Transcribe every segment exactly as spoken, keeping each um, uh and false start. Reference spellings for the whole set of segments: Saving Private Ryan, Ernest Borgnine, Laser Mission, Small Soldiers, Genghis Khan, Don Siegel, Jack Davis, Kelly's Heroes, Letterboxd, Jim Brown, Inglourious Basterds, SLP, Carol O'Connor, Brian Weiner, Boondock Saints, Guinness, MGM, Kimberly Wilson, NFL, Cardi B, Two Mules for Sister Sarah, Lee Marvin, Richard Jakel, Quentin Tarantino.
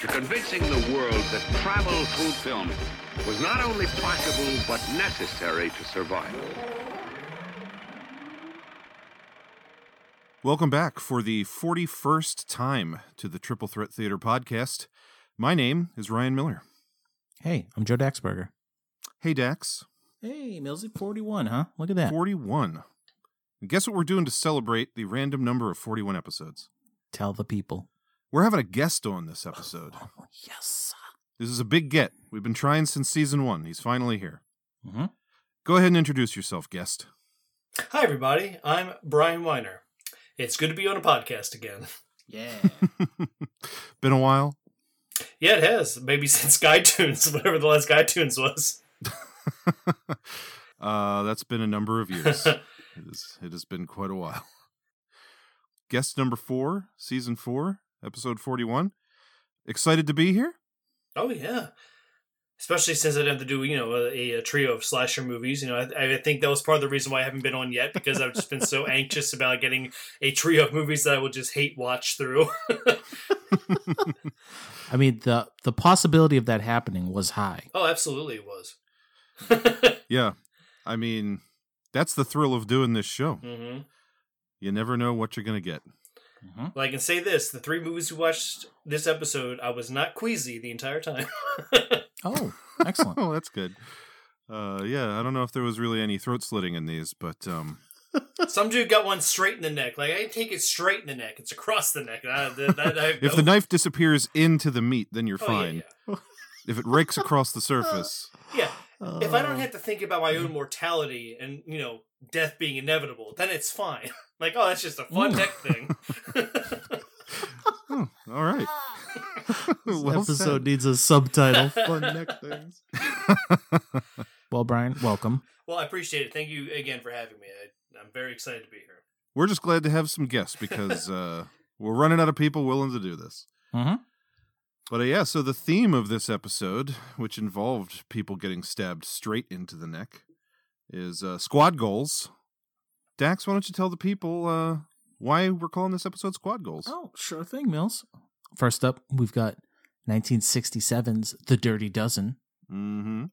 to convincing the world that travel through film was not only possible, but necessary to survive. Welcome back for the forty-first time to the Triple Threat Theater podcast. My name is Ryan Miller. Hey, I'm Joe Daxberger. Hey, Dax. Hey, Millsy, forty-one, huh? Look at that. forty-one. And guess what we're doing to celebrate the random number of forty-one episodes? Tell the people. We're having a guest on this episode. Oh, yes. This is a big get. We've been trying since season one. He's finally here. Mm-hmm. Go ahead and introduce yourself, guest. Hi, everybody. I'm Brian Weiner. It's good to be on a podcast again. Yeah. Been a while? Yeah, it has. Maybe since Skytunes, whatever the last Skytunes was. uh, that's been a number of years. it, is, it has been quite a while. Guest number four, season four, episode forty-one. Excited to be here? Oh, yeah. Especially since I didn't have to do, you know, a, a trio of slasher movies. You know, I, I think that was part of the reason why I haven't been on yet, because I've just been so anxious about getting a trio of movies that I will just hate watch through. I mean, the the possibility of that happening was high. Oh, absolutely it was. Yeah. I mean, that's the thrill of doing this show. Mm-hmm. You never know what you're going to get. Mm-hmm. Well, I can say this. The three movies we watched this episode, I was not queasy the entire time. Oh, excellent. Oh, that's good. Uh, yeah, I don't know if there was really any throat slitting in these, but... Um... Some dude got one straight in the neck. Like, I didn't take it straight in the neck. It's across the neck. I, that, that, I if no... the knife disappears into the meat, then you're oh, fine. Yeah, yeah. If it rakes across the surface... Yeah. Uh, if I don't have to think about my own mortality and, you know, death being inevitable, then it's fine. Like, oh, that's just a fun neck thing. Oh, all right. This well episode said. Needs a subtitle. Fun neck things. Well, Brian, welcome. Well, I appreciate it. Thank you again for having me. I, I'm very excited to be here. We're just glad to have some guests because uh, we're running out of people willing to do this. Mm-hmm. But uh, yeah, so the theme of this episode, which involved people getting stabbed straight into the neck, is uh, squad goals. Dax, why don't you tell the people uh, why we're calling this episode Squad Goals? Oh, sure thing, Mills. First up, we've got nineteen sixty-seven's The Dirty Dozen, mm-hmm.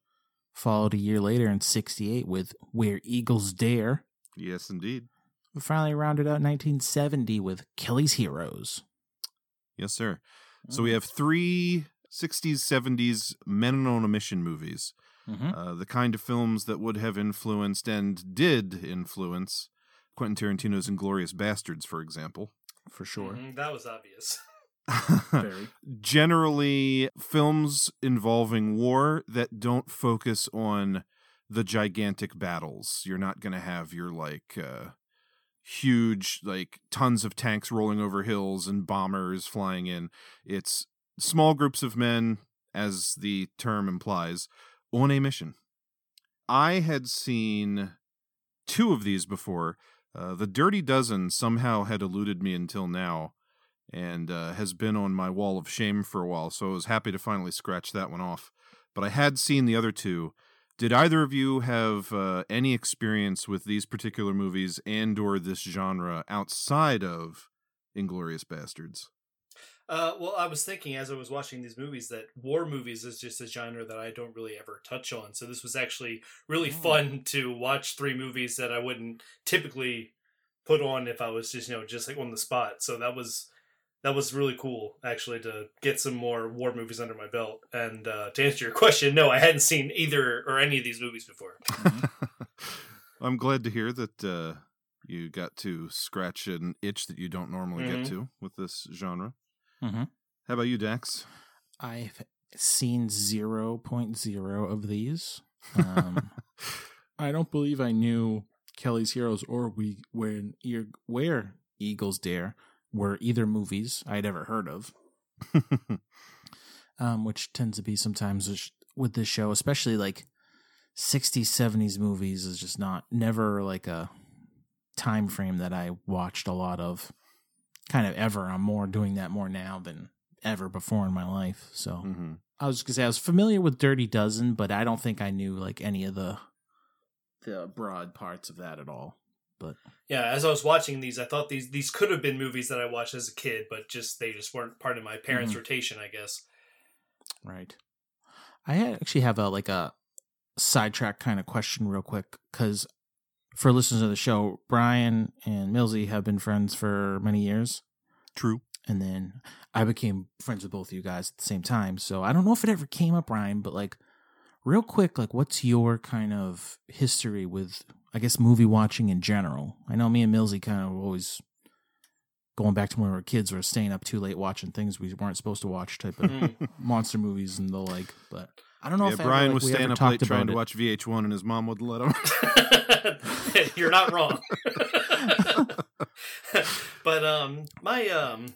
followed a year later in sixty-eight with Where Eagles Dare. Yes, indeed. We finally rounded out nineteen seventy with Kelly's Heroes. Yes, sir. So we have three sixties, seventies men on a mission movies, mm-hmm. uh, the kind of films that would have influenced and did influence Quentin Tarantino's Inglourious Basterds, for example. For sure. Mm-hmm, that was obvious. Very. Generally, films involving war that don't focus on the gigantic battles. You're not going to have your, like... Uh, huge, like tons of tanks rolling over hills and bombers flying in. It's small groups of men, as the term implies, on a mission. I had seen two of these before. Uh, the Dirty Dozen somehow had eluded me until now and uh, has been on my wall of shame for a while, so I was happy to finally scratch that one off. But I had seen the other two. Did either of you have uh, any experience with these particular movies and or this genre outside of Inglourious Basterds? Uh, well, I was thinking as I was watching these movies that war movies is just a genre that I don't really ever touch on. So this was actually really oh. fun to watch three movies that I wouldn't typically put on if I was just, you know, just like on the spot. So that was that was really cool, actually, to get some more war movies under my belt. And uh, to answer your question, no, I hadn't seen either or any of these movies before. I'm glad to hear that uh, you got to scratch an itch that you don't normally mm-hmm. get to with this genre. Mm-hmm. How about you, Dax? I've seen zero point zero of these. Um, I don't believe I knew Kelly's Heroes or we where, where Eagles Dare were either movies I'd ever heard of, um, which tends to be sometimes with this show, especially like sixties, seventies movies, is just not never like a time frame that I watched a lot of kind of ever. I'm more doing that more now than ever before in my life. So mm-hmm. I was gonna say I was familiar with Dirty Dozen, but I don't think I knew like any of the the broad parts of that at all. But yeah, as I was watching these, I thought these these could have been movies that I watched as a kid, but just they just weren't part of my parents' mm-hmm. rotation, I guess. Right. I actually have a like a sidetrack kind of question real quick, because for listeners of the show, Brian and Millsy have been friends for many years. True. And then I became friends with both of you guys at the same time. So I don't know if it ever came up, Brian, but like real quick, like what's your kind of history with, I guess, movie watching in general? I know me and Millsy kind of always, going back to when we were kids, were staying up too late watching things we weren't supposed to watch type of monster movies and the like. But I don't know yeah, if Brian ever, like, was we staying up late trying to it. watch V H one and his mom wouldn't let him. You're not wrong. But um, my um,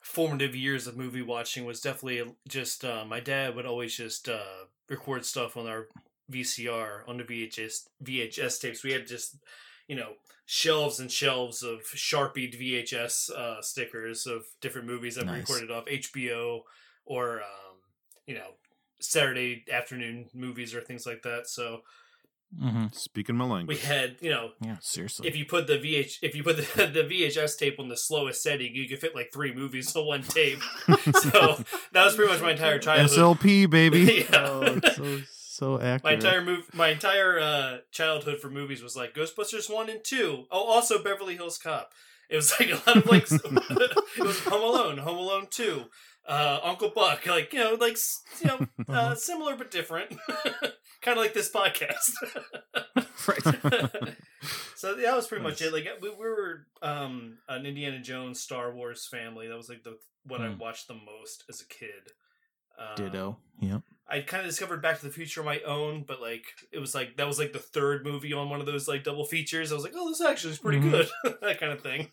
formative years of movie watching was definitely just uh, my dad would always just uh, record stuff on our V C R, on the V H S, V H S tapes. We had just, you know, shelves and shelves of Sharpie V H S uh, stickers of different movies that nice. were recorded off H B O or, um, you know, Saturday afternoon movies or things like that. So mm-hmm. speaking my language, we had, you know, yeah, seriously, if you put the VH, if you put the, the V H S tape on the slowest setting, you could fit like three movies on one tape. So that was pretty much my entire childhood. S L P baby. Yeah. Oh, it's so so accurate. My entire move, my entire uh, childhood for movies was like Ghostbusters one and two. Oh, also Beverly Hills Cop. It was like a lot of like, it was Home Alone, Home Alone two. Uh, Uncle Buck, like, you know, like, you know, uh, similar but different, kind of like this podcast. Right. So that was pretty nice. much it. Like we, we were um, an Indiana Jones, Star Wars family. That was like the what mm. I watched the most as a kid. Um, Ditto. Yeah. I kind of discovered Back to the Future on my own, but like it was like that was like the third movie on one of those like double features. I was like, oh, this actually is pretty mm-hmm. good. That kind of thing.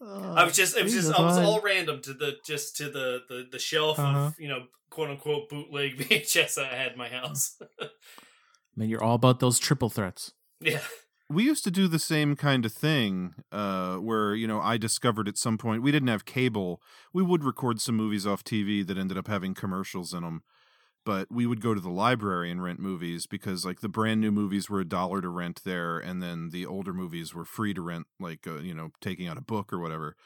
Uh, I was just, it was just, I was all random to the, just to the, the, the shelf uh-huh. of, you know, quote unquote bootleg V H S I had in my house. I mean, you're all about those triple threats. Yeah. We used to do the same kind of thing, uh, where, you know, I discovered at some point, we didn't have cable. We would record some movies off T V that ended up having commercials in them, but we would go to the library and rent movies because like the brand new movies were a dollar to rent there. And then the older movies were free to rent, like, uh, you know, taking out a book or whatever.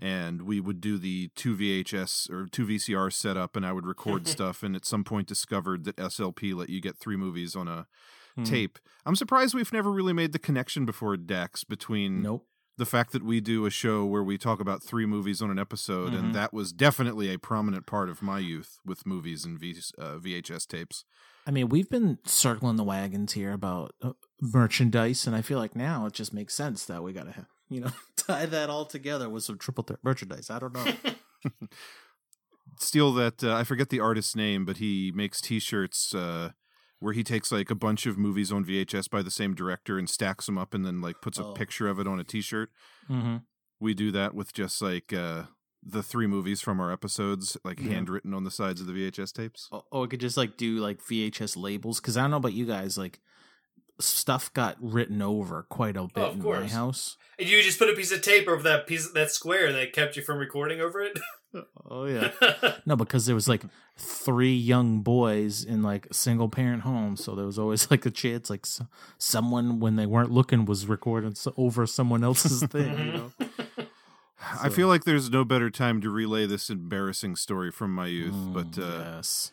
And we would do the two V H S or two V C R setup, and I would record stuff. And at some point discovered that S L P let you get three movies on a hmm. tape. I'm surprised we've never really made the connection before, Dax, between nope. the fact that we do a show where we talk about three movies on an episode, mm-hmm. and that was definitely a prominent part of my youth with movies and v- uh, V H S tapes. I mean, we've been circling the wagons here about uh, merchandise, and I feel like now it just makes sense that we got to, you know, tie that all together with some triple th- merchandise. I don't know. Steal that. Uh, I forget the artist's name, but he makes T-shirts uh, where he takes like a bunch of movies on V H S by the same director and stacks them up and then like puts oh. a picture of it on a T-shirt. Mm-hmm. We do that with just like uh, the three movies from our episodes, like yeah. handwritten on the sides of the V H S tapes. Or, or we could just like do like V H S labels. Cause I don't know about you guys, like stuff got written over quite a bit oh, in course. my house. And you just put a piece of tape over that piece, that square that kept you from recording over it. Oh yeah. No, because there was like three young boys in like single parent homes, so there was always like a chance like so- someone when they weren't looking was recording so- over someone else's thing, you know. So. I feel like there's no better time to relay this embarrassing story from my youth, mm, but uh yes.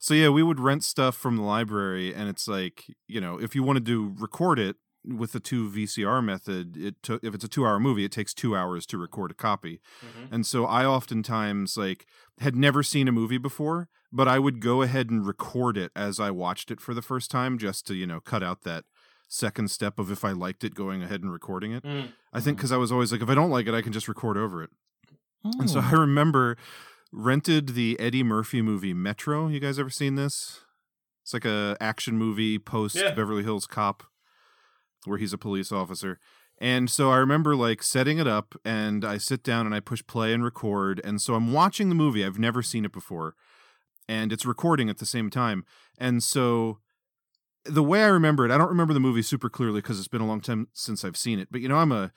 So yeah, we would rent stuff from the library, and it's like, you know, if you wanted to record it with the two V C R method, it took, if it's a two hour movie, it takes two hours to record a copy. Mm-hmm. And so I oftentimes like had never seen a movie before, but I would go ahead and record it as I watched it for the first time, just to, you know, cut out that second step of if I liked it, going ahead and recording it. Mm. I think because I was always like, if I don't like it, I can just record over it. Mm. And so I remember rented the Eddie Murphy movie Metro. You guys ever seen this? It's like a action movie post yeah. Beverly Hills Cop, where he's a police officer. And so I remember like setting it up, and I sit down and I push play and record. And so I'm watching the movie. I've never seen it before. and it's recording at the same time. And so the way I remember it, I don't remember the movie super clearly because it's been a long time since I've seen it, but you know, I'm a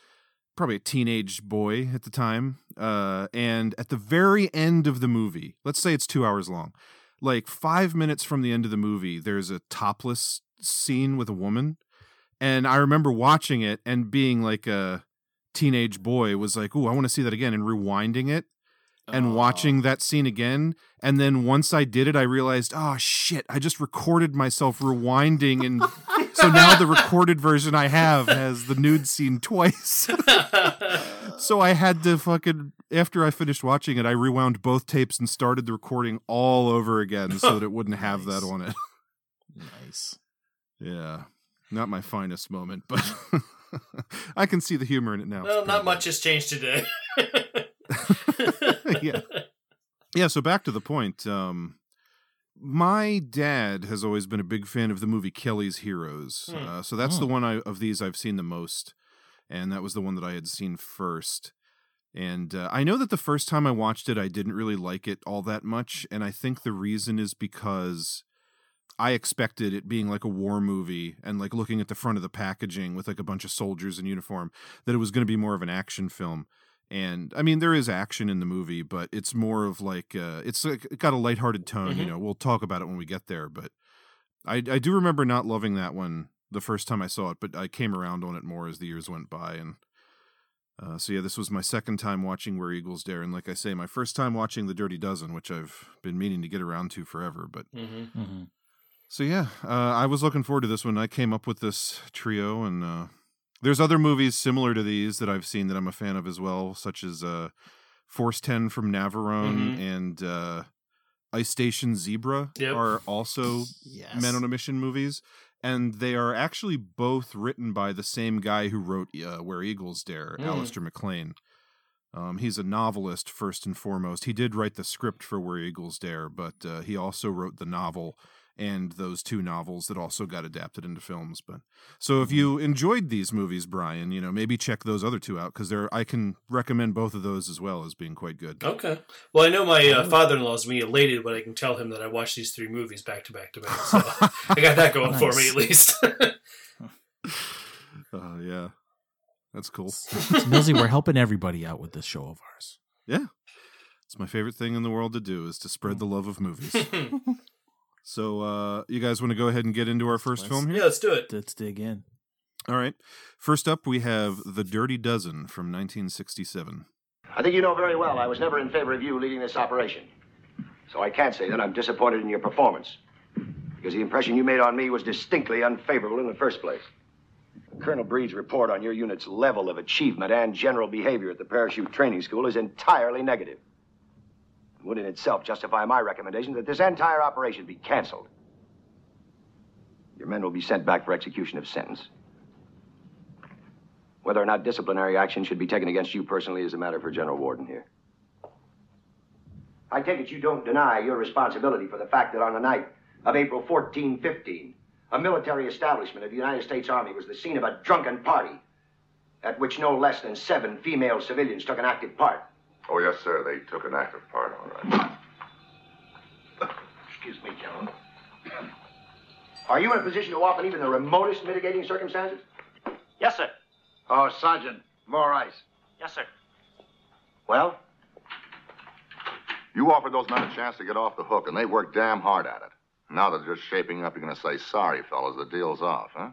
probably a teenage boy at the time. Uh, and at the very end of the movie, let's say it's two hours long, like five minutes from the end of the movie, there's a topless scene with a woman. And I remember watching it and being like a teenage boy was like, ooh, I want to see that again, and rewinding it and Aww. watching that scene again. And then once I did it, I realized, oh shit, I just recorded myself rewinding. And so now the recorded version I have has the nude scene twice. So I had to fucking, after I finished watching it, I rewound both tapes and started the recording all over again so that it wouldn't have nice. that on it. Nice. Yeah. Not my finest moment, but I can see the humor in it now. Well, not much has changed today. yeah. Yeah, so back to the point. Um, my dad has always been a big fan of the movie Kelly's Heroes. Mm. Uh, so that's oh. the one I, of these I've seen the most. And that was the one that I had seen first. And uh, I know that the first time I watched it, I didn't really like it all that much. And I think the reason is because I expected it being like a war movie, and like looking at the front of the packaging with like a bunch of soldiers in uniform, that it was going to be more of an action film. And I mean, there is action in the movie, but it's more of like, uh, it's like, it got a lighthearted tone, mm-hmm. you know, we'll talk about it when we get there. But I, I do remember not loving that one the first time I saw it, but I came around on it more as the years went by. And uh, so yeah, this was my second time watching Where Eagles Dare. And like I say, my first time watching The Dirty Dozen, which I've been meaning to get around to forever, but mm-hmm. Mm-hmm. So yeah, uh, I was looking forward to this one. I came up with this trio, and uh, there's other movies similar to these that I've seen that I'm a fan of as well, such as uh, Force ten from Navarone mm-hmm. and uh, Ice Station Zebra yep. are also yes. Men on a Mission movies, and they are actually both written by the same guy who wrote uh, Where Eagles Dare, mm. Alistair MacLean. Um, he's a novelist first and foremost. He did write the script for Where Eagles Dare, but uh, he also wrote the novel. And those two novels that also got adapted into films. But so if you enjoyed these movies, Brian, you know, maybe check those other two out, because they're I can recommend both of those as well as being quite good. Okay. Well, I know my uh, father-in-law is me elated when I can tell him that I watched these three movies back to back to back. So I got that going nice. for me at least. Oh uh, yeah, that's cool. Millsy, we're helping everybody out with this show of ours. Yeah, it's my favorite thing in the world to do is to spread the love of movies. So uh, you guys want to go ahead and get into our first let's, film here? Yeah, let's do it. Let's dig in. All right. First up, we have The Dirty Dozen from nineteen sixty-seven. I think you know very well I was never in favor of you leading this operation. So I can't say that I'm disappointed in your performance, because the impression you made on me was distinctly unfavorable in the first place. Colonel Breed's report on your unit's level of achievement and general behavior at the parachute training school is entirely negative. Would in itself justify my recommendation that this entire operation be canceled. Your men will be sent back for execution of sentence. Whether or not disciplinary action should be taken against you personally is a matter for General Warden here. I take it you don't deny your responsibility for the fact that on the night of April fourteenth, fifteen, a military establishment of the United States Army was the scene of a drunken party at which no less than seven female civilians took an active part. Oh, yes, sir. They took an active part, all right. Excuse me, General. Are you in a position to offer even the remotest mitigating circumstances? Yes, sir. Oh, Sergeant, more ice. Yes, sir. Well? You offered those men a chance to get off the hook, and they worked damn hard at it. Now they're just shaping up. You're going to say, sorry, fellas, the deal's off, huh?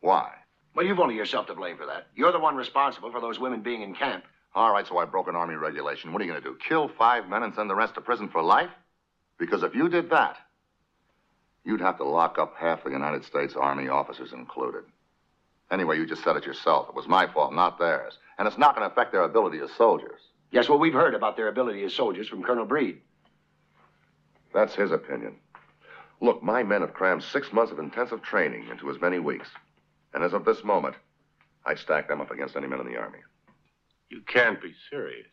Why? Well, you've only yourself to blame for that. You're the one responsible for those women being in camp. All right, so I broke an army regulation. What are you going to do, kill five men and send the rest to prison for life? Because if you did that, you'd have to lock up half the United States Army, officers included. Anyway, you just said it yourself. It was my fault, not theirs. And it's not going to affect their ability as soldiers. Yes, well, we've heard about their ability as soldiers from Colonel Breed. That's his opinion. Look, my men have crammed six months of intensive training into as many weeks. And as of this moment, I'd stack them up against any men in the Army. You can't be serious.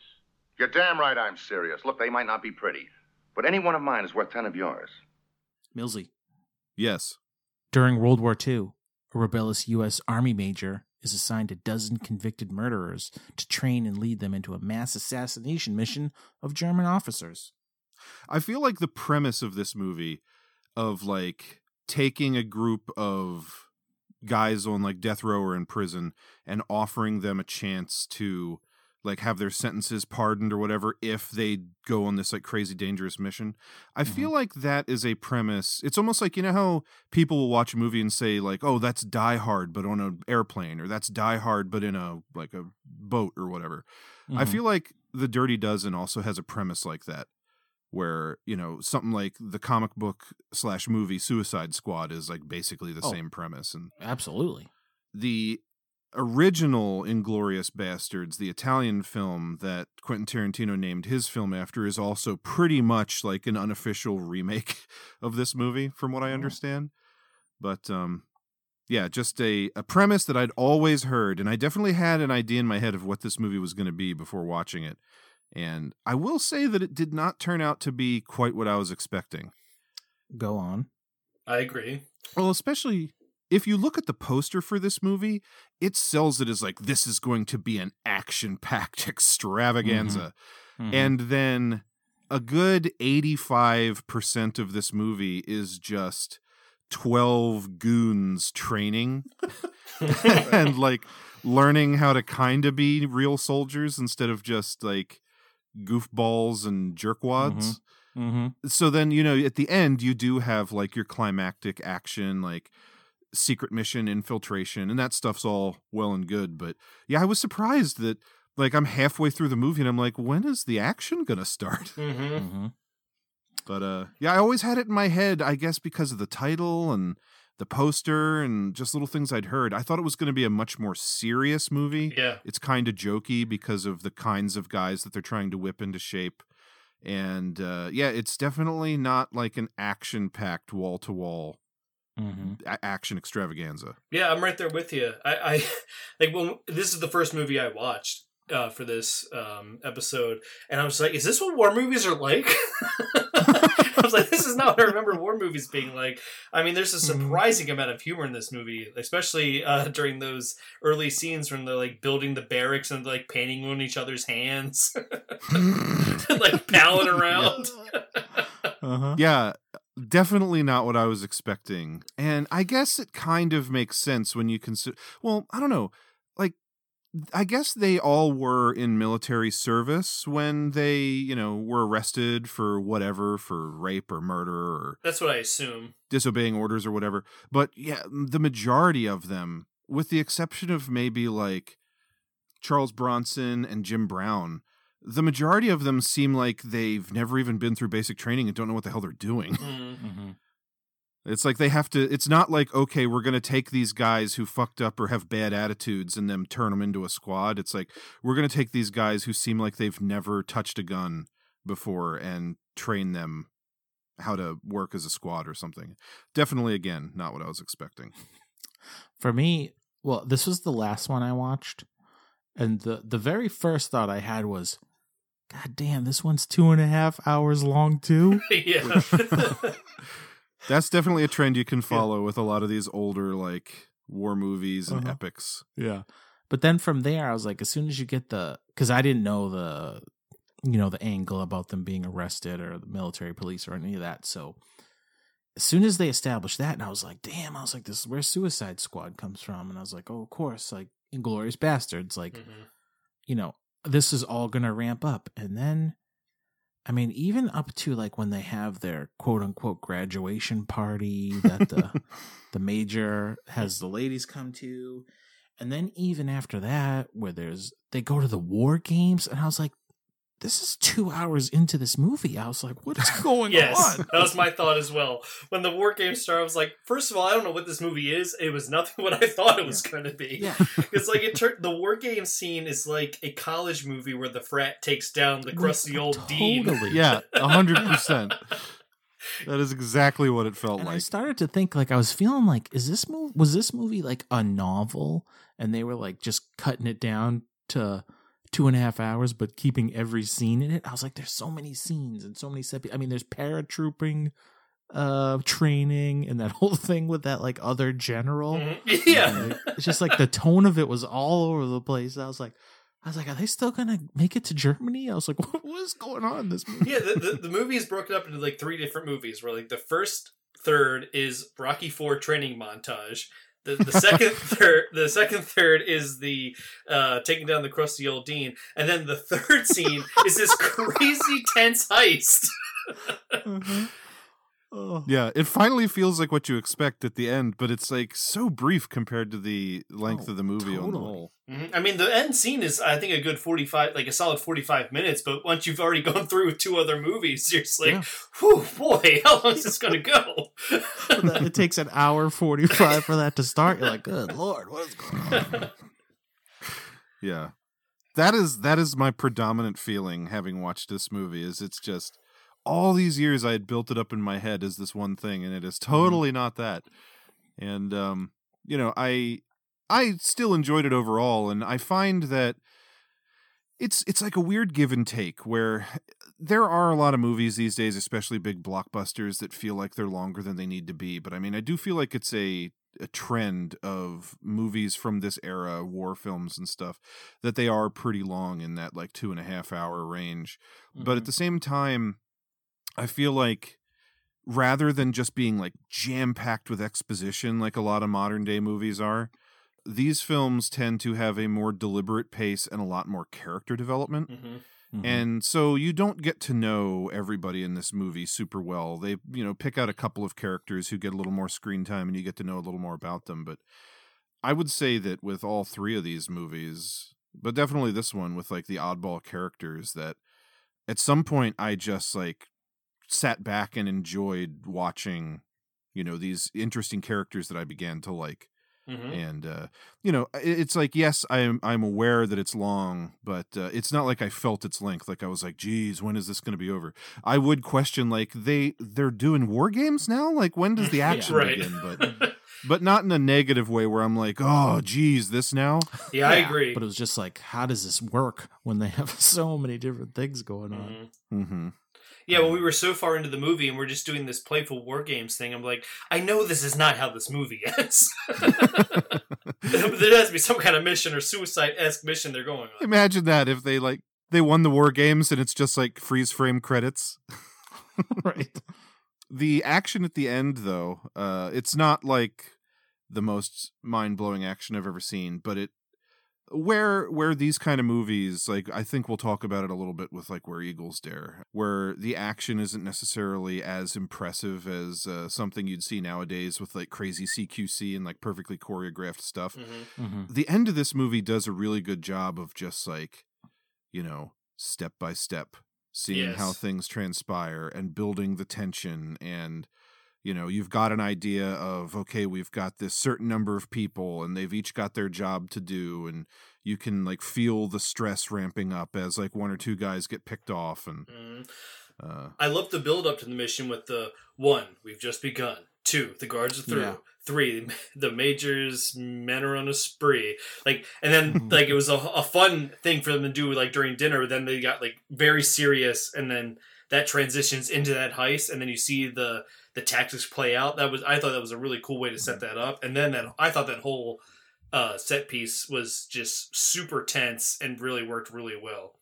You're damn right I'm serious. Look, they might not be pretty, but any one of mine is worth ten of yours. Millsy. Yes. During World War Two, a rebellious U S Army major is assigned a dozen convicted murderers to train and lead them into a mass assassination mission of German officers. I feel like the premise of this movie of like taking a group of guys on like death row or in prison and offering them a chance to like have their sentences pardoned or whatever if they go on this like crazy dangerous mission. I mm-hmm. feel like that is a premise. It's almost like, you know how people will watch a movie and say like, oh, that's Die Hard but on an airplane, or that's Die Hard but in a like a boat or whatever. Mm-hmm. I feel like The Dirty Dozen also has a premise like that, where, you know, something like the comic book slash movie Suicide Squad is like basically the oh, same premise. And absolutely. The original Inglourious Basterds, the Italian film that Quentin Tarantino named his film after, is also pretty much like an unofficial remake of this movie, from what I understand. But um, yeah, just a, a premise that I'd always heard, and I definitely had an idea in my head of what this movie was going to be before watching it. And I will say that it did not turn out to be quite what I was expecting. Go on. I agree. Well, especially if you look at the poster for this movie, it sells it as like, this is going to be an action-packed extravaganza. Mm-hmm. Mm-hmm. And then a good eighty-five percent of this movie is just twelve goons training and like learning how to kind of be real soldiers instead of just like goofballs and jerkwads. Mm-hmm. Mm-hmm. So then, you know, at the end, you do have like your climactic action, like secret mission, infiltration, and that stuff's all well and good. But yeah, I was surprised that like I'm halfway through the movie and I'm like, when is the action gonna start? Mm-hmm. Mm-hmm. But uh, yeah, I always had it in my head, I guess, because of the title and the poster and just little things I'd heard. I thought it was going to be a much more serious movie. Yeah. It's kind of jokey because of the kinds of guys that they're trying to whip into shape. And uh, yeah, it's definitely not like an action-packed wall-to-wall mm-hmm. a- action extravaganza. Yeah, I'm right there with you. I, I like when this is the first movie I watched uh, for this um, episode, and I was like, is this what war movies are like? I was like, this is not what I remember war movies being like. I mean, there's a surprising amount of humor in this movie, especially uh, during those early scenes when they're like building the barracks and like painting on each other's hands, like palling around. Yeah. Uh-huh. Yeah, definitely not what I was expecting. And I guess it kind of makes sense when you consider, well, I don't know. Like, I guess they all were in military service when they, you know, were arrested for whatever, for rape or murder or... That's what I assume. Disobeying orders or whatever. But yeah, the majority of them, with the exception of maybe like Charles Bronson and Jim Brown, the majority of them seem like they've never even been through basic training and don't know what the hell they're doing. Mm-hmm. It's like they have to, it's not like, okay, we're going to take these guys who fucked up or have bad attitudes and then turn them into a squad. It's like, we're going to take these guys who seem like they've never touched a gun before and train them how to work as a squad or something. Definitely, again, not what I was expecting. For me, well, this was the last one I watched. And the, the very first thought I had was, God damn, this one's two and a half hours long too. Yeah. That's definitely a trend you can follow yeah. with a lot of these older, like, war movies and uh-huh. epics. Yeah. But then from there, I was like, as soon as you get the... Because I didn't know the, you know, the angle about them being arrested or the military police or any of that. So as soon as they established that, and I was like, damn, I was like, this is where Suicide Squad comes from. And I was like, oh, of course, like, Inglourious Basterds. Like, mm-hmm. you know, this is all going to ramp up. And then... I mean, even up to like when they have their quote unquote graduation party that the the major has the ladies come to. And then even after that, where there's they go to the war games, and I was like, this is two hours into this movie. I was like, what is going yes, on? That was my thought as well. When the war games started, I was like, first of all, I don't know what this movie is. It was nothing what I thought it was yeah. going to be. Yeah. It's like it tur- the war game scene is like a college movie where the frat takes down the crusty old totally. dean. Totally. Yeah, one hundred percent. That is exactly what it felt and like. I started to think, like, I was feeling like, is this movie, was this movie like a novel? And they were like just cutting it down to... two and a half hours, but keeping every scene in it. I was like, there's so many scenes and so many set pieces. I mean, there's paratrooping uh, training and that whole thing with that like other general. Mm-hmm. Yeah. Like, it's just like the tone of it was all over the place. I was like, I was like, are they still going to make it to Germany? I was like, what was going on in this movie? Yeah, the, the, the movie is broken up into like three different movies where like the first third is Rocky four training montage. The, the second third the second third is the uh, taking down the crusty old Dean. And then the third scene is this crazy tense heist. Mm-hmm. Oh. Yeah, it finally feels like what you expect at the end, but it's like so brief compared to the length oh, of the movie totally. on the whole. Mm-hmm. I mean, the end scene is, I think, a good forty-five, like a solid forty-five minutes, but once you've already gone through with two other movies, you're just like, yeah. whew, boy, how long is this going to go? It takes an hour forty-five for that to start. You're like, good Lord, what is going on? Yeah. That is, that is my predominant feeling having watched this movie, is it's just... all these years I had built it up in my head as this one thing, and it is totally not that. And, um, you know, I I still enjoyed it overall, and I find that it's it's like a weird give and take, where there are a lot of movies these days, especially big blockbusters, that feel like they're longer than they need to be. But, I mean, I do feel like it's a, a trend of movies from this era, war films and stuff, that they are pretty long in that, like, two-and-a-half-hour range. Mm-hmm. But at the same time... I feel like rather than just being like jam-packed with exposition like a lot of modern day movies are, these films tend to have a more deliberate pace and a lot more character development. Mm-hmm. Mm-hmm. And so you don't get to know everybody in this movie super well. They, you know, pick out a couple of characters who get a little more screen time and you get to know a little more about them. But I would say that with all three of these movies, but definitely this one with like the oddball characters, that at some point I just like sat back and enjoyed watching, you know, these interesting characters that I began to like. Mm-hmm. And, uh, you know, it's like, yes, I'm, I'm aware that it's long, but uh, it's not like I felt its length. Like I was like, geez, when is this going to be over? I would question like they, they're doing war games now. Like when does the action yeah, right. begin? But, but not in a negative way where I'm like, oh geez, this now. Yeah, yeah, I agree. But it was just like, how does this work when they have so many different things going on? Mm-hmm. Mm-hmm. Yeah, well, we were so far into the movie and we're just doing this playful war games thing. I'm like, I know this is not how this movie ends. There has to be some kind of mission or suicide-esque mission they're going on. Imagine that if they like they won the war games and it's just like freeze frame credits. Right. The action at the end, though, uh, it's not like the most mind-blowing action I've ever seen, but it Where where these kind of movies, like I think we'll talk about it a little bit with like Where Eagles Dare, where the action isn't necessarily as impressive as uh, something you'd see nowadays with like crazy C Q C and like perfectly choreographed stuff. Mm-hmm. Mm-hmm. The end of this movie does a really good job of just like, you know, step by step, seeing yes. how things transpire and building the tension. And you know, you've got an idea of, okay, we've got this certain number of people and they've each got their job to do. And you can like feel the stress ramping up as like one or two guys get picked off. And mm. uh, I love the build up to the mission with the one, we've just begun. Two, the guards are through. Yeah. Three, the major's men are on a spree. Like, and then mm-hmm. like it was a, a fun thing for them to do like during dinner. But then they got like very serious, and then that transitions into that heist, and then you see the the tactics play out. That was I thought that was a really cool way to set that up. And then that I thought that whole uh, set piece was just super tense and really worked really well.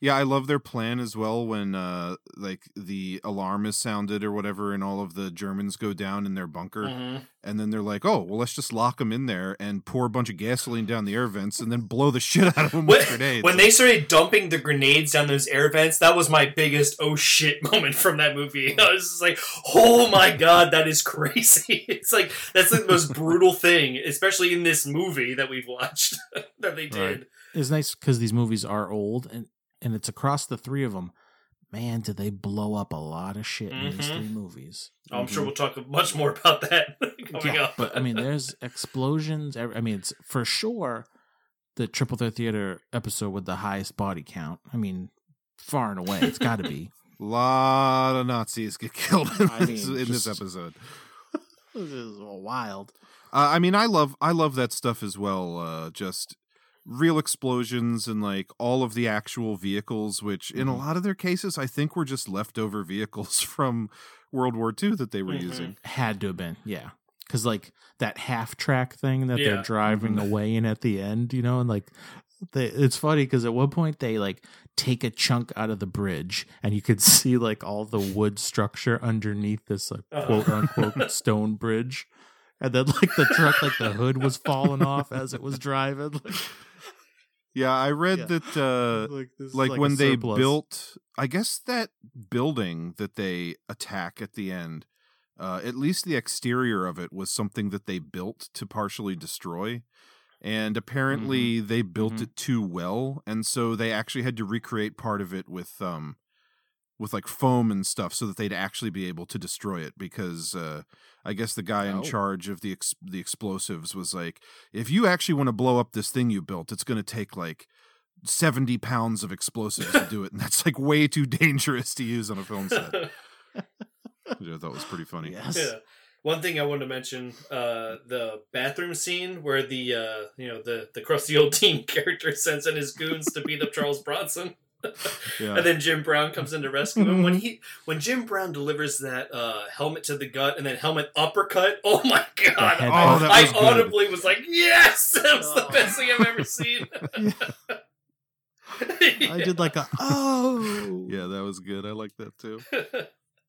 Yeah, I love their plan as well when, uh, like, the alarm is sounded or whatever and all of the Germans go down in their bunker. Mm-hmm. And then they're like, oh, well, let's just lock them in there and pour a bunch of gasoline down the air vents and then blow the shit out of them with when, grenades. When they started dumping the grenades down those air vents, that was my biggest oh shit moment from that movie. I was just like, oh my God, that is crazy. It's like, that's like the most brutal thing, especially in this movie that we've watched that they did. Right. It's nice because these movies are old and And it's across the three of them. Man, did they blow up a lot of shit mm-hmm. in these three movies. I'm mm-hmm. sure we'll talk much more about that coming yeah, up. But, I mean, there's explosions. I mean, it's for sure the Triple Threat Theater episode with the highest body count. I mean, far and away. It's got to be. A lot of Nazis get killed in, I mean, this, in just, this episode. This is wild. Uh, I mean, I love I love that stuff as well. Uh, just... real explosions and like all of the actual vehicles, which in a lot of their cases I think were just leftover vehicles from World War Two that they were mm-hmm. using. Had to have been, yeah. Because like that half track thing that yeah. they're driving mm-hmm. away in at the end, you know, and like They, it's funny because at one point they like take a chunk out of the bridge and you could see like all the wood structure underneath this like quote unquote stone bridge. And then like the truck, like the hood was falling off as it was driving. Like, yeah, I read yeah. that uh, like, like, like when they built, I guess that building that they attack at the end, uh, at least the exterior of it was something that they built to partially destroy. And apparently mm-hmm. they built mm-hmm. it too well, and so they actually had to recreate part of it with um with like foam and stuff so that they'd actually be able to destroy it, because uh I guess the guy oh. in charge of the ex- the explosives was like, if you actually want to blow up this thing you built, it's going to take like seventy pounds of explosives to do it, and that's like way too dangerous to use on a film set. Which I thought was pretty funny. Yes. Yeah. One thing I wanted to mention, uh, the bathroom scene where the uh, you know the, the crusty old teen character sends in his goons to beat up Charles Bronson, yeah. and then Jim Brown comes in to rescue him. When he when Jim Brown delivers that uh, helmet to the gut and then helmet uppercut, oh my god! Oh, that was I audibly good. was like, yes, that was oh. the best thing I've ever seen. yeah. I did like a oh yeah, that was good. I like that too.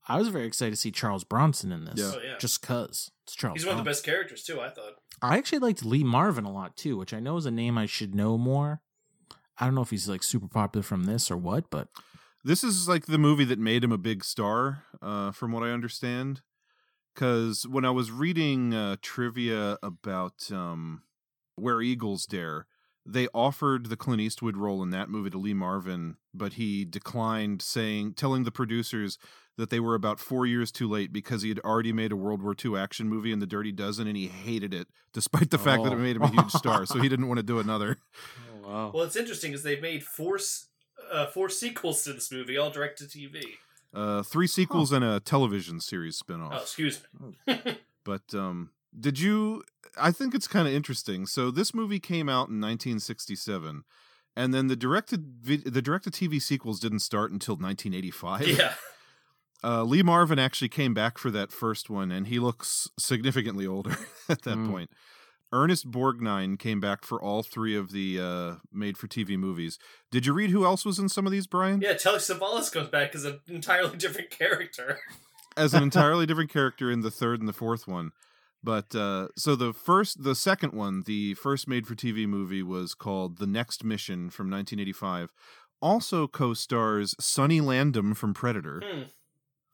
I was very excited to see Charles Bronson in this, yeah. Oh, yeah. just because it's Charles He's one Bronson. Of the best characters, too, I thought. I actually liked Lee Marvin a lot, too, which I know is a name I should know more. I don't know if he's, like, super popular from this or what, but... This is, like, the movie that made him a big star, uh, from what I understand. Because when I was reading uh, trivia about um, Where Eagles Dare, they offered the Clint Eastwood role in that movie to Lee Marvin, but he declined, saying, telling the producers... that they were about four years too late because he had already made a World War Two action movie in The Dirty Dozen, and he hated it, despite the oh. fact that it made him a huge star, so he didn't want to do another. Oh, wow. Well, it's interesting because they've made four, uh, four sequels to this movie, all direct-to-T V. Uh, three sequels huh. and a television series spinoff. Oh, excuse me. But um, did you... I think it's kind of interesting. So this movie came out in nineteen sixty-seven, and then the directed the direct-to-T V sequels didn't start until nineteen eighty-five. Yeah. Uh, Lee Marvin actually came back for that first one, and he looks significantly older at that mm. point. Ernest Borgnine came back for all three of the uh, made-for-T V movies. Did you read who else was in some of these, Brian? Yeah, Telly Savalas comes back as an entirely different character. as an entirely different character in the third and the fourth one. But, uh, so the first, the second one, the first made-for-T V movie was called The Next Mission from nineteen eighty-five. Also co-stars Sonny Landham from Predator. Hmm.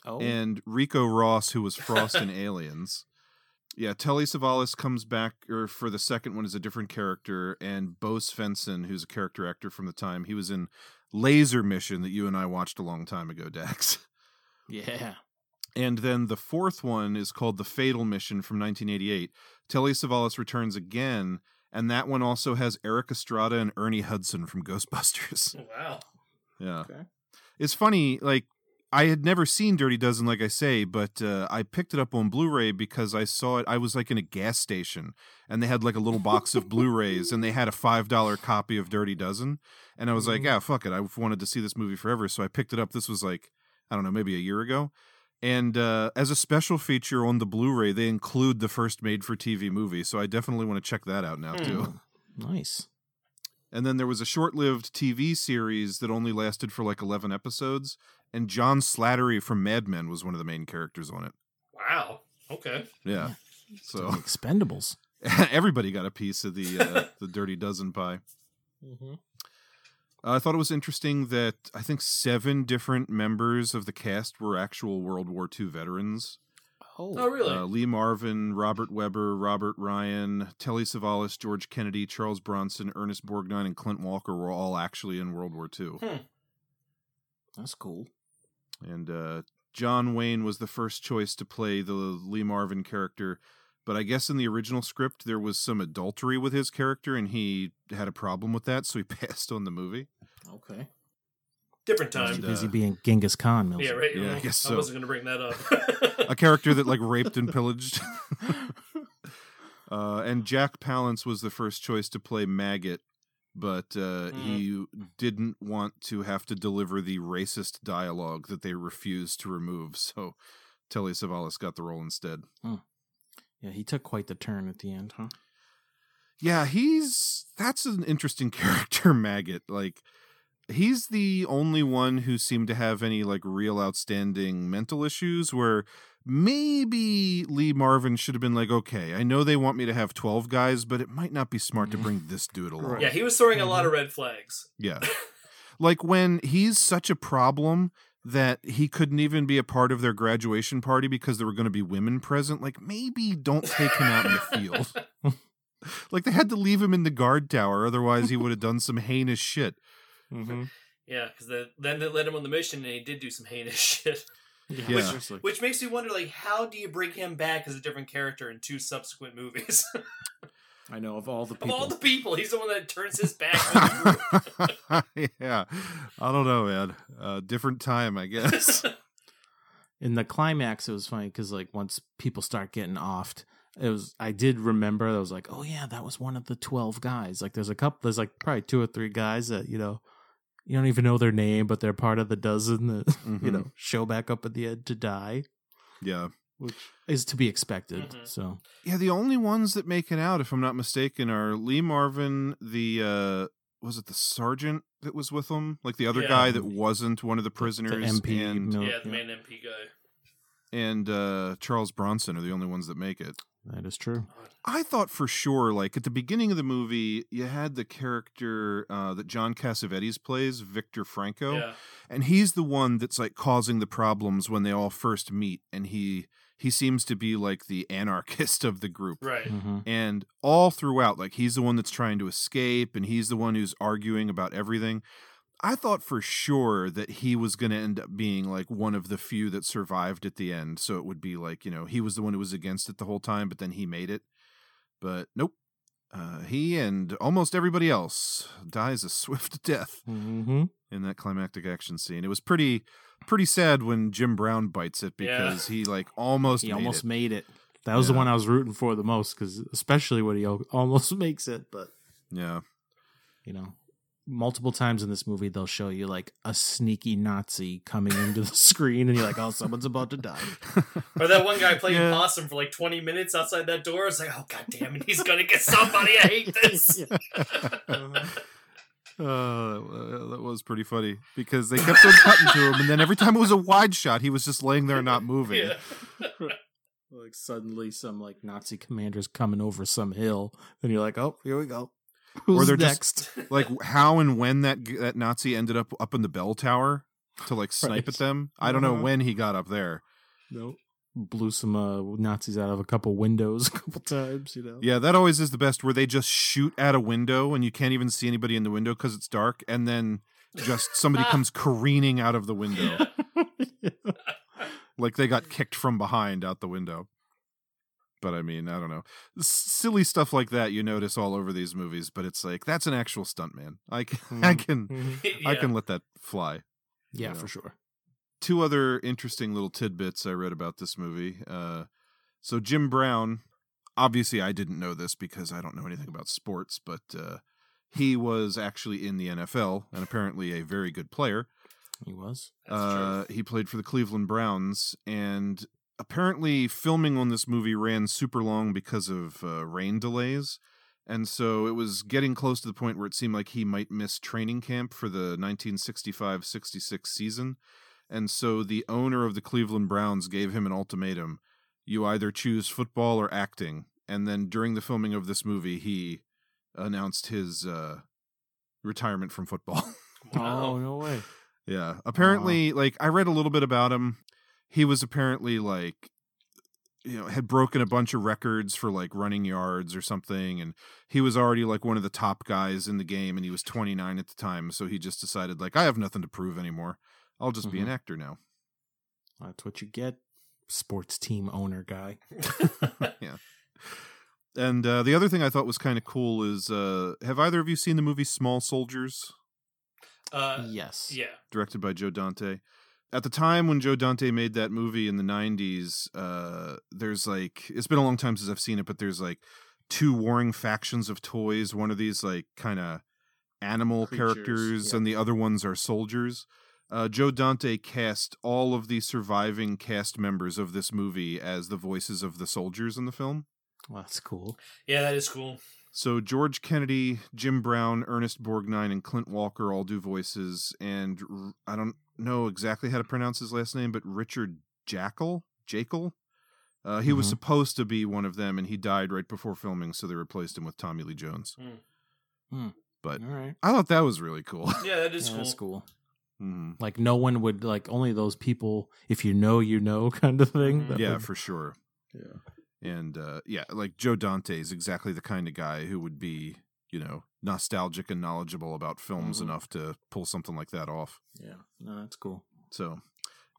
Oh. And Rico Ross, who was Frost in Aliens. Yeah, Telly Savalas comes back or for the second one as a different character, and Bo Svensson, who's a character actor from the time. He was in Laser Mission that you and I watched a long time ago, Dax. Yeah. And then the fourth one is called The Fatal Mission from nineteen eighty-eight. Telly Savalas returns again, and that one also has Eric Estrada and Ernie Hudson from Ghostbusters. Wow. Yeah. Okay. It's funny, like, I had never seen Dirty Dozen, like I say, but uh, I picked it up on Blu-ray because I saw it. I was like in a gas station, and they had like a little box of Blu-rays, and they had a five dollar copy of Dirty Dozen. And I was like, yeah, fuck it. I've wanted to see this movie forever. So I picked it up. This was like, I don't know, maybe a year ago. And uh, as a special feature on the Blu-ray, they include the first made-for-T V movie. So I definitely want to check that out now, too. Nice. And then there was a short-lived T V series that only lasted for like eleven episodes, and John Slattery from Mad Men was one of the main characters on it. Wow. Okay. Yeah. yeah. So Expendables. Everybody got a piece of the uh, the Dirty Dozen pie. Mm-hmm. Uh, I thought it was interesting that I think seven different members of the cast were actual World War Two veterans. Oh, oh really? Uh, Lee Marvin, Robert Weber, Robert Ryan, Telly Savalas, George Kennedy, Charles Bronson, Ernest Borgnine, and Clint Walker were all actually in World War Two. Hmm. That's cool. And uh, John Wayne was the first choice to play the Lee Marvin character, but I guess in the original script there was some adultery with his character, and he had a problem with that, so he passed on the movie. Okay. Different time. He's busy uh, being Genghis Khan. Mills. Yeah, right. Yeah, I guess so. I wasn't going to bring that up. A character that, like, raped and pillaged. uh, and Jack Palance was the first choice to play Maggot, but uh, mm. he didn't want to have to deliver the racist dialogue that they refused to remove, so Telly Savalas got the role instead. Hmm. Yeah, he took quite the turn at the end, huh? Yeah, he's that's an interesting character, Maggot. Like, he's the only one who seemed to have any like real outstanding mental issues, where maybe Lee Marvin should have been like, okay, I know they want me to have twelve guys, but it might not be smart to bring this dude along. Yeah, he was throwing mm-hmm. a lot of red flags. Yeah. Like, when he's such a problem that he couldn't even be a part of their graduation party because there were going to be women present, like, maybe don't take him out in the field. Like, they had to leave him in the guard tower, otherwise he would have done some heinous shit. Mm-hmm. Yeah, because then they let him on the mission, and he did do some heinous shit. Yeah. Which, yeah. which makes me wonder, like, how do you bring him back as a different character in two subsequent movies? I know, of all the people. Of all the people, he's the one that turns his back on the group. Yeah. I don't know, man. Uh, different time, I guess. In the climax, it was funny, because, like, once people start getting offed, it was, I did remember, I was like, oh, yeah, that was one of the twelve guys. Like, there's a couple, there's, like, probably two or three guys that, you know, you don't even know their name, but they're part of the dozen that, mm-hmm. you know, show back up at the end to die. Yeah. Which is to be expected. Mm-hmm. So yeah, the only ones that make it out, if I'm not mistaken, are Lee Marvin, the uh, was it the sergeant that was with him, like the other yeah. guy that wasn't one of the prisoners, the M P, and no, yeah, the main yeah. M P guy, and uh, Charles Bronson are the only ones that make it. That is true. I thought for sure, like at the beginning of the movie, you had the character uh, that John Cassavetes plays, Victor Franco, yeah. and he's the one that's like causing the problems when they all first meet, and he. He seems to be like the anarchist of the group. Right. Mm-hmm. And all throughout, like he's the one that's trying to escape and he's the one who's arguing about everything. I thought for sure that he was going to end up being like one of the few that survived at the end. So it would be like, you know, he was the one who was against it the whole time, but then he made it. But nope. Uh, he and almost everybody else dies a swift death mm-hmm. in that climactic action scene. It was pretty... pretty sad when Jim Brown bites it because yeah. he like almost he made almost it. made it. That was yeah. the one I was rooting for the most, because especially when he almost makes it. But yeah, you know, multiple times in this movie they'll show you like a sneaky Nazi coming into the screen, and you're like, oh, someone's about to die. Or that one guy playing yeah. possum for like twenty minutes outside that door. It's like, oh god damn it, he's gonna get somebody. I hate this. Yeah. uh-huh. Uh, that was pretty funny because they kept on cutting to him, and then every time it was a wide shot, he was just laying there not moving. Yeah. Like suddenly, some like Nazi commander's coming over some hill, and you're like, "Oh, here we go." Who's or they're next? Just like how and when that that Nazi ended up up in the bell tower to like snipe right. at them. I don't uh-huh. know when he got up there. Nope. Blew some uh, Nazis out of a couple windows a couple times, you know. Yeah, that always is the best, where they just shoot at a window and you can't even see anybody in the window because it's dark, and then just somebody comes careening out of the window. Yeah. Like they got kicked from behind out the window. But I mean, I don't know. Silly stuff like that you notice all over these movies, but it's like, that's an actual stunt, man. I can, mm-hmm. I, can mm-hmm. I yeah. can let that fly. Yeah, you know? For sure. Two other interesting little tidbits I read about this movie. Uh, so Jim Brown, obviously I didn't know this because I don't know anything about sports, but uh, he was actually in the N F L and apparently a very good player. He was. Uh, he played for the Cleveland Browns, and apparently filming on this movie ran super long because of uh, rain delays. And so it was getting close to the point where it seemed like he might miss training camp for the nineteen sixty-five sixty-six season. And so the owner of the Cleveland Browns gave him an ultimatum. You either choose football or acting. And then during the filming of this movie, he announced his uh, retirement from football. Wow. Oh, no way. Yeah. Apparently, wow. like, I read a little bit about him. He was apparently, like, you know, had broken a bunch of records for, like, running yards or something. And he was already, like, one of the top guys in the game. And he was twenty-nine at the time. So he just decided, like, I have nothing to prove anymore. I'll just mm-hmm. be an actor now. That's what you get, sports team owner guy. Yeah. And uh, the other thing I thought was kind of cool is, uh, have either of you seen the movie Small Soldiers? Uh, yes. Yeah. Directed by Joe Dante. At the time when Joe Dante made that movie in the nineties, uh, there's like, it's been a long time since I've seen it, but there's like two warring factions of toys. One of these like kind of animal creatures, characters yeah. and the other ones are soldiers. Uh, Joe Dante cast all of the surviving cast members of this movie as the voices of the soldiers in the film. Well, that's cool. Yeah, that is cool. So George Kennedy, Jim Brown, Ernest Borgnine, and Clint Walker all do voices, and r- I don't know exactly how to pronounce his last name, but Richard Jackal, Jackal, uh, he mm-hmm. was supposed to be one of them, and he died right before filming, so they replaced him with Tommy Lee Jones. Mm. Mm. But all right. I thought that was really cool. Yeah, that is yeah, cool. That's cool. Mm. Like no one would, like only those people, if you know, you know, kind of thing. Mm. Yeah, would... for sure. Yeah. And, uh, yeah, like Joe Dante is exactly the kind of guy who would be, you know, nostalgic and knowledgeable about films mm-hmm. enough to pull something like that off. Yeah, no, that's cool. So,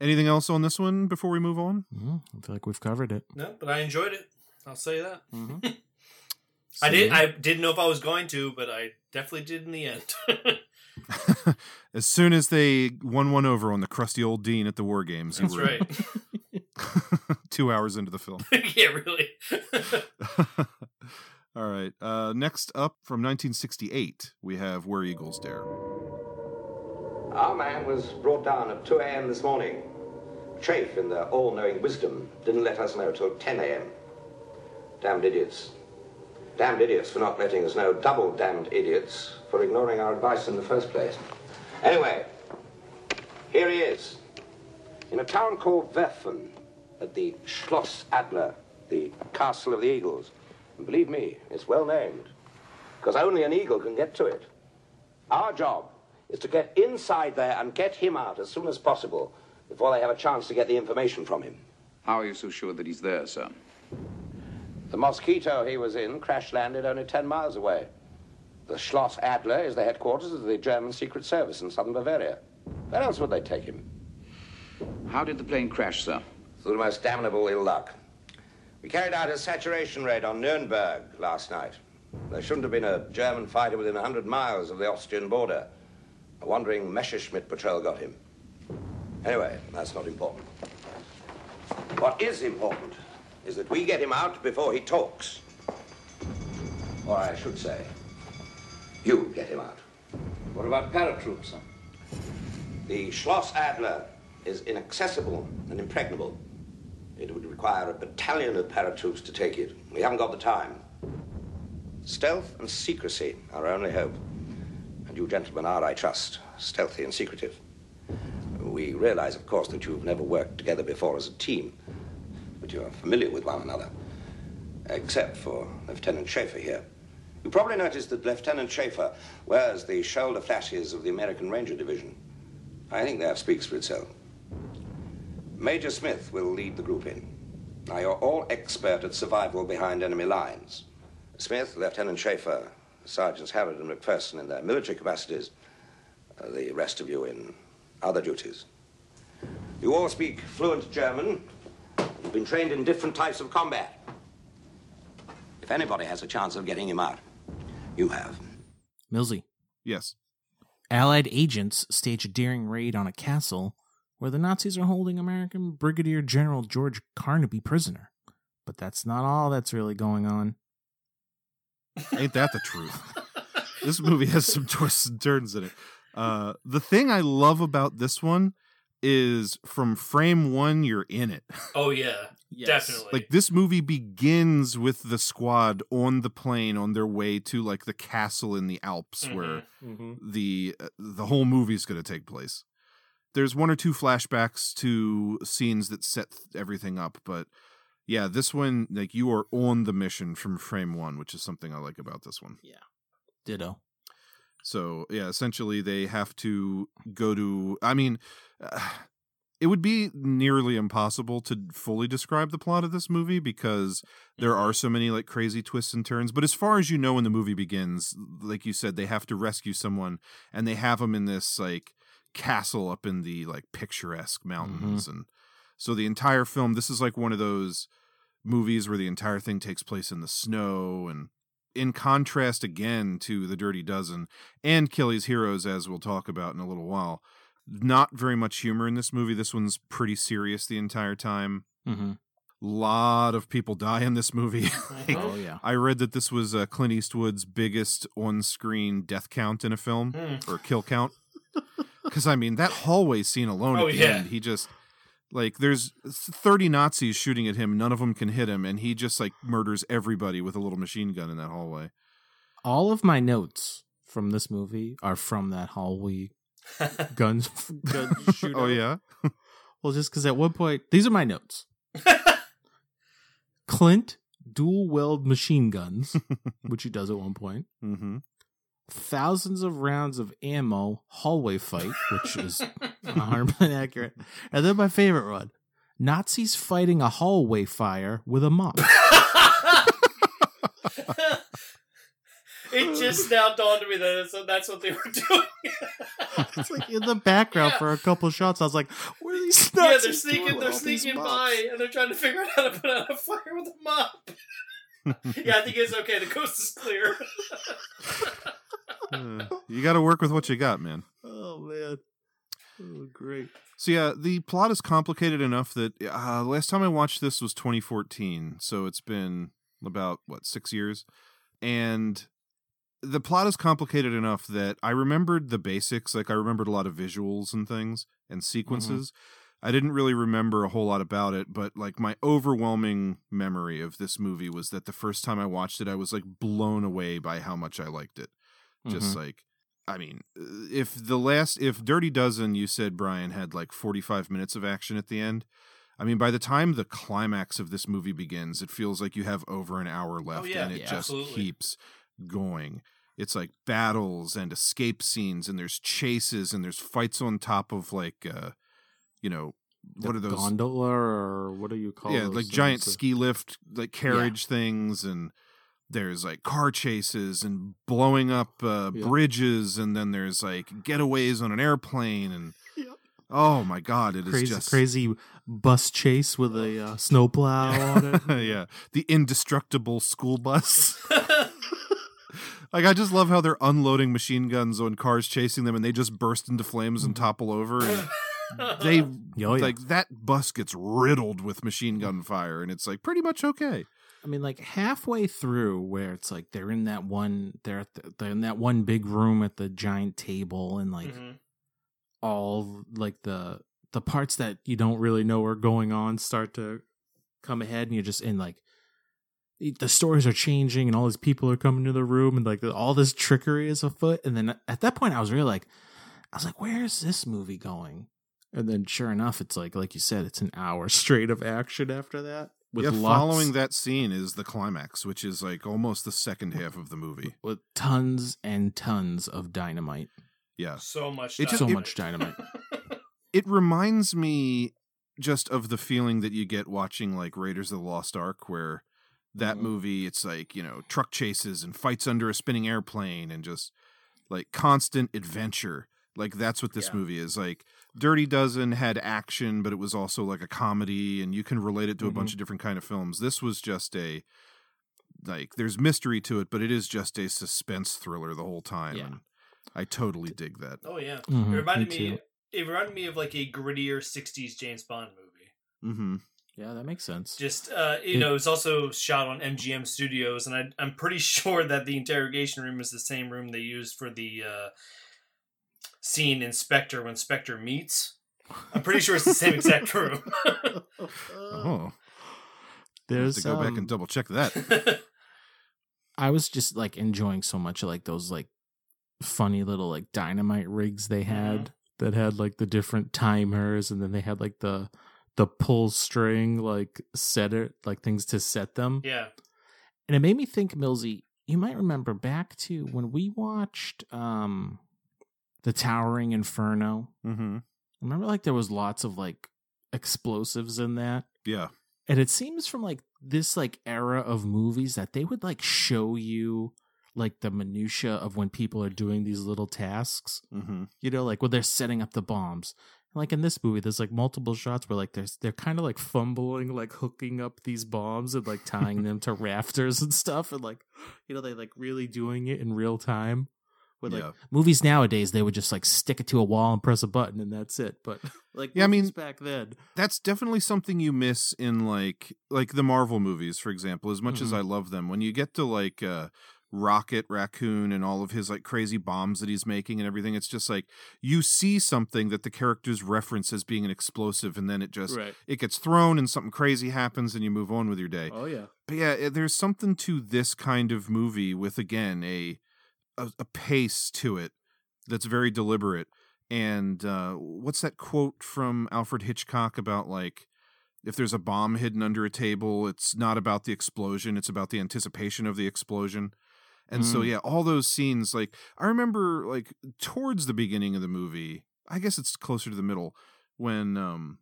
anything else on this one before we move on? Mm-hmm. I feel like we've covered it. No, but I enjoyed it. I'll say that. Mm-hmm. I did. I didn't know if I was going to, but I definitely did in the end. As soon as they won one over on the crusty old dean at the War Games, that's you were... right. Two hours into the film. Yeah, really. All right. Uh, next up from nineteen sixty-eight, we have Where Eagles Dare. Our man was brought down at two a.m. this morning. Chafe, in their all-knowing wisdom, didn't let us know till ten a.m. Damned idiots. Damned idiots for not letting us know. Double damned idiots for ignoring our advice in the first place. Anyway, here he is. In a town called Werfen, at the Schloss Adler, the Castle of the Eagles. And believe me, it's well named, because only an eagle can get to it. Our job is to get inside there and get him out as soon as possible, before they have a chance to get the information from him. How are you so sure that he's there, sir? The Mosquito he was in crash-landed only ten miles away. The Schloss Adler is the headquarters of the German Secret Service in southern Bavaria. Where else would they take him? How did the plane crash, sir? Through the most damnable ill luck. We carried out a saturation raid on Nuremberg last night. There shouldn't have been a German fighter within one hundred miles of the Austrian border. A wandering Messerschmitt patrol got him. Anyway, that's not important. What is important is that we get him out before he talks. Or I should say, you get him out. What about paratroops, sir? The Schloss Adler is inaccessible and impregnable. It would require a battalion of paratroops to take it. We haven't got the time. Stealth and secrecy are our only hope. And you gentlemen are, I trust, stealthy and secretive. We realize, of course, that you've never worked together before as a team, but you are familiar with one another, except for Lieutenant Schaefer here. You probably noticed that Lieutenant Schaefer wears the shoulder flashes of the American Ranger Division. I think that speaks for itself. Major Smith will lead the group in. Now, you're all expert at survival behind enemy lines. Smith, Lieutenant Schaefer, Sergeants Harrod and McPherson in their military capacities, uh, the rest of you in other duties. You all speak fluent German. You've been trained in different types of combat. If anybody has a chance of getting him out, you have. Millsy. Yes. Allied agents stage a daring raid on a castle where the Nazis are holding American Brigadier General George Carnaby prisoner. But that's not all that's really going on. Ain't that the truth? This movie has some twists and turns in it. Uh, the thing I love about this one is from frame one, you're in it. Oh, yeah. Yes. Definitely. Like, this movie begins with the squad on the plane on their way to, like, the castle in the Alps mm-hmm. where mm-hmm. the uh, the whole movie's going to take place. There's one or two flashbacks to scenes that set everything up, but yeah, this one, like, you are on the mission from frame one, which is something I like about this one. Yeah. Ditto. So, yeah, essentially they have to go to, I mean, uh, it would be nearly impossible to fully describe the plot of this movie because there are so many, like, crazy twists and turns. But as far as you know, when the movie begins, like you said, they have to rescue someone, and they have them in this, like, castle up in the, like, picturesque mountains mm-hmm. and so the entire film, this is like one of those movies where the entire thing takes place in the snow, and in contrast again to The Dirty Dozen and Kelly's Heroes, as we'll talk about in a little while, not very much humor in this movie. This one's pretty serious the entire time. Mm-hmm. A lot of people die in this movie. Like, oh yeah, I read that this was uh, Clint Eastwood's biggest on-screen death count in a film mm. or kill count. Because, I mean, that hallway scene alone oh, at the yeah. end, he just, like, there's thirty Nazis shooting at him, none of them can hit him, and he just, like, murders everybody with a little machine gun in that hallway. all of my notes from this movie are from that hallway guns gun shootout. Oh yeah. Well, just because at one point, these are my notes. Clint dual weld machine guns, which he does at one point. Mm-hmm. Thousands of rounds of ammo hallway fight, which is one hundred percent accurate. And then my favorite one: Nazis fighting a hallway fire with a mop. It just now dawned on me that that's what they were doing. It's like in the background yeah. for a couple shots. I was like, "Where are these Nazis?" Yeah, they're sneaking. They're sneaking by, and they're trying to figure out how to put out a fire with a mop. Yeah, I think it's okay. The coast is clear. uh, you got to work with what you got, man. Oh man, oh, great. So yeah, the plot is complicated enough that uh, last time I watched this was twenty fourteen. So it's been about what six years, and the plot is complicated enough that I remembered the basics. Like I remembered a lot of visuals and things and sequences. Mm-hmm. I didn't really remember a whole lot about it, but like my overwhelming memory of this movie was that the first time I watched it, I was like blown away by how much I liked it. Mm-hmm. Just like, I mean, if the last, if Dirty Dozen, you said, Brian, had like forty-five minutes of action at the end. I mean, by the time the climax of this movie begins, it feels like you have over an hour left oh, yeah, and it yeah, just absolutely. keeps going. It's like battles and escape scenes, and there's chases, and there's fights on top of like, uh, you know, what the are those gondola or what do you call? Yeah, those like giant of... ski lift, like carriage yeah. things, and there's like car chases and blowing up uh, yeah. bridges, and then there's like getaways on an airplane, and yeah. oh my god, it crazy, is just crazy bus chase with a uh, snowplow on it. Yeah, the indestructible school bus. Like, I just love how they're unloading machine guns on cars chasing them, and they just burst into flames and topple over. And they, oh, yeah. like, that bus gets riddled with machine gun fire, and it's, like, pretty much okay. I mean, like, halfway through where it's, like, they're in that one, they're, at the, they're in that one big room at the giant table, and, like, mm-hmm. all, like, the the parts that you don't really know are going on start to come ahead, and you're just in, like, the stories are changing and all these people are coming to the room and like all this trickery is afoot. And then at that point I was really like, I was like, where's this movie going? And then sure enough, it's like, like you said, it's an hour straight of action after that. With yeah, lots, following that scene is the climax, which is like almost the second half of the movie. With tons and tons of dynamite. Yeah. So much dynamite. It's so it, much dynamite. It reminds me just of the feeling that you get watching like Raiders of the Lost Ark, where that movie, it's like, you know, truck chases and fights under a spinning airplane and just like constant adventure. Like that's what this yeah. movie is. Like Dirty Dozen had action, but it was also like a comedy, and you can relate it to mm-hmm. a bunch of different kind of films. This was just a, like, there's mystery to it, but it is just a suspense thriller the whole time. Yeah. And I totally dig that. Oh yeah. Mm-hmm. It reminded me, me it reminded me of like a grittier sixties James Bond movie. Mm-hmm. Yeah, that makes sense. Just, uh, you it, know, it's also shot on M G M Studios, and I, I'm pretty sure that the interrogation room is the same room they used for the uh, scene in Spectre when Spectre meets. I'm pretty sure it's the same exact room. Oh. There's, I have to go um, back and double check that. I was just, like, enjoying so much of, like, those, like, funny little, like, dynamite rigs they had mm-hmm. that had, like, the different timers, and then they had, like, the... the pull string, like setter, like things to set them. Yeah. And it made me think, Millsy, you might remember back to when we watched um, The Towering Inferno. Mm-hmm. Remember, like, there was lots of, like, explosives in that? Yeah. And it seems from, like, this, like, era of movies that they would, like, show you, like, the minutia of when people are doing these little tasks. Mm-hmm. You know, like, when they're setting up the bombs. Like in this movie, there's like multiple shots where like there's they're kind of like fumbling, like hooking up these bombs and like tying them to rafters and stuff, and like, you know, they like really doing it in real time. With yeah. like movies nowadays, they would just like stick it to a wall and press a button and that's it. But like yeah, I mean, back then, that's definitely something you miss in like like the Marvel movies, for example. As much mm-hmm. as I love them, when you get to like uh, Rocket Raccoon and all of his like crazy bombs that he's making and everything. It's just like you see something that the characters reference as being an explosive, and then it just right. it gets thrown and something crazy happens and you move on with your day. Oh yeah. But yeah, there's something to this kind of movie with, again, a a, a pace to it that's very deliberate. And uh, what's that quote from Alfred Hitchcock about, like, if there's a bomb hidden under a table, it's not about the explosion, it's about the anticipation of the explosion. And mm. so, yeah, all those scenes, like, I remember, like, towards the beginning of the movie, I guess it's closer to the middle, when um,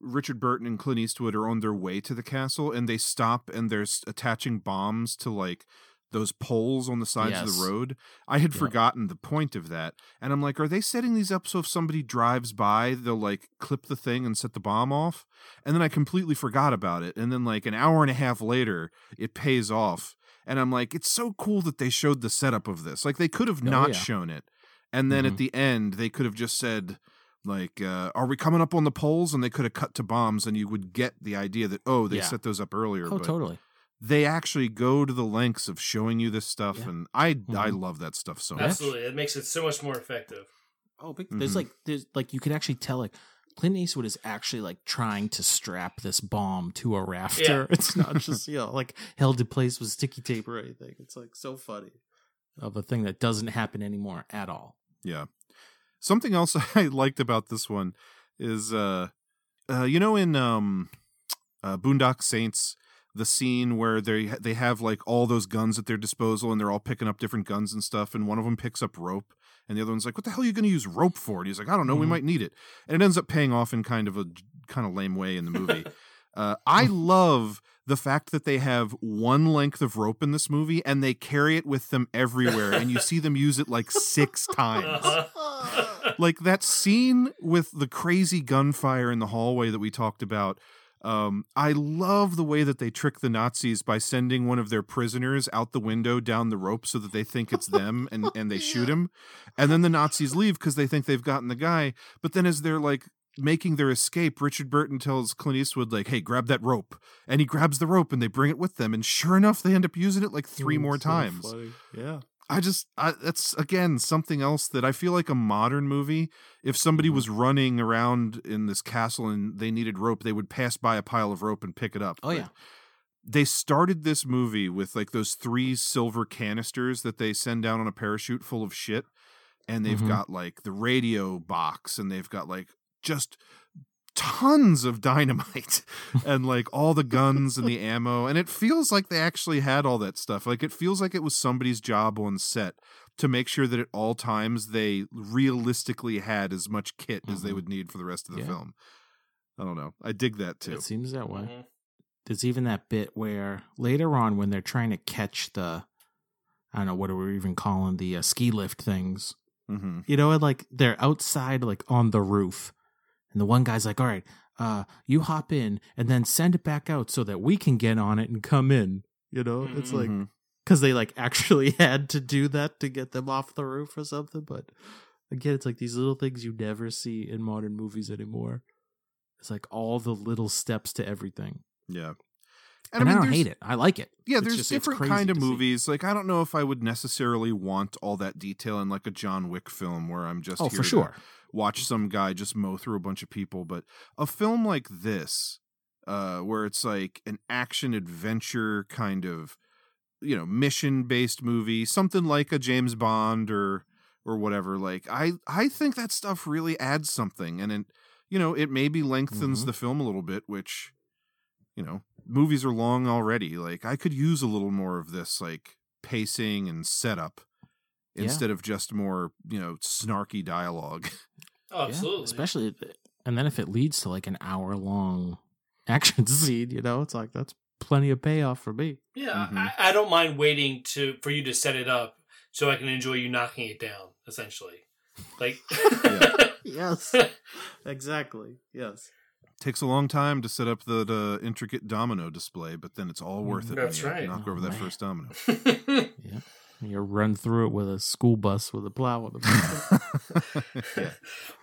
Richard Burton and Clint Eastwood are on their way to the castle, and they stop, and they're attaching bombs to, like, those poles on the sides yes. of the road. I had yep. forgotten the point of that. And I'm like, are they setting these up so if somebody drives by, they'll like clip the thing and set the bomb off? And then I completely forgot about it. And then like an hour and a half later, it pays off. And I'm like, it's so cool that they showed the setup of this. Like they could have oh, not yeah. shown it. And then mm-hmm. at the end, they could have just said, like, uh, are we coming up on the poles? And they could have cut to bombs and you would get the idea that, oh, they yeah. set those up earlier. Oh, but totally. They actually go to the lengths of showing you this stuff, yeah. and I mm-hmm. I love that stuff so Absolutely. much. Absolutely, it makes it so much more effective. Oh, but there's mm-hmm. like there's like you can actually tell like Clint Eastwood is actually like trying to strap this bomb to a rafter. Yeah. It's not just you know like held in place with sticky tape or anything. It's like so funny of a thing that doesn't happen anymore at all. Yeah, something else I liked about this one is uh, uh you know in um uh, Boondock Saints, the scene where they they have like all those guns at their disposal and they're all picking up different guns and stuff, and one of them picks up rope and the other one's like, what the hell are you going to use rope for? And he's like, I don't know, mm-hmm. we might need it. And it ends up paying off in kind of a kind of lame way in the movie. uh, I love the fact that they have one length of rope in this movie and they carry it with them everywhere and you see them use it like six times. Like that scene with the crazy gunfire in the hallway that we talked about, Um, I love the way that they trick the Nazis by sending one of their prisoners out the window down the rope so that they think it's them and, and they yeah. shoot him. And then the Nazis leave because they think they've gotten the guy. But then as they're like making their escape, Richard Burton tells Clint Eastwood, like, hey, grab that rope. And he grabs the rope and they bring it with them. And sure enough, they end up using it like three Ooh, more so times. Funny. Yeah. I just, I, that's, again, something else that I feel like a modern movie, if somebody mm-hmm. was running around in this castle and they needed rope, they would pass by a pile of rope and pick it up. Oh, but yeah. They started this movie with, like, those three silver canisters that they send down on a parachute full of shit, and they've mm-hmm. got, like, the radio box, and they've got, like, just tons of dynamite and like all the guns and the ammo, and it feels like they actually had all that stuff. Like it feels like it was somebody's job on set to make sure that at all times they realistically had as much kit mm-hmm. as they would need for the rest of the yeah. film. I don't know, I dig that too. It seems that way. Mm-hmm. There's even that bit where later on when they're trying to catch the I don't know what are we even calling the uh, ski lift things, mm-hmm. you know, and like they're outside like on the roof. And the one guy's like, all right, uh, you hop in and then send it back out so that we can get on it and come in. You know, mm-hmm. it's like because they like actually had to do that to get them off the roof or something. But again, it's like these little things you never see in modern movies anymore. It's like all the little steps to everything. Yeah. And, and I, mean, I don't hate it. I like it. Yeah, it's there's just, different kind of movies. See. Like, I don't know if I would necessarily want all that detail in like a John Wick film where I'm just oh, here for sure. to watch some guy just mow through a bunch of people. But a film like this, uh, where it's like an action adventure kind of, you know, mission based movie, something like a James Bond or or whatever. Like, I I think that stuff really adds something, and it, you know, it maybe lengthens mm-hmm. the film a little bit, which, you know, movies are long already. Like, I could use a little more of this, like pacing and setup. Yeah. Instead of just more, you know, snarky dialogue. Oh, absolutely. Yeah, especially, and then if it leads to like an hour long action scene, you know, it's like that's plenty of payoff for me. Yeah, mm-hmm. I, I don't mind waiting to for you to set it up so I can enjoy you knocking it down. Essentially, like yes, exactly, yes. Takes a long time to set up the, the intricate domino display, but then it's all worth it. That's when you right. knock oh, over that man. first domino. Yeah. You run through it with a school bus with a plow on it. Yeah.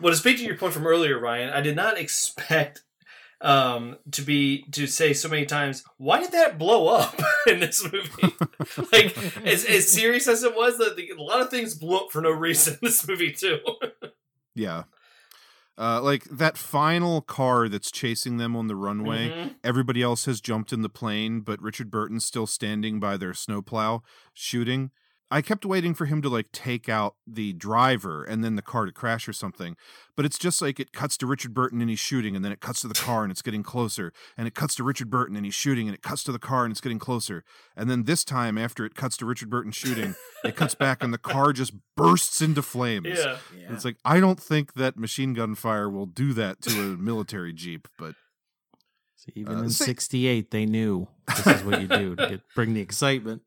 Well, to speak to your point from earlier, Ryan, I did not expect um, to be to say so many times, why did that blow up in this movie? Like, as, as serious as it was, the, the, a lot of things blew up for no reason in this movie, too. Yeah. Uh, like, that final car that's chasing them on the runway, mm-hmm. everybody else has jumped in the plane, but Richard Burton's still standing by their snowplow, shooting. I kept waiting for him to, like, take out the driver and then the car to crash or something. But it's just, like, it cuts to Richard Burton and he's shooting, and then it cuts to the car and it's getting closer. And it cuts to Richard Burton and he's shooting, and it cuts to the car and it's getting closer. And then this time, after it cuts to Richard Burton shooting, it cuts back and the car just bursts into flames. Yeah. Yeah. It's like, I don't think that machine gun fire will do that to a military Jeep, but... So even uh, in sixty-eight, they knew this is what you do to get, bring the excitement.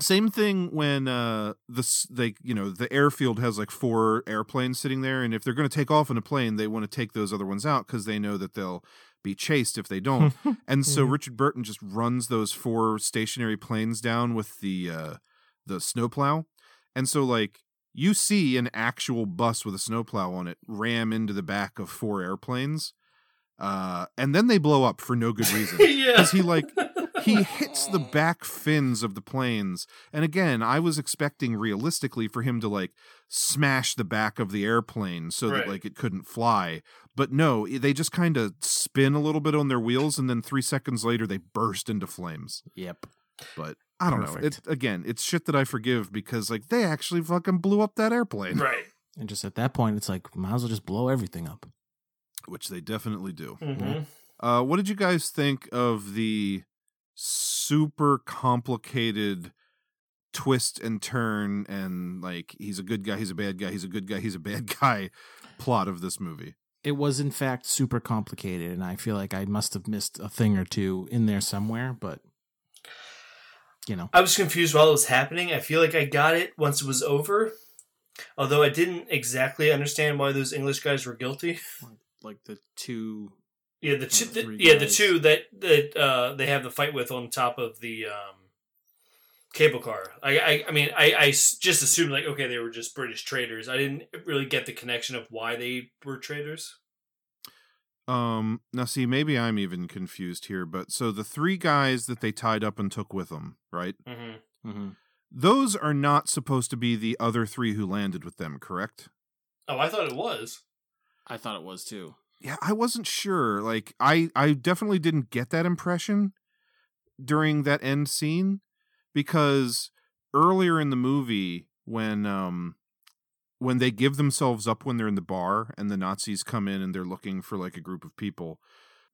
Same thing when uh, the they you know the airfield has like four airplanes sitting there, and if they're going to take off in a plane, they want to take those other ones out because they know that they'll be chased if they don't. And so yeah. Richard Burton just runs those four stationary planes down with the uh, the snowplow, and so like you see an actual bus with a snowplow on it ram into the back of four airplanes, uh, and then they blow up for no good reason because yeah. he like. He hits the back fins of the planes. And again, I was expecting realistically for him to like smash the back of the airplane so right. that like it couldn't fly. But no, they just kind of spin a little bit on their wheels. And then three seconds later, they burst into flames. Yep. But I don't Perfect. know. It, again, it's shit that I forgive because like they actually fucking blew up that airplane. Right. And just at that point, it's like, might as well just blow everything up. Which they definitely do. Mm-hmm. Uh, what did you guys think of the... super complicated twist and turn and like he's a good guy, he's a bad guy, he's a good guy, he's a bad guy plot of this movie? It was in fact super complicated, and I feel like I must have missed a thing or two in there somewhere, but you know. I was confused while it was happening. I feel like I got it once it was over, although I didn't exactly understand why those English guys were guilty. Like the two... Yeah, the two, the, yeah, the two that that uh, they have the fight with on top of the um, cable car. I, I, I mean, I, I just assumed like, okay, they were just British traitors. I didn't really get the connection of why they were traitors. Um, now, see, maybe I'm even confused here, but so the three guys that they tied up and took with them, right? Mm-hmm. Mm-hmm. Those are not supposed to be the other three who landed with them, correct? Oh, I thought it was. I thought it was too. Yeah, I wasn't sure. Like, I, I definitely didn't get that impression during that end scene because earlier in the movie, when um, when they give themselves up when they're in the bar and the Nazis come in and they're looking for like a group of people,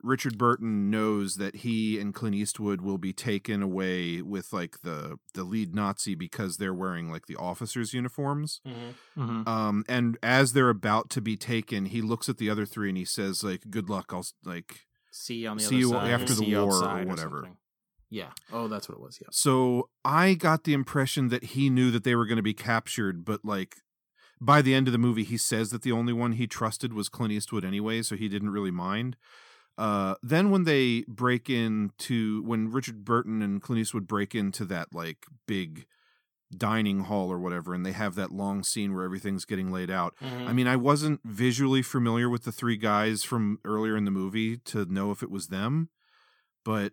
Richard Burton knows that he and Clint Eastwood will be taken away with like the the lead Nazi because they're wearing like the officers' uniforms. Mm-hmm. Mm-hmm. Um, and as they're about to be taken, he looks at the other three and he says like, "Good luck. I'll like see you on the see other you side. after see the war or whatever." Or yeah. Oh, that's what it was. Yeah. So I got the impression that he knew that they were going to be captured, but like. By the end of the movie, he says that the only one he trusted was Clint Eastwood anyway, so he didn't really mind. Uh, then when they break into, when Richard Burton and Clint Eastwood break into that like big dining hall or whatever, and they have that long scene where everything's getting laid out. Mm-hmm. I mean, I wasn't visually familiar with the three guys from earlier in the movie to know if it was them, but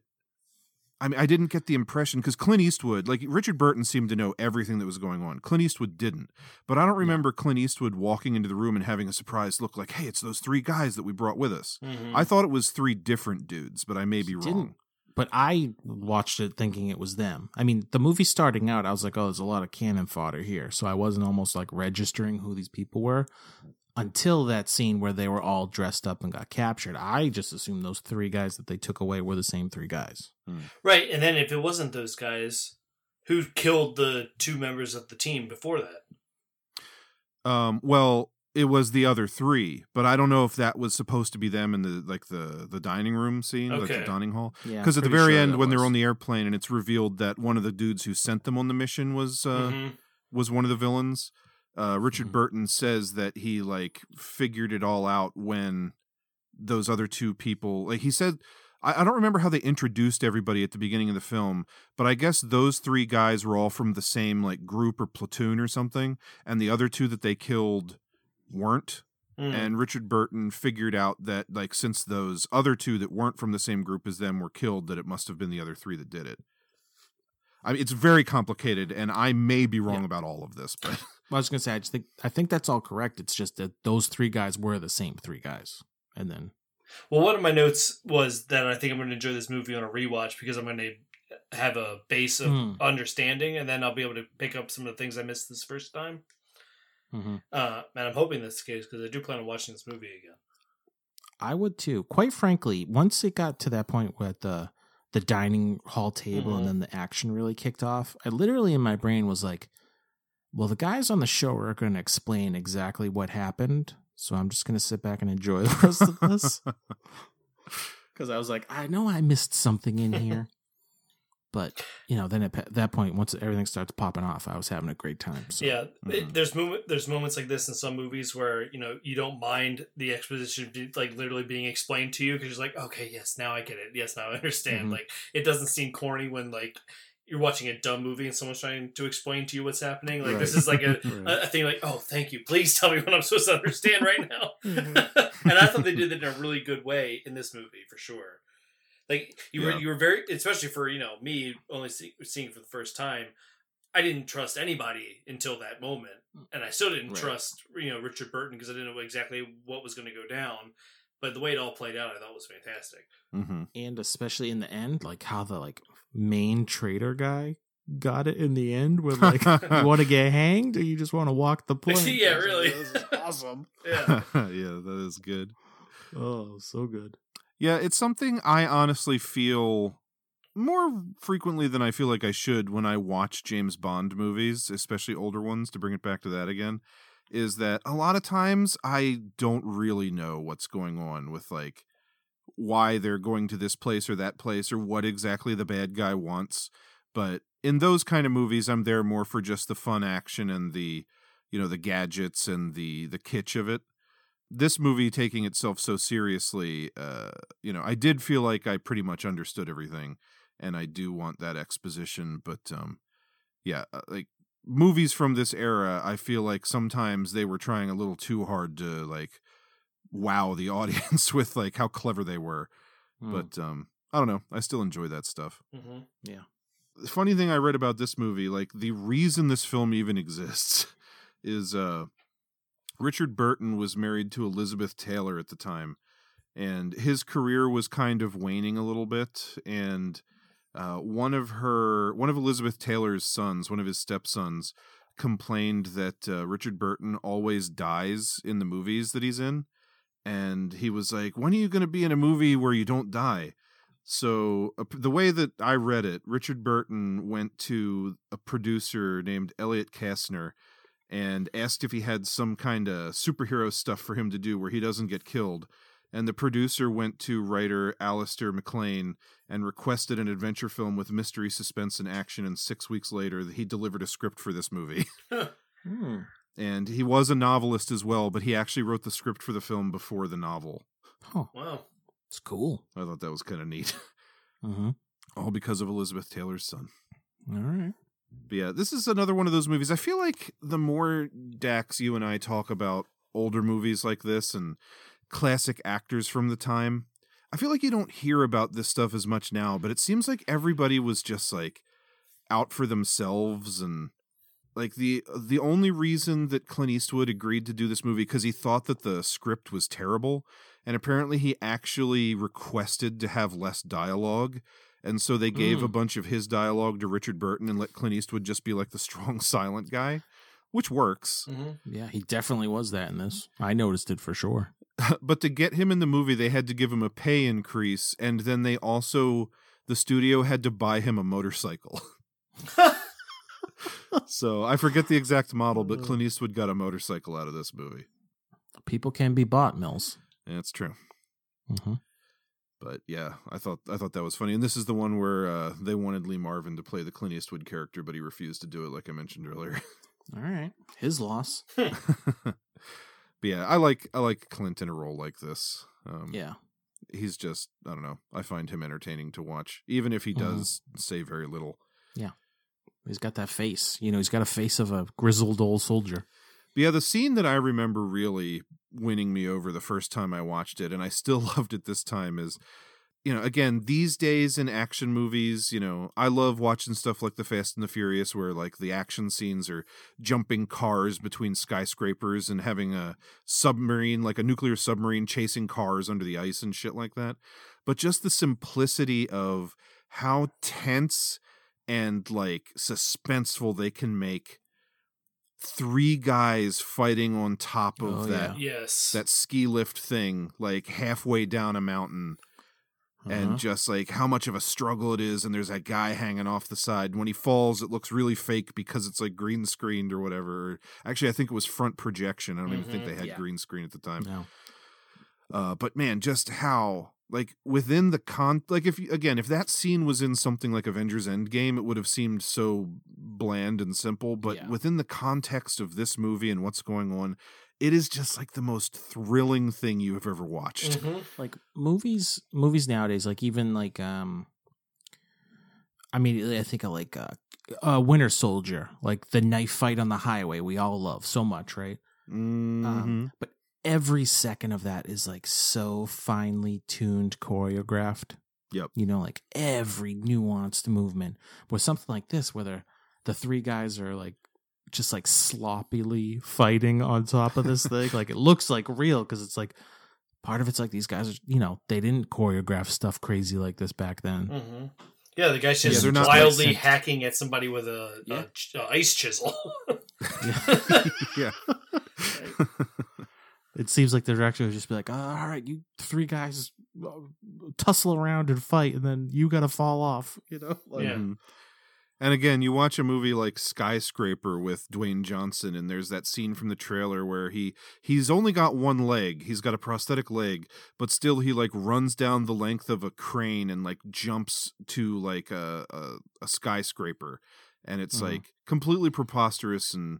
I mean, I didn't get the impression because Clint Eastwood, like Richard Burton seemed to know everything that was going on. Clint Eastwood didn't, but I don't remember Clint Eastwood walking into the room and having a surprise look like, hey, it's those three guys that we brought with us. Mm-hmm. I thought it was three different dudes, but I may be wrong. Didn't, but I watched it thinking it was them. I mean, the movie starting out, I was like, oh, there's a lot of cannon fodder here. So I wasn't almost like registering who these people were until that scene where they were all dressed up and got captured. I just assumed those three guys that they took away were the same three guys. Mm. Right, and then if it wasn't those guys, who killed the two members of the team before that? Um, well, it was the other three, but I don't know if that was supposed to be them in the like the, the dining room scene, okay. like the dining hall. Because yeah, at the very sure end, when was. they're on the airplane, and it's revealed that one of the dudes who sent them on the mission was uh, mm-hmm. was one of the villains. Uh, Richard mm-hmm. Burton says that he like figured it all out when those other two people, like he said, I, I don't remember how they introduced everybody at the beginning of the film, but I guess those three guys were all from the same like group or platoon or something. And the other two that they killed weren't. Mm. And Richard Burton figured out that, like, since those other two that weren't from the same group as them were killed, that it must have been the other three that did it. I mean, it's very complicated, and I may be wrong yeah. about all of this. But well, I was going to say, I just think I think that's all correct. It's just that those three guys were the same three guys, and then. Well, one of my notes was that I think I'm going to enjoy this movie on a rewatch because I'm going to have a base of mm. understanding, and then I'll be able to pick up some of the things I missed this first time. Mm-hmm. Uh, and I'm hoping that's the case because I do plan on watching this movie again. I would too. Quite frankly, once it got to that point with the the dining hall table mm-hmm. and then the action really kicked off, I literally in my brain was like, well, the guys on the show are going to explain exactly what happened, so I'm just going to sit back and enjoy the rest of this. Because I was like, I know I missed something in here. But, you know, then at that point, once everything starts popping off, I was having a great time. So. Yeah, mm-hmm. it, there's moment, there's moments like this in some movies where, you know, you don't mind the exposition, like, literally being explained to you because you're like, okay, yes, now I get it. Yes, now I understand. Mm-hmm. Like, it doesn't seem corny when, like, you're watching a dumb movie and someone's trying to explain to you what's happening. Like, right. this is like a, right. a thing like, oh, thank you. Please tell me what I'm supposed to understand right now. Mm-hmm. And I thought they did it in a really good way in this movie, for sure. Like, you yeah. were you were very, especially for, you know, me only see, seeing it for the first time, I didn't trust anybody until that moment. And I still didn't right. trust, you know, Richard Burton because I didn't know exactly what was going to go down. But the way it all played out, I thought was fantastic. Mm-hmm. And especially in the end, like how the, like, main trader guy got it in the end with, like, you want to get hanged or you just want to walk the plank? Yeah, really. Like, that was awesome. Yeah. Yeah, that is good. Oh, so good. Yeah, it's something I honestly feel more frequently than I feel like I should when I watch James Bond movies, especially older ones, to bring it back to that again, is that a lot of times I don't really know what's going on with, like, why they're going to this place or that place or what exactly the bad guy wants. But in those kind of movies, I'm there more for just the fun action and the, you know, the gadgets and the, the kitsch of it. This movie taking itself so seriously, uh, you know, I did feel like I pretty much understood everything, and I do want that exposition. But um, yeah, like movies from this era, I feel like sometimes they were trying a little too hard to, like, wow the audience with, like, how clever they were. Mm. But um, I don't know. I still enjoy that stuff. Mm-hmm. Yeah. The funny thing I read about this movie, like the reason this film even exists is uh. Richard Burton was married to Elizabeth Taylor at the time, and his career was kind of waning a little bit. And uh, one of her, one of Elizabeth Taylor's sons, one of his stepsons, complained that uh, Richard Burton always dies in the movies that he's in. And he was like, when are you going to be in a movie where you don't die? So uh, the way that I read it, Richard Burton went to a producer named Elliot Kastner and asked if he had some kind of superhero stuff for him to do where he doesn't get killed. And the producer went to writer Alistair MacLean and requested an adventure film with mystery, suspense, and action. And six weeks later, he delivered a script for this movie. hmm. And he was a novelist as well, but he actually wrote the script for the film before the novel. Oh, wow. That's cool. I thought that was kind of neat. Mm-hmm. All because of Elizabeth Taylor's son. All right. But yeah, this is another one of those movies. I feel like the more, Dax, you and I talk about older movies like this and classic actors from the time, I feel like you don't hear about this stuff as much now, but it seems like everybody was just, like, out for themselves. And, like, the the only reason that Clint Eastwood agreed to do this movie because he thought that the script was terrible, and apparently he actually requested to have less dialogue. And so they gave mm. a bunch of his dialogue to Richard Burton and let Clint Eastwood just be like the strong, silent guy, which works. Mm-hmm. Yeah, he definitely was that in this. I noticed it for sure. But to get him in the movie, they had to give him a pay increase. And then they also, the studio had to buy him a motorcycle. So I forget the exact model, but Clint Eastwood got a motorcycle out of this movie. People can be bought, Mills. That's true. Mm-hmm. But yeah, I thought I thought that was funny. And this is the one where uh, they wanted Lee Marvin to play the Clint Eastwood character, but he refused to do it, like I mentioned earlier. All right. His loss. But yeah, I like I like Clint in a role like this. Um, yeah. He's just, I don't know, I find him entertaining to watch, even if he does mm-hmm. say very little. Yeah. He's got that face. You know, he's got a face of a grizzled old soldier. But yeah, the scene that I remember really winning me over the first time I watched it, and I still loved it this time, is, you know, again, these days in action movies, you know, I love watching stuff like The Fast and the Furious, where like the action scenes are jumping cars between skyscrapers and having a submarine, like a nuclear submarine, chasing cars under the ice and shit like that. But just the simplicity of how tense and like suspenseful they can make three guys fighting on top of oh, that yeah. yes. that ski lift thing, like halfway down a mountain, uh-huh. and just like how much of a struggle it is, and there's that guy hanging off the side. When he falls, it looks really fake because it's like green screened or whatever. Actually, I think it was front projection. I don't mm-hmm. even think they had yeah. green screen at the time. No. Uh, but man, just how like within the con, like if again, if that scene was in something like Avengers Endgame, it would have seemed so bland and simple, but yeah. within the context of this movie and what's going on, it is just like the most thrilling thing you have ever watched. Mm-hmm. Like movies, movies nowadays, like even like, um, I mean, I think of like uh, uh, Winter Soldier, like the knife fight on the highway, we all love so much, right? Mm-hmm. Um, but every second of that is like so finely tuned, choreographed. Yep. You know, like every nuanced movement. But something like this, whether the three guys are like just like sloppily fighting on top of this thing, like it looks like real because it's like part of it's like these guys are, you know, they didn't choreograph stuff crazy like this back then. Mm-hmm. Yeah, the guy's just yeah, wildly hacking at somebody with a, yeah. a ch- uh, ice chisel. yeah. yeah. It seems like the director would just be like, oh, all right, you three guys tussle around and fight, and then you got to fall off, you know? Like, yeah. And again, you watch a movie like Skyscraper with Dwayne Johnson, and there's that scene from the trailer where he he's only got one leg. He's got a prosthetic leg, but still he like runs down the length of a crane and like jumps to like a, a, a skyscraper. And it's mm-hmm. like completely preposterous and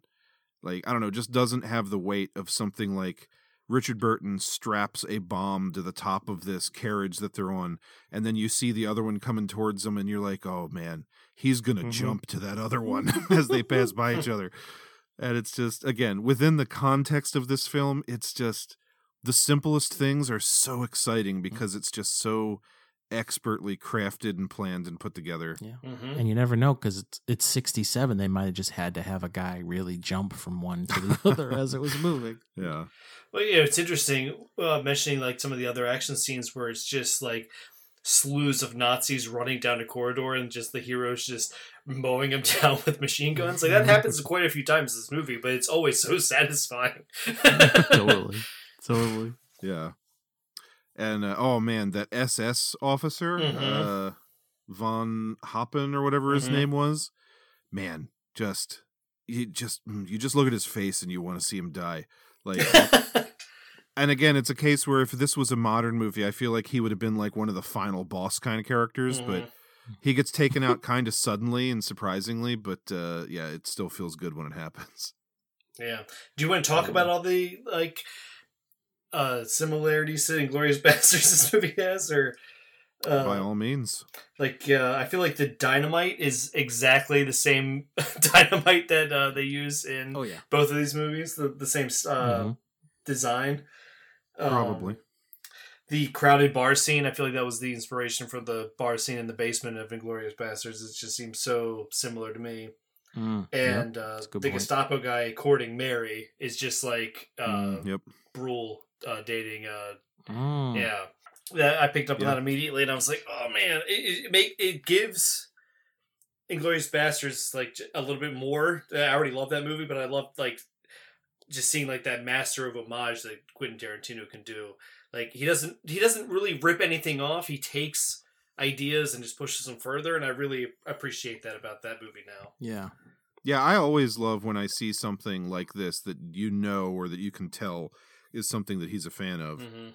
like, I don't know, just doesn't have the weight of something like Richard Burton straps a bomb to the top of this carriage that they're on, and then you see the other one coming towards them, and you're like, oh, man, he's going to mm-hmm. jump to that other one as they pass by each other. And it's just, again, within the context of this film, it's just the simplest things are so exciting because it's just so expertly crafted and planned and put together. Yeah, mm-hmm. And you never know because it's, it's sixty-seven. They might have just had to have a guy really jump from one to the other as it was moving. Yeah. Well, yeah, it's interesting uh, mentioning like some of the other action scenes where it's just like slews of Nazis running down a corridor and just the heroes just mowing them down with machine guns. Like that happens quite a few times in this movie, but it's always so satisfying. Totally. Totally. Yeah. And uh, oh man, that S S officer, mm-hmm. uh, Von Hoppen or whatever his mm-hmm. name was, man, just you just you just look at his face and you want to see him die. Like, and again, it's a case where if this was a modern movie, I feel like he would have been like one of the final boss kind of characters, mm-hmm. but he gets taken out kind of suddenly and surprisingly, but uh, yeah, it still feels good when it happens. Yeah. Do you want to talk about all the like uh, similarities to Inglourious Basterds this movie has? Or uh, by all means. Like, uh, I feel like the dynamite is exactly the same dynamite that uh, they use in oh, yeah. both of these movies, the, the same uh, mm-hmm. design. Probably. Um, the crowded bar scene, I feel like that was the inspiration for the bar scene in the basement of Inglourious Basterds. It just seems so similar to me. Mm, and yep. uh, the point. Gestapo guy courting Mary is just like uh, mm, yep. Brule uh, dating. Uh, mm. Yeah. I picked up on yep. that immediately, and I was like, oh, man, it it, make, it gives Inglourious Basterds like a little bit more. I already love that movie, but I love like just seeing like that master of homage that Quentin Tarantino can do. Like he doesn't he doesn't really rip anything off. He takes ideas and just pushes them further, and I really appreciate that about that movie now. Yeah. Yeah, I always love when I see something like this that you know or that you can tell is something that he's a fan of. Mm-hmm.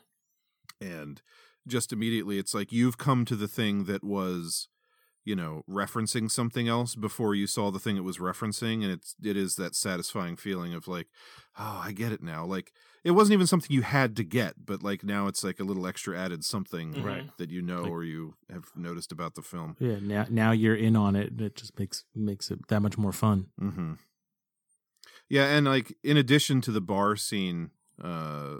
And just immediately it's like you've come to the thing that was, you know, referencing something else before you saw the thing it was referencing, and it's it is that satisfying feeling of like, oh, I get it now. Like it wasn't even something you had to get, but like now it's like a little extra added something mm-hmm. that you know like, or you have noticed about the film. Yeah, now now you're in on it, and it just makes makes it that much more fun. Mm-hmm. Yeah, and like in addition to the bar scene, uh,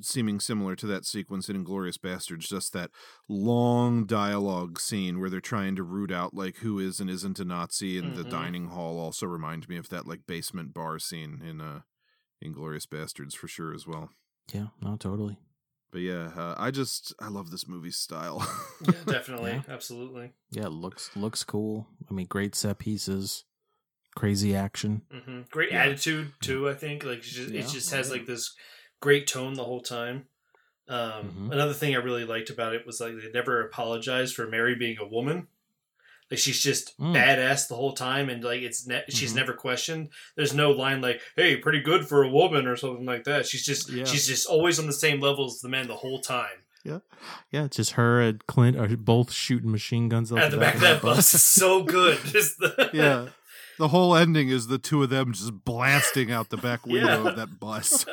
seeming similar to that sequence in Inglourious Basterds, just that long dialogue scene where they're trying to root out like who is and isn't a Nazi, and mm-hmm. the dining hall also reminded me of that like basement bar scene in uh, Inglourious Basterds for sure as well. Yeah, no, totally. But yeah, uh, I just, I love this movie's style. Yeah, definitely. Yeah. Absolutely. Yeah, looks looks cool. I mean, great set pieces, crazy action. Mm-hmm. Great yeah. attitude, too, I think. Like, it's just, yeah, it just right. has, like, this great tone the whole time. Um, mm-hmm. Another thing I really liked about it was, like, they never apologized for Mary being a woman. Like, she's just mm. badass the whole time, and, like, it's ne- she's mm-hmm. never questioned. There's no line like, hey, pretty good for a woman or something like that. She's just yeah. she's just always on the same level as the man the whole time. Yeah, yeah, it's just her and Clint are both shooting machine guns at the back, back of that bus. Is so good. Just the yeah, the whole ending is the two of them just blasting out the back window yeah. of that bus.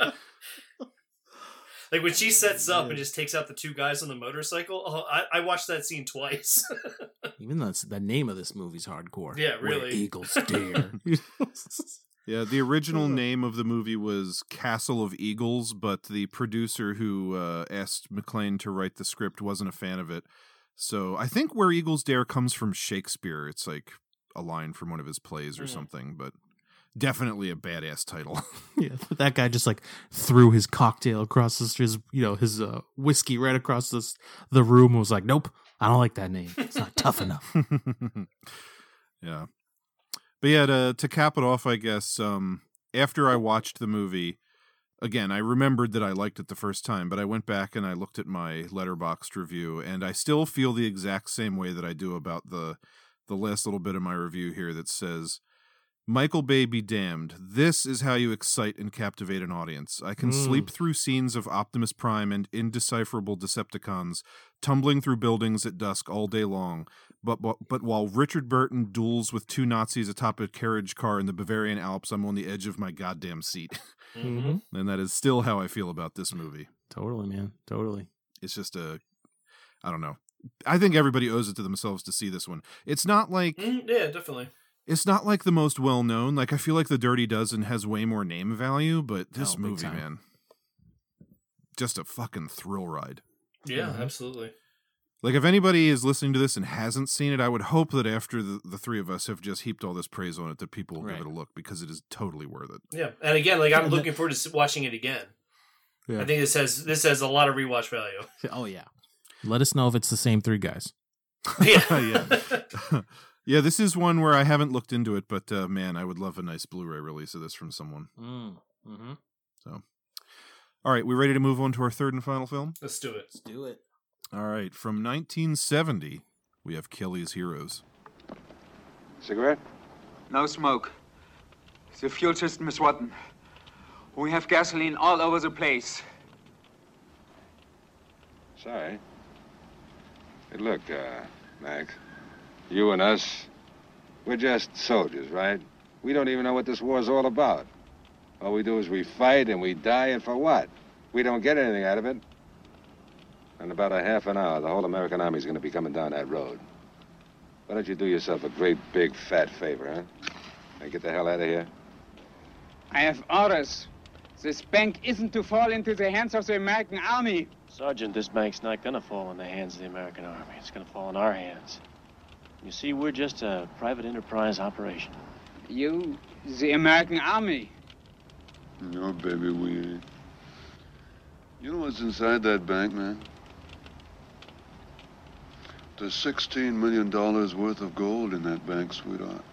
Like, when she sets up and just takes out the two guys on the motorcycle, oh, I, I watched that scene twice. Even though the name of this movie's hardcore. Yeah, really. Where Eagles Dare. Yeah, the original name of the movie was Castle of Eagles, but the producer who uh, asked MacLean to write the script wasn't a fan of it. So I think Where Eagles Dare comes from Shakespeare. It's like a line from one of his plays or mm. something, but... definitely a badass title. Yeah, that guy just like threw his cocktail across the his you know his uh, whiskey right across this the room and was like, nope, I don't like that name. It's not tough enough. Yeah, but yeah, to, to cap it off, I guess um, after I watched the movie again, I remembered that I liked it the first time, but I went back and I looked at my Letterboxd review, and I still feel the exact same way that I do about the the last little bit of my review here that says, Michael Bay be damned. This is how you excite and captivate an audience. I can mm. sleep through scenes of Optimus Prime and indecipherable Decepticons tumbling through buildings at dusk all day long. But, but but while Richard Burton duels with two Nazis atop a carriage car in the Bavarian Alps, I'm on the edge of my goddamn seat. Mm-hmm. And that is still how I feel about this movie. Totally, man. Totally. It's just a... I don't know. I think everybody owes it to themselves to see this one. It's not like... Mm, yeah, definitely. It's not like the most well-known. Like, I feel like The Dirty Dozen has way more name value, but this oh, movie, man, just a fucking thrill ride. Yeah, mm-hmm. absolutely. Like, if anybody is listening to this and hasn't seen it, I would hope that after the, the three of us have just heaped all this praise on it, that people will right. give it a look, because it is totally worth it. Yeah, and again, like, I'm looking forward to watching it again. Yeah. I think this has this has a lot of rewatch value. Oh, yeah. Let us know if it's the same three guys. Yeah. Yeah. Yeah, this is one where I haven't looked into it, but uh, man, I would love a nice Blu-ray release of this from someone. Mm, mm-hmm. So, all right, we ready to move on to our third and final film? Let's do it. Let's do it. All right, from nineteen seventy, we have Kelly's Heroes. Cigarette? No smoke. The fuel system is rotten. We have gasoline all over the place. Sorry. Hey, look, uh, Max. You and us, we're just soldiers, right? We don't even know what this war's all about. All we do is we fight and we die, and for what? We don't get anything out of it. In about a half an hour, the whole American army's gonna be coming down that road. Why don't you do yourself a great big fat favor, huh? And get the hell out of here. I have orders. This bank isn't to fall into the hands of the American army. Sergeant, this bank's not gonna fall in the hands of the American army. It's gonna fall in our hands. You see, we're just a private enterprise operation. You, the American Army. No, baby, we ain't. You know what's inside that bank, man? There's sixteen million dollars worth of gold in that bank, sweetheart.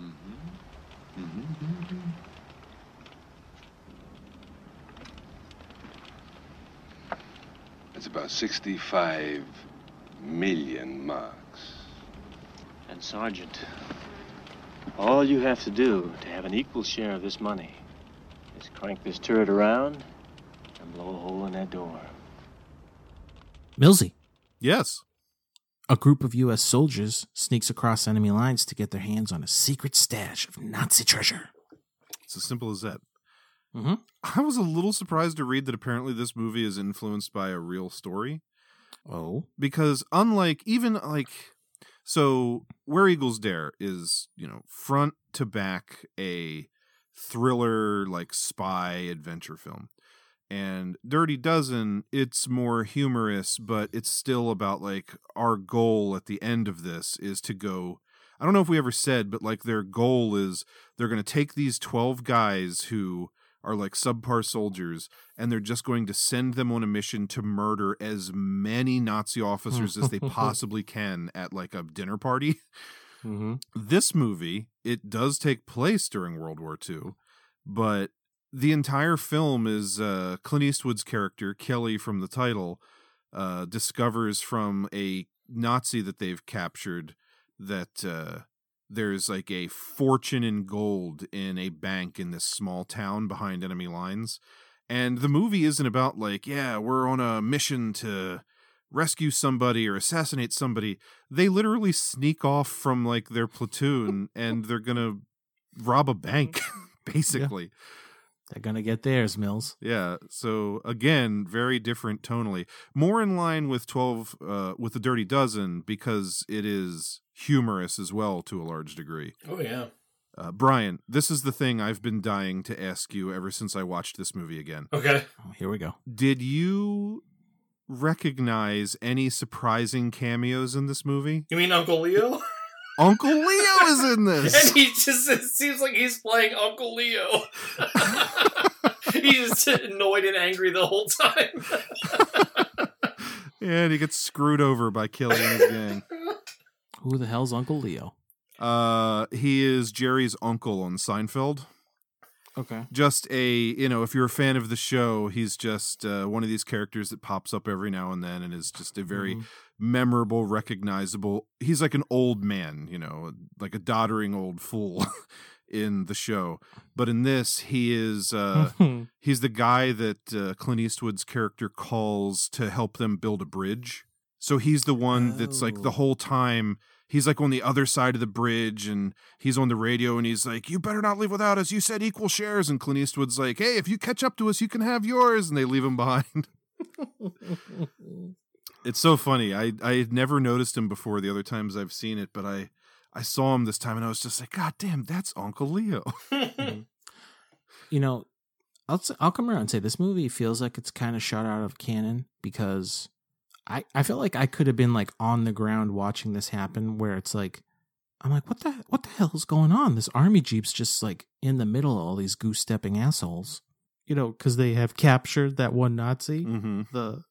Mm-hmm. Mm-hmm. It's about sixty-five... million marks. And Sergeant, all you have to do to have an equal share of this money is crank this turret around and blow a hole in that door. Millsy. Yes. A group of U S soldiers sneaks across enemy lines to get their hands on a secret stash of Nazi treasure. It's as simple as that. Mm-hmm. I was a little surprised to read that apparently this movie is influenced by a real story. Oh, because unlike even like so Where Eagles Dare is, you know, front to back a thriller, like spy adventure film. And Dirty Dozen, it's more humorous, but it's still about like our goal at the end of this is to go. I don't know if we ever said, but like their goal is they're going to take these twelve guys who are like subpar soldiers, and they're just going to send them on a mission to murder as many Nazi officers as they possibly can at like a dinner party. Mm-hmm. This movie, it does take place during World War Two, but the entire film is uh, Clint Eastwood's character, Kelly from the title, uh, discovers from a Nazi that they've captured that uh, there's like a fortune in gold in a bank in this small town behind enemy lines. And the movie isn't about like, yeah, we're on a mission to rescue somebody or assassinate somebody. They literally sneak off from like their platoon and they're going to rob a bank, basically. Yeah. They're going to get theirs, Mills. Yeah. So again, very different tonally, more in line with twelve, uh, with the Dirty Dozen, because it is humorous as well to a large degree. Oh yeah. Uh, Brian, this is the thing I've been dying to ask you ever since I watched this movie again. Okay. Oh, here we go. Did you recognize any surprising cameos in this movie? You mean Uncle Leo? Uncle Leo is in this! And he just, it seems like he's playing Uncle Leo. He's just annoyed and angry the whole time. Yeah, and he gets screwed over by killing his gang. Who the hell's Uncle Leo? Uh, he is Jerry's uncle on Seinfeld. Okay. Just a, you know, if you're a fan of the show, he's just uh, one of these characters that pops up every now and then and is just a very mm-hmm. memorable, recognizable. He's like an old man, you know, like a doddering old fool in the show. But in this, he is uh, he's the guy that uh, Clint Eastwood's character calls to help them build a bridge. So he's the one oh. that's like the whole time. He's like on the other side of the bridge and he's on the radio and he's like, you better not leave without us. You said equal shares. And Clint Eastwood's like, hey, if you catch up to us, you can have yours. And they leave him behind. It's so funny. I, I had never noticed him before the other times I've seen it, but I, I saw him this time and I was just like, God damn, that's Uncle Leo. Mm-hmm. You know, I'll, I'll come around and say this movie feels like it's kind of shot out of canon because I, I feel like I could have been like on the ground watching this happen where it's like, I'm like, what the, what the hell is going on? This army jeep's just like in the middle of all these goose stepping assholes, you know, cause they have captured that one Nazi. Mm-hmm. The,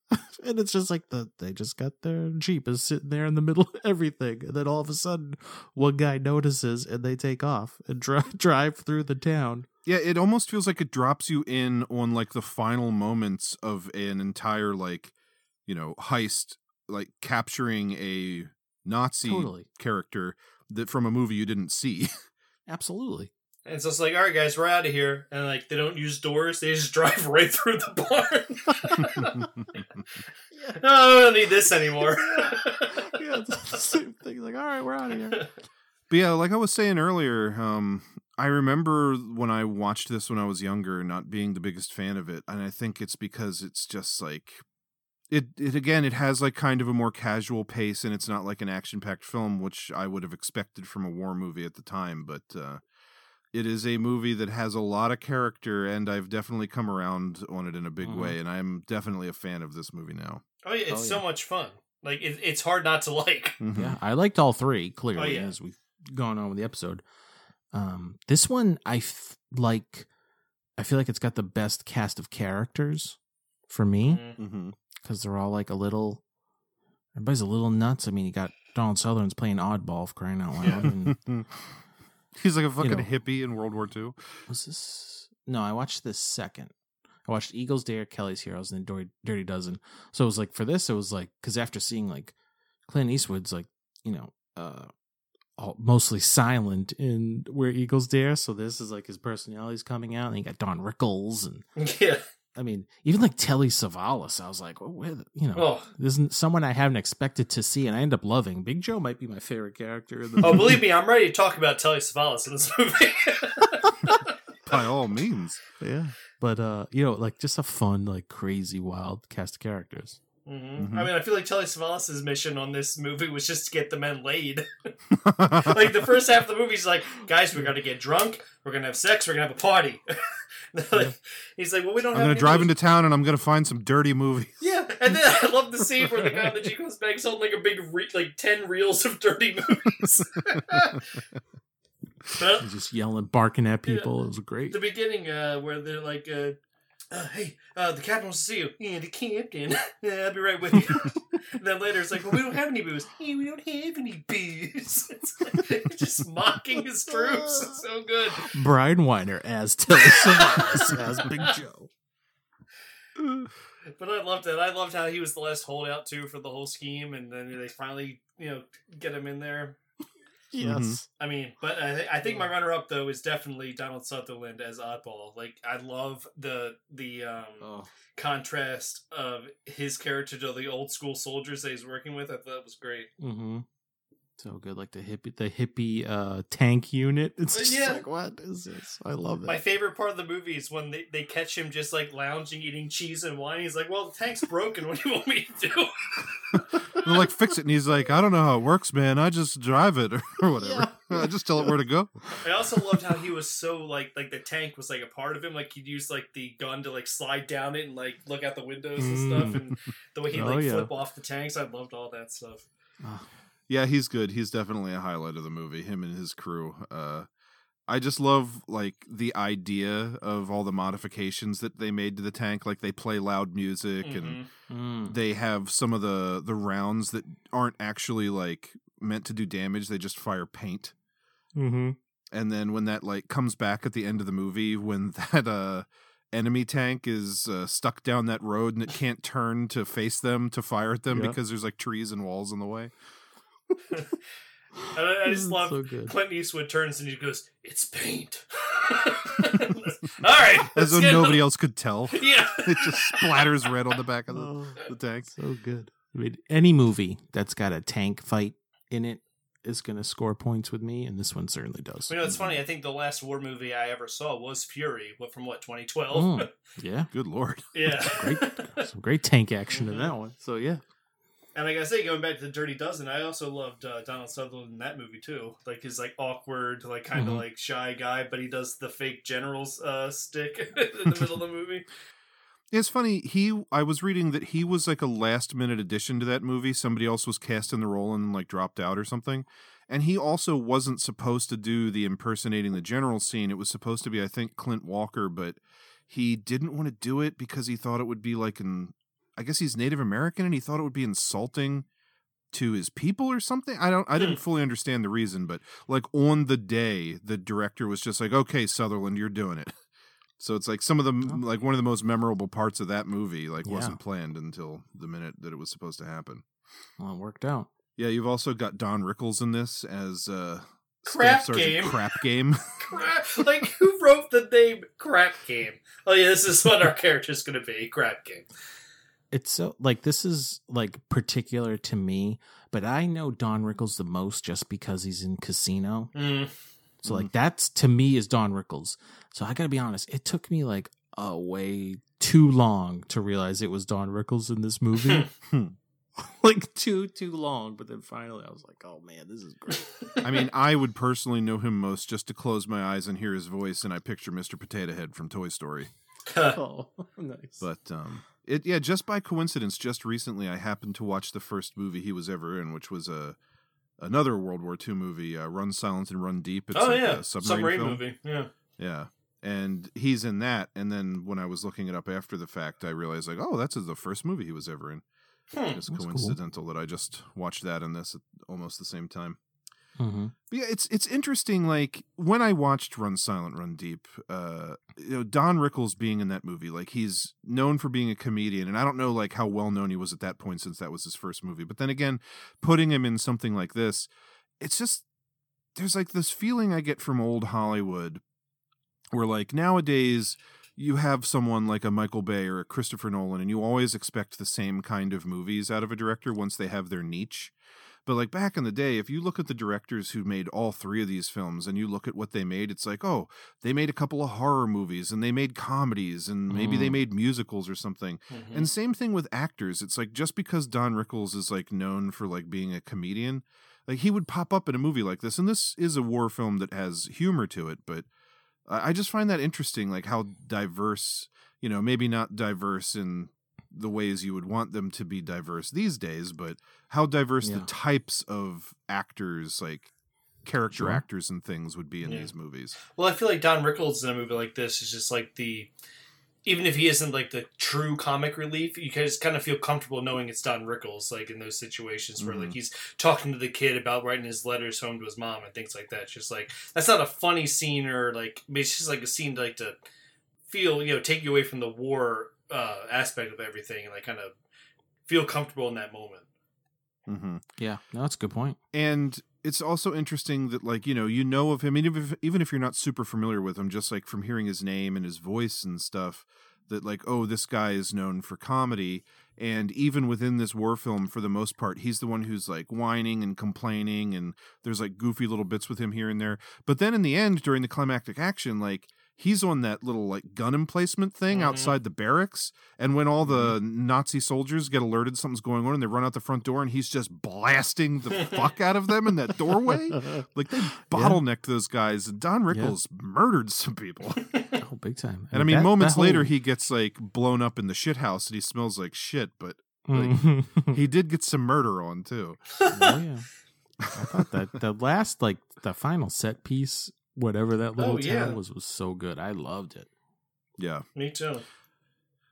and it's just like the, they just got their jeep is sitting there in the middle of everything. And then all of a sudden one guy notices and they take off and drive, drive through the town. Yeah. It almost feels like it drops you in on like the final moments of an entire, like, you know, heist, like capturing a Nazi totally. Character that from a movie you didn't see. Absolutely. And so it's like, all right, guys, we're out of here. And like, they don't use doors. They just drive right through the barn. Yeah. No, I don't need this anymore. Yeah, it's the same thing. Like, all right, we're out of here. But yeah, like I was saying earlier, um, I remember when I watched this when I was younger, not being the biggest fan of it. And I think it's because it's just like, It it again, it has like kind of a more casual pace and it's not like an action-packed film, which I would have expected from a war movie at the time. But uh, it is a movie that has a lot of character and I've definitely come around on it in a big mm-hmm. way. And I'm definitely a fan of this movie now. Oh, yeah, it's oh, so yeah. much fun. Like, it, it's hard not to like. Mm-hmm. Yeah, I liked all three, clearly, oh, yeah. as we've gone on with the episode. Um, this one, I f- like, I feel like it's got the best cast of characters for me. Mm-hmm. Because they're all like a little, everybody's a little nuts. I mean, you got Donald Sutherland's playing oddball for crying out loud. And, he's like a fucking you know, hippie in World War Two. Was this? No, I watched this second. I watched Eagles Dare, Kelly's Heroes, and then Dirty Dozen. So it was like for this, it was like because after seeing like Clint Eastwood's like you know uh, all, mostly silent in Where Eagles Dare, so this is like his personality's coming out, and you got Don Rickles and yeah. I mean, even like Telly Savalas, I was like, well, where the, you know, oh. this is someone I haven't expected to see, and I end up loving. Big Joe might be my favorite character in the movie. Oh, believe me, I'm ready to talk about Telly Savalas in this movie. By all means. Yeah. But, uh, you know, like just a fun, like crazy, wild cast of characters. Mm-hmm. Mm-hmm. I mean, I feel like Telly Savalas' mission on this movie was just to get the men laid. Like, the first half of the movie, he's like, guys, we're going to get drunk, we're going to have sex, we're going to have a party. Yeah. He's like, well, we don't I'm have I'm going to drive movies. into town and I'm going to find some dirty movies. Yeah, and then I love the scene where the guy in the Jeep comes back, he's holding like a big, re- like, ten reels of dirty movies. But, he's just yelling, barking at people. Yeah, it was great. The beginning, uh, where they're like... Uh, Uh, hey, uh, the captain wants to see you. Yeah, the captain. Yeah, I'll be right with you. And then later it's like, well, we don't have any booze. Hey, we don't have any booze. It's like, just mocking his troops. It's so good. Brian Weiner as Telly Savalas as Big Joe. But I loved it. I loved how he was the last holdout, too, for the whole scheme. And then they finally, you know, get him in there. Yes. Mm-hmm. I mean, but I, th- I think my runner-up, though, is definitely Donald Sutherland as Oddball. Like, I love the the um, oh. contrast of his character to the old-school soldiers that he's working with. I thought that was great. Mm-hmm. So good. Like, the hippie, the hippie uh, tank unit. It's just yeah. like, what is this? I love it. My favorite part of the movie is when they, they catch him just, like, lounging, eating cheese and wine. He's like, well, the tank's broken. What do you want me to do? They're like, fix it. And he's like, I don't know how it works, man. I just drive it or whatever. Yeah. I just tell it where to go. I also loved how he was so, like, like the tank was, like, a part of him. Like, he'd use, like, the gun to, like, slide down it and, like, look out the windows mm. and stuff. And the way he'd, like, oh, yeah. flip off the tanks. I loved all that stuff. Yeah, he's good. He's definitely a highlight of the movie, him and his crew. Uh, I just love, like, the idea of all the modifications that they made to the tank. Like, they play loud music, mm-hmm. and mm. they have some of the, the rounds that aren't actually, like, meant to do damage. They just fire paint. Mm-hmm. And then when that, like, comes back at the end of the movie, when that uh, enemy tank is uh, stuck down that road and it can't turn to face them to fire at them yeah. because there's, like, trees and walls in the way. I, I just love so Clint Eastwood turns and he goes, it's paint. All right. As though nobody else could tell. Yeah. It just splatters red on the back of the, oh, the tank. So good. I mean, any movie that's got a tank fight in it is going to score points with me, and this one certainly does. You know, it's funny. I think the last war movie I ever saw was Fury, what from what, twenty twelve? Mm, yeah. Good Lord. Yeah. Great, some great tank action mm-hmm. in that one. So, yeah. And like I say, going back to The Dirty Dozen, I also loved uh, Donald Sutherland in that movie, too. Like, his, like, awkward, like, kind of, mm-hmm. like, shy guy, but he does the fake general's uh, stick in the middle of the movie. It's funny, he, I was reading that he was, like, a last-minute addition to that movie. Somebody else was cast in the role and, like, dropped out or something. And he also wasn't supposed to do the impersonating the general scene. It was supposed to be, I think, Clint Walker, but he didn't want to do it because he thought it would be, like, an... I guess he's Native American and he thought it would be insulting to his people or something. I don't, I didn't fully understand the reason, but like on the day, the director was just like, okay, Sutherland, you're doing it. So it's like some of the, like one of the most memorable parts of that movie, like yeah. wasn't planned until the minute that it was supposed to happen. Well, it worked out. Yeah. You've also got Don Rickles in this as uh Crap game. Crap game. Crap. Like, who wrote the name Crap Game? Oh yeah. This is what our character's going to be. Crap Game. It's so like this is like particular to me, but I know Don Rickles the most just because he's in Casino. Mm. So like that's to me is Don Rickles. So I gotta be honest, it took me like a way too long to realize it was Don Rickles in this movie. Like too too long, but then finally I was like, oh man, this is great. I mean, I would personally know him most just to close my eyes and hear his voice, and I picture Mister Potato Head from Toy Story. Oh, nice. But um. It yeah, just by coincidence, just recently I happened to watch the first movie he was ever in, which was a another World War Two movie, uh, Run Silent and Run Deep. It's oh like yeah, a submarine, submarine film. movie. Yeah, yeah, and he's in that. And then when I was looking it up after the fact, I realized like, oh, that's the first movie he was ever in. Hmm. It's coincidental cool. that I just watched that and this at almost the same time. Mm-hmm. But yeah, it's it's interesting. Like when I watched Run Silent, Run Deep, uh, you know, Don Rickles being in that movie, like he's known for being a comedian, and I don't know like how well known he was at that point since that was his first movie. But then again, putting him in something like this, it's just there's like this feeling I get from old Hollywood, where like nowadays you have someone like a Michael Bay or a Christopher Nolan, and you always expect the same kind of movies out of a director once they have their niche. But like back in the day, if you look at the directors who made all three of these films and you look at what they made, it's like, oh, they made a couple of horror movies and they made comedies and maybe mm. they made musicals or something. Mm-hmm. And same thing with actors. It's like just because Don Rickles is like known for like being a comedian, like he would pop up in a movie like this. And this is a war film that has humor to it, but I just find that interesting, like how diverse, you know, maybe not diverse in the ways you would want them to be diverse these days, but how diverse yeah. the types of actors, like character sure. actors and things would be in yeah. these movies. Well, I feel like Don Rickles in a movie like this is just like the, even if he isn't like the true comic relief, you just kind of feel comfortable knowing it's Don Rickles, like in those situations where mm-hmm. like he's talking to the kid about writing his letters home to his mom and things like that. It's just like, that's not a funny scene or like, it's just like a scene to like to feel, you know, take you away from the war uh, aspect of everything and like kind of feel comfortable in that moment. Mm-hmm. Yeah, no, that's a good point. And it's also interesting that, like, you know, you know of him, even if, even if you're not super familiar with him, just like from hearing his name and his voice and stuff, that like, oh, this guy is known for comedy. And even within this war film, for the most part, he's the one who's like whining and complaining, and there's like goofy little bits with him here and there. But then in the end, during the climactic action, like, he's on that little like gun emplacement thing mm-hmm. outside the barracks. And when all the Nazi soldiers get alerted something's going on and they run out the front door and he's just blasting the fuck out of them in that doorway. Like they bottlenecked yeah. those guys. And Don Rickles yeah. murdered some people. Oh, big time. And I mean, that, moments that whole... later he gets like blown up in the shit house and he smells like shit, but like, he did get some murder on too. Oh, yeah. I thought that the last, like the final set piece, whatever that little oh, yeah. tale was, was so good. I loved it. Yeah. Me too.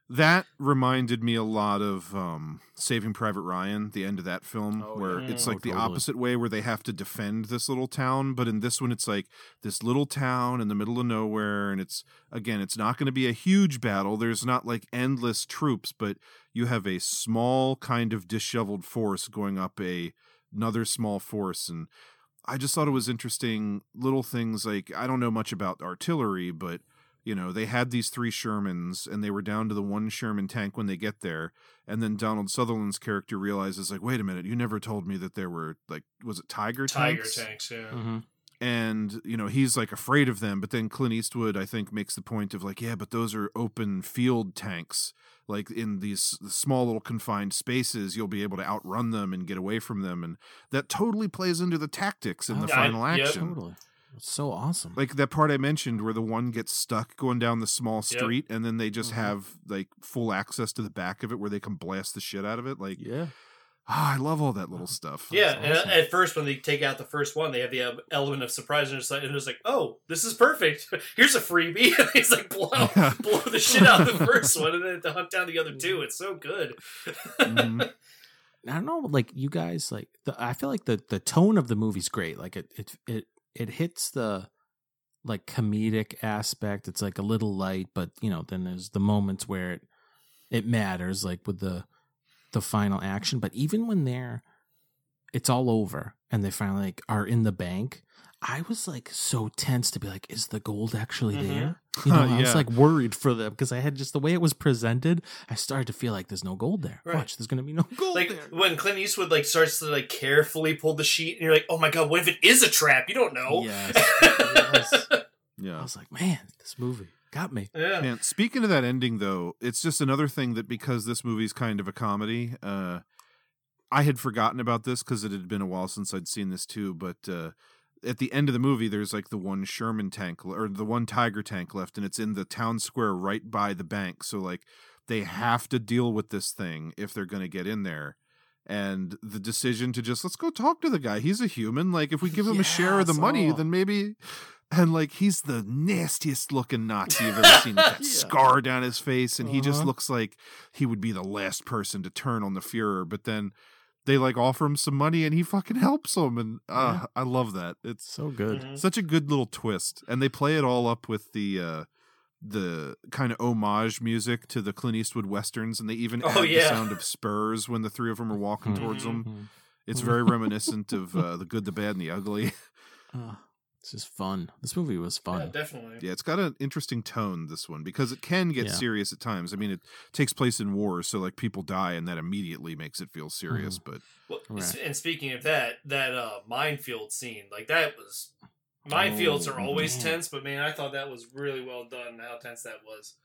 That reminded me a lot of um, Saving Private Ryan, the end of that film, oh, where yeah. it's like oh, the totally. opposite way where they have to defend this little town. But in this one, it's like this little town in the middle of nowhere. And it's, again, it's not going to be a huge battle. There's not like endless troops, but you have a small kind of disheveled force going up a another small force. And I just thought it was interesting little things like, I don't know much about artillery, but, you know, they had these three Shermans and they were down to the one Sherman tank when they get there. And then Donald Sutherland's character realizes, like, wait a minute, you never told me that there were, like, was it Tiger tanks? Tiger tanks, yeah. Mm-hmm. And, you know, he's, like, afraid of them. But then Clint Eastwood, I think, makes the point of, like, yeah, but those are open field tanks. Like, in these small little confined spaces, you'll be able to outrun them and get away from them. And that totally plays into the tactics in the I, final I, action. Yep. Totally. It's so awesome. Like, that part I mentioned where the one gets stuck going down the small street, yep. and then they just mm-hmm. have, like, full access to the back of it where they can blast the shit out of it. Like, yeah. Oh, I love all that little stuff. That's yeah, awesome. And at first when they take out the first one, they have the element of surprise, and it's like, and it's like, oh, this is perfect. Here's a freebie. It's like blow, yeah. blow the shit out of the first one, and then to hunt down the other two. It's so good. Mm-hmm. I don't know, like you guys, like the, I feel like the the tone of the movie's great. Like it it it it hits the like comedic aspect. It's like a little light, but you know, then there's the moments where it it matters, like with the. the final action. But even when they're it's all over and they finally like are in the bank, I was like so tense to be like, is the gold actually mm-hmm. there? You know, uh, I was yeah. like worried for them because I had just the way it was presented, I started to feel like there's no gold there. Right. Watch, there's gonna be no gold like, there. When Clint Eastwood like starts to like carefully pull the sheet and you're like, oh my god, what if it is a trap? You don't know. Yes. yes. Yeah. I was like, man, this movie got me. Yeah. Man, speaking of that ending, though, it's just another thing that because this movie's kind of a comedy, uh, I had forgotten about this because it had been a while since I'd seen this too. But uh, at the end of the movie, there's like the one Sherman tank or the one Tiger tank left, and it's in the town square right by the bank. So like they have to deal with this thing if they're going to get in there. And the decision to just let's go talk to the guy. He's a human. Like if we give him yes, a share of the money, oh. then maybe. And like he's the nastiest looking Nazi you've ever seen. With that yeah. scar down his face, and uh-huh. he just looks like he would be the last person to turn on the Fuhrer. But then they like offer him some money, and he fucking helps them. And uh, yeah. I love that. It's so good, mm-hmm. such a good little twist. And they play it all up with the uh, the kind of homage music to the Clint Eastwood westerns, and they even oh, add yeah. the sound of spurs when the three of them are walking mm-hmm. towards them. It's very reminiscent of uh, The Good, the Bad, and the Ugly. Uh. This is fun. This movie was fun. Yeah, definitely. Yeah, it's got an interesting tone, this one, because it can get yeah. serious at times. I mean, it takes place in war, so like people die, and that immediately makes it feel serious. Mm. But well, right. and speaking of that, that uh, minefield scene, like that was minefields oh, are always man. tense, but man, I thought that was really well done. How tense that was,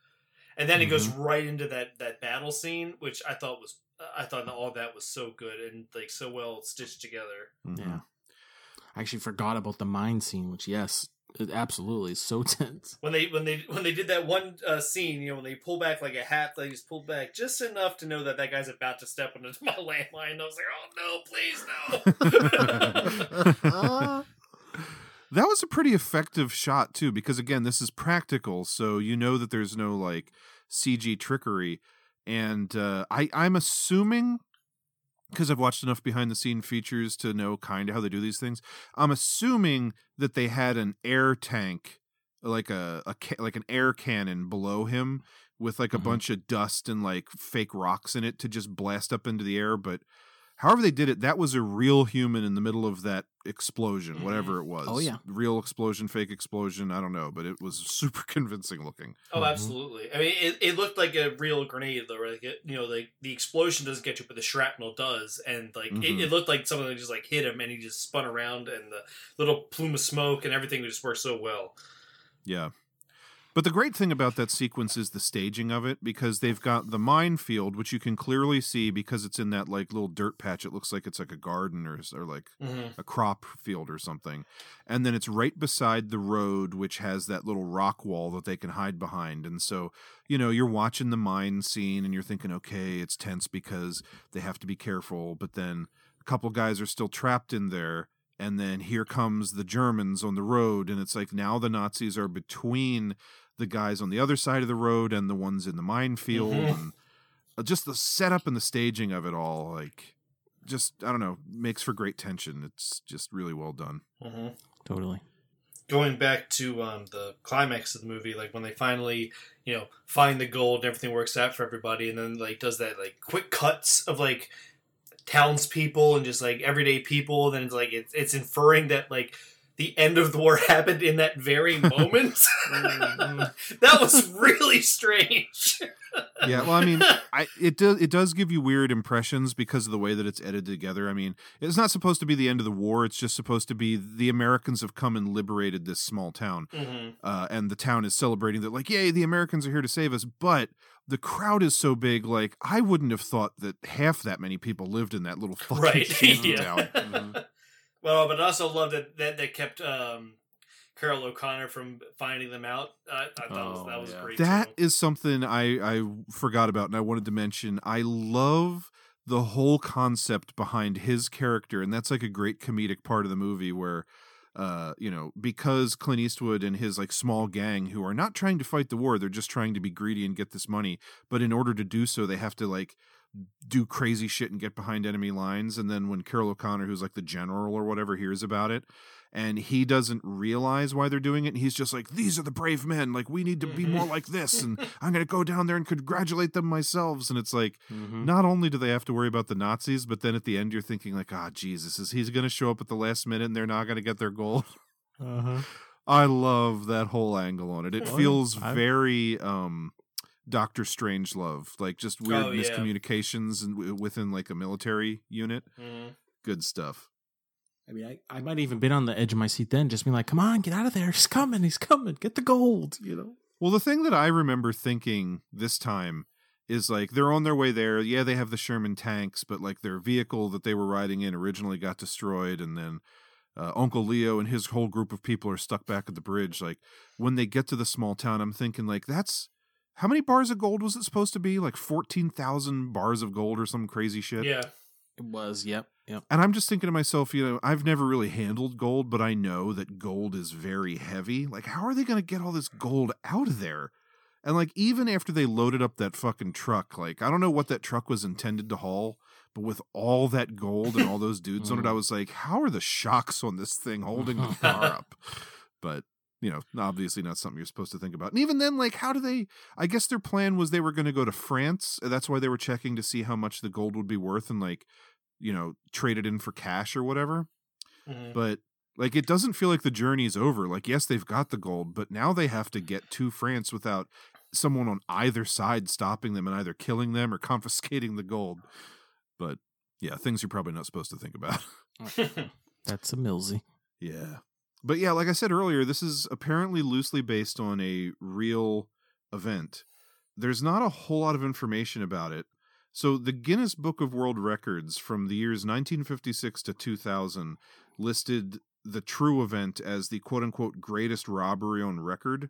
and then mm-hmm. it goes right into that that battle scene, which I thought was I thought all that was so good and like so well stitched together. Mm-hmm. Yeah. I actually forgot about the mine scene, which yes, it absolutely is so tense. When they when they when they did that one uh, scene, you know, when they pull back like a hat, they just pull back just enough to know that that guy's about to step onto my landmine. I was like, oh no, please no. uh, that was a pretty effective shot too, because again, this is practical, so you know that there's no like C G trickery, and uh, I I'm assuming. Because I've watched enough behind-the-scene features to know kind of how they do these things, I'm assuming that they had an air tank, like a, a ca- like an air cannon below him, with like a mm-hmm. bunch of dust and like fake rocks in it to just blast up into the air. But however they did it, that was a real human in the middle of that explosion, whatever it was. Oh yeah, real explosion, fake explosion. I don't know, but it was super convincing looking. Oh, absolutely. I mean, it, it looked like a real grenade, though. Like it, you know, like the explosion doesn't get you, but the shrapnel does, and like mm-hmm. it, it looked like something that just like hit him, and he just spun around, and the little plume of smoke and everything just worked so well. Yeah. But the great thing about that sequence is the staging of it, because they've got the minefield, which you can clearly see because it's in that like little dirt patch. It looks like it's like a garden or, or like mm-hmm. a crop field or something. And then it's right beside the road, which has that little rock wall that they can hide behind. And so, you know, you're watching the mine scene and you're thinking, okay, it's tense because they have to be careful. But then a couple guys are still trapped in there. And then here comes the Germans on the road. And it's like now the Nazis are between the guys on the other side of the road and the ones in the minefield, mm-hmm. and just the setup and the staging of it all, like, just, I don't know, makes for great tension. It's just really well done. Mm-hmm. Totally. Going back to um, the climax of the movie, like when they finally, you know, find the gold and everything works out for everybody, and then like does that like quick cuts of like townspeople and just like everyday people. Then it's like it's, it's inferring that like the end of the war happened in that very moment. That was really strange. Yeah, well, I mean, I, it does it does give you weird impressions because of the way that it's edited together. I mean, it's not supposed to be the end of the war. It's just supposed to be the Americans have come and liberated this small town. Mm-hmm. Uh, and the town is celebrating that, like, yay, the Americans are here to save us. But the crowd is so big, like, I wouldn't have thought that half that many people lived in that little fucking right. yeah. town. Mm-hmm. Well, but I also love that that they kept um, Carol O'Connor from finding them out. I, I thought oh, was, that was yeah. great. That too. is something I, I forgot about and I wanted to mention. I love the whole concept behind his character, and that's like a great comedic part of the movie where, uh, you know, because Clint Eastwood and his like small gang who are not trying to fight the war, they're just trying to be greedy and get this money. But in order to do so, they have to like do crazy shit and get behind enemy lines. And then when Carol O'Connor, who's like the general or whatever, hears about it and he doesn't realize why they're doing it, and he's just like, these are the brave men, like we need to mm-hmm. be more like this, and I'm gonna go down there and congratulate them myself. And it's like mm-hmm. not only do they have to worry about the Nazis, but then at the end you're thinking like, ah, oh, Jesus, is he's gonna show up at the last minute and they're not gonna get their goal? Uh-huh. I love that whole angle on it. It oh, feels I'm- very um Doctor Strangelove, like just weird oh, yeah. miscommunications and w- within like a military unit. Mm. Good stuff. I mean, I, I might have even been on the edge of my seat then, just being like, come on, get out of there. He's coming. He's coming. Get the gold, you know? Well, the thing that I remember thinking this time is like, they're on their way there. Yeah, they have the Sherman tanks, but like their vehicle that they were riding in originally got destroyed. And then uh, Uncle Leo and his whole group of people are stuck back at the bridge. Like when they get to the small town, I'm thinking like, that's, how many bars of gold was it supposed to be? Like fourteen thousand bars of gold or some crazy shit? Yeah, it was. Yep. Yep. And I'm just thinking to myself, you know, I've never really handled gold, but I know that gold is very heavy. Like, how are they going to get all this gold out of there? And like, even after they loaded up that fucking truck, like, I don't know what that truck was intended to haul, but with all that gold and all those dudes on it, I was like, how are the shocks on this thing holding the car up? But you know, obviously not something you're supposed to think about. And even then, like, how do they, I guess their plan was they were going to go to France. That's why they were checking to see how much the gold would be worth and like, you know, trade it in for cash or whatever. Mm-hmm. But Like, it doesn't feel like the journey is over. Like, yes, they've got the gold, but now they have to get to France without someone on either side stopping them and either killing them or confiscating the gold. But, yeah, things you're probably not supposed to think about. That's a millsy. Yeah. But, yeah, like I said earlier, this is apparently loosely based on a real event. There's not a whole lot of information about it. So the Guinness Book of World Records from the years nineteen fifty-six to two thousand listed the true event as the quote-unquote greatest robbery on record,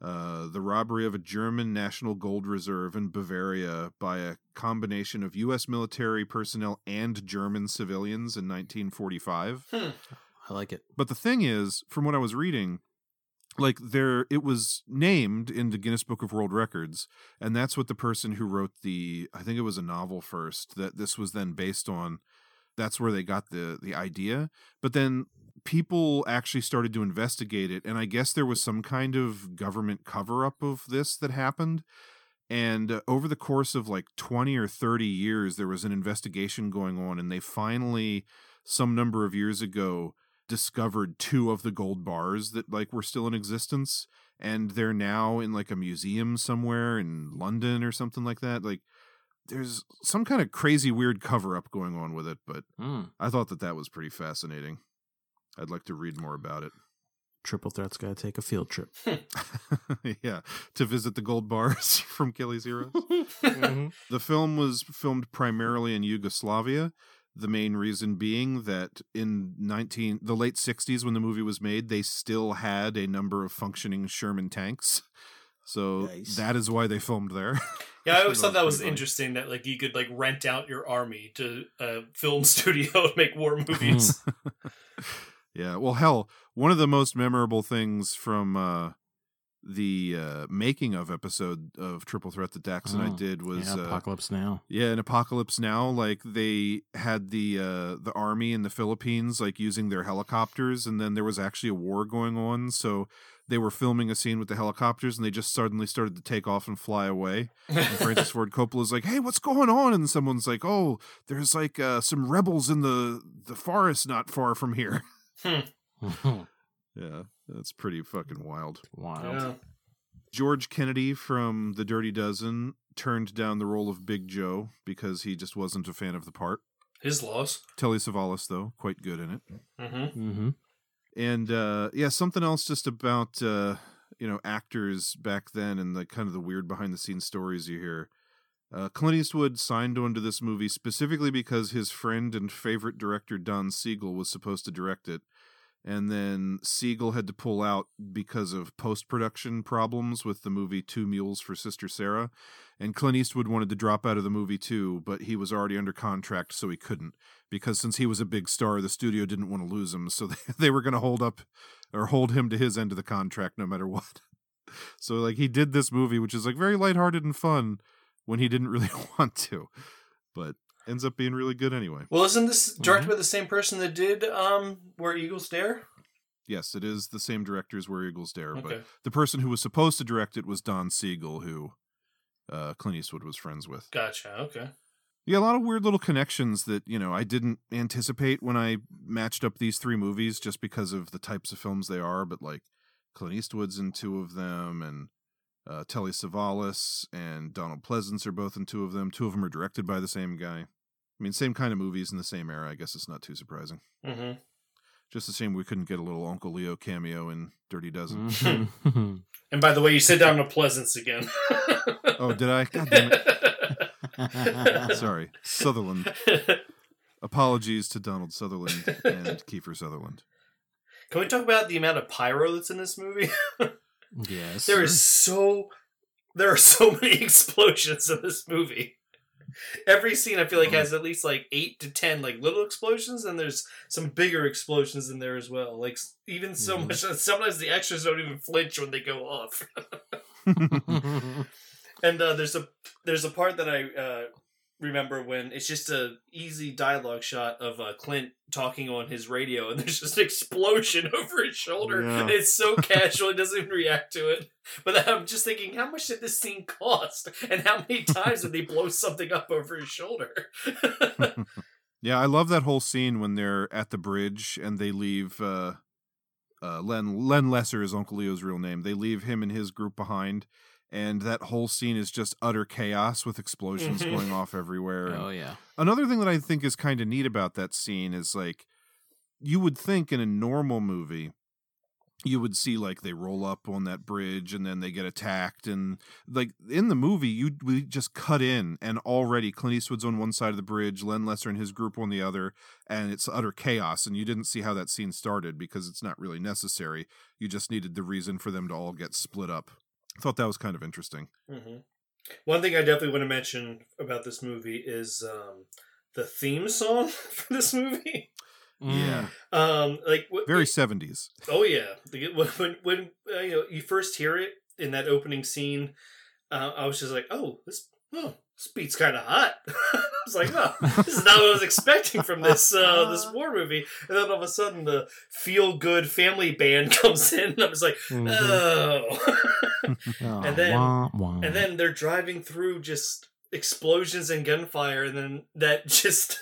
uh, the robbery of a German national gold reserve in Bavaria by a combination of U S military personnel and German civilians in nineteen forty-five. Hmm. I like it. But the thing is, from what I was reading, like there, it was named in the Guinness Book of World Records, and that's what the person who wrote the, I think it was a novel first, that this was then based on, that's where they got the the idea. But then people actually started to investigate it, and I guess there was some kind of government cover-up of this that happened, and uh, over the course of like twenty or thirty years, there was an investigation going on, and they finally, some number of years ago, discovered two of the gold bars that like were still in existence, and they're now in like a museum somewhere in London or something like that. Like, there's some kind of crazy weird cover-up going on with it, but mm. I thought that that was pretty fascinating. I'd like to read more about it. Triple Threat's got to take a field trip. Yeah, to visit the gold bars from Kelly's Heroes. Mm-hmm. The film was filmed primarily in Yugoslavia, the main reason being that in nineteen the late sixties, when the movie was made, they still had a number of functioning Sherman tanks. So nice. That is why they filmed there. Yeah, I always thought that was interesting that like you could like rent out your army to a film studio and make war movies. Yeah, well, hell, one of the most memorable things from uh, the uh, making of episode of Triple Threat that Dax and oh, I did was yeah, Apocalypse uh, Now. Yeah, in Apocalypse Now, like they had the uh, the army in the Philippines like using their helicopters, and then there was actually a war going on, so they were filming a scene with the helicopters, and they just suddenly started to take off and fly away. And Francis Ford Coppola's like, "Hey, what's going on?" And someone's like, "Oh, there's like uh, some rebels in the the forest not far from here." Yeah, that's pretty fucking wild. Wild. Yeah. George Kennedy from The Dirty Dozen turned down the role of Big Joe because he just wasn't a fan of the part. His loss. Telly Savalas, though, quite good in it. Mm-hmm. Mm-hmm. And uh, yeah, something else just about uh, you know, actors back then and the kind of the weird behind the scenes stories you hear. Uh, Clint Eastwood signed on to this movie specifically because his friend and favorite director Don Siegel was supposed to direct it, and then Siegel had to pull out because of post-production problems with the movie Two Mules for Sister Sarah, and Clint Eastwood wanted to drop out of the movie too, but he was already under contract, so he couldn't, because since he was a big star, the studio didn't want to lose him, so they, they were going to hold up or hold him to his end of the contract no matter what. So like he did this movie, which is like very lighthearted and fun, when he didn't really want to, but ends up being really good anyway. Well, isn't this directed mm-hmm. by the same person that did um, Where Eagles Dare? Yes, it is the same director as Where Eagles Dare, okay. But the person who was supposed to direct it was Don Siegel, who uh, Clint Eastwood was friends with. Gotcha, okay. Yeah, a lot of weird little connections that, you know, I didn't anticipate when I matched up these three movies just because of the types of films they are, but like Clint Eastwood's in two of them, and Uh, Telly Savalas and Donald Pleasance are both in two of them. Two of them are directed by the same guy. I mean, same kind of movies in the same era. I guess it's not too surprising. Mm-hmm. Just the same we couldn't get a little Uncle Leo cameo in Dirty Dozen. Mm-hmm. And by the way, you said Donald Pleasance again. Oh, did I? God damn it. Sorry. Sutherland. Apologies to Donald Sutherland and Kiefer Sutherland. Can we talk about the amount of pyro that's in this movie? Yes. There is so there are so many explosions in this movie. Every scene I feel like has at least like eight to ten like little explosions, and there's some bigger explosions in there as well. Like even so mm-hmm. much sometimes the extras don't even flinch when they go off. And uh, there's a there's a part that I uh, remember when it's just a easy dialogue shot of uh, Clint talking on his radio, and there's just an explosion over his shoulder. Yeah. And it's so casual, he doesn't even react to it. But I'm just thinking, how much did this scene cost? And how many times did they blow something up over his shoulder? Yeah, I love that whole scene when they're at the bridge and they leave uh, uh, Len Len Lesser is Uncle Leo's real name. They leave him and his group behind, and that whole scene is just utter chaos with explosions going off everywhere. Oh, and yeah. Another thing that I think is kind of neat about that scene is, like, you would think in a normal movie you would see, like, they roll up on that bridge and then they get attacked, and, like, in the movie you we just cut in and already Clint Eastwood's on one side of the bridge, Len Lesser and his group on the other, and it's utter chaos, and you didn't see how that scene started because it's not really necessary. You just needed the reason for them to all get split up. I thought that was kind of interesting. Mm-hmm. One thing I definitely want to mention about this movie is um, the theme song for this movie. Yeah, um, like w- very seventies. Oh yeah, when when uh, you know, you first hear it in that opening scene, uh, I was just like, oh, this oh, this beat's kind of hot. I was like, oh, this is not what I was expecting from this uh, this war movie. And then all of a sudden, the feel good family band comes in, and I was like, mm-hmm. oh. and then wah, wah. and then they're driving through just explosions and gunfire, and then that just.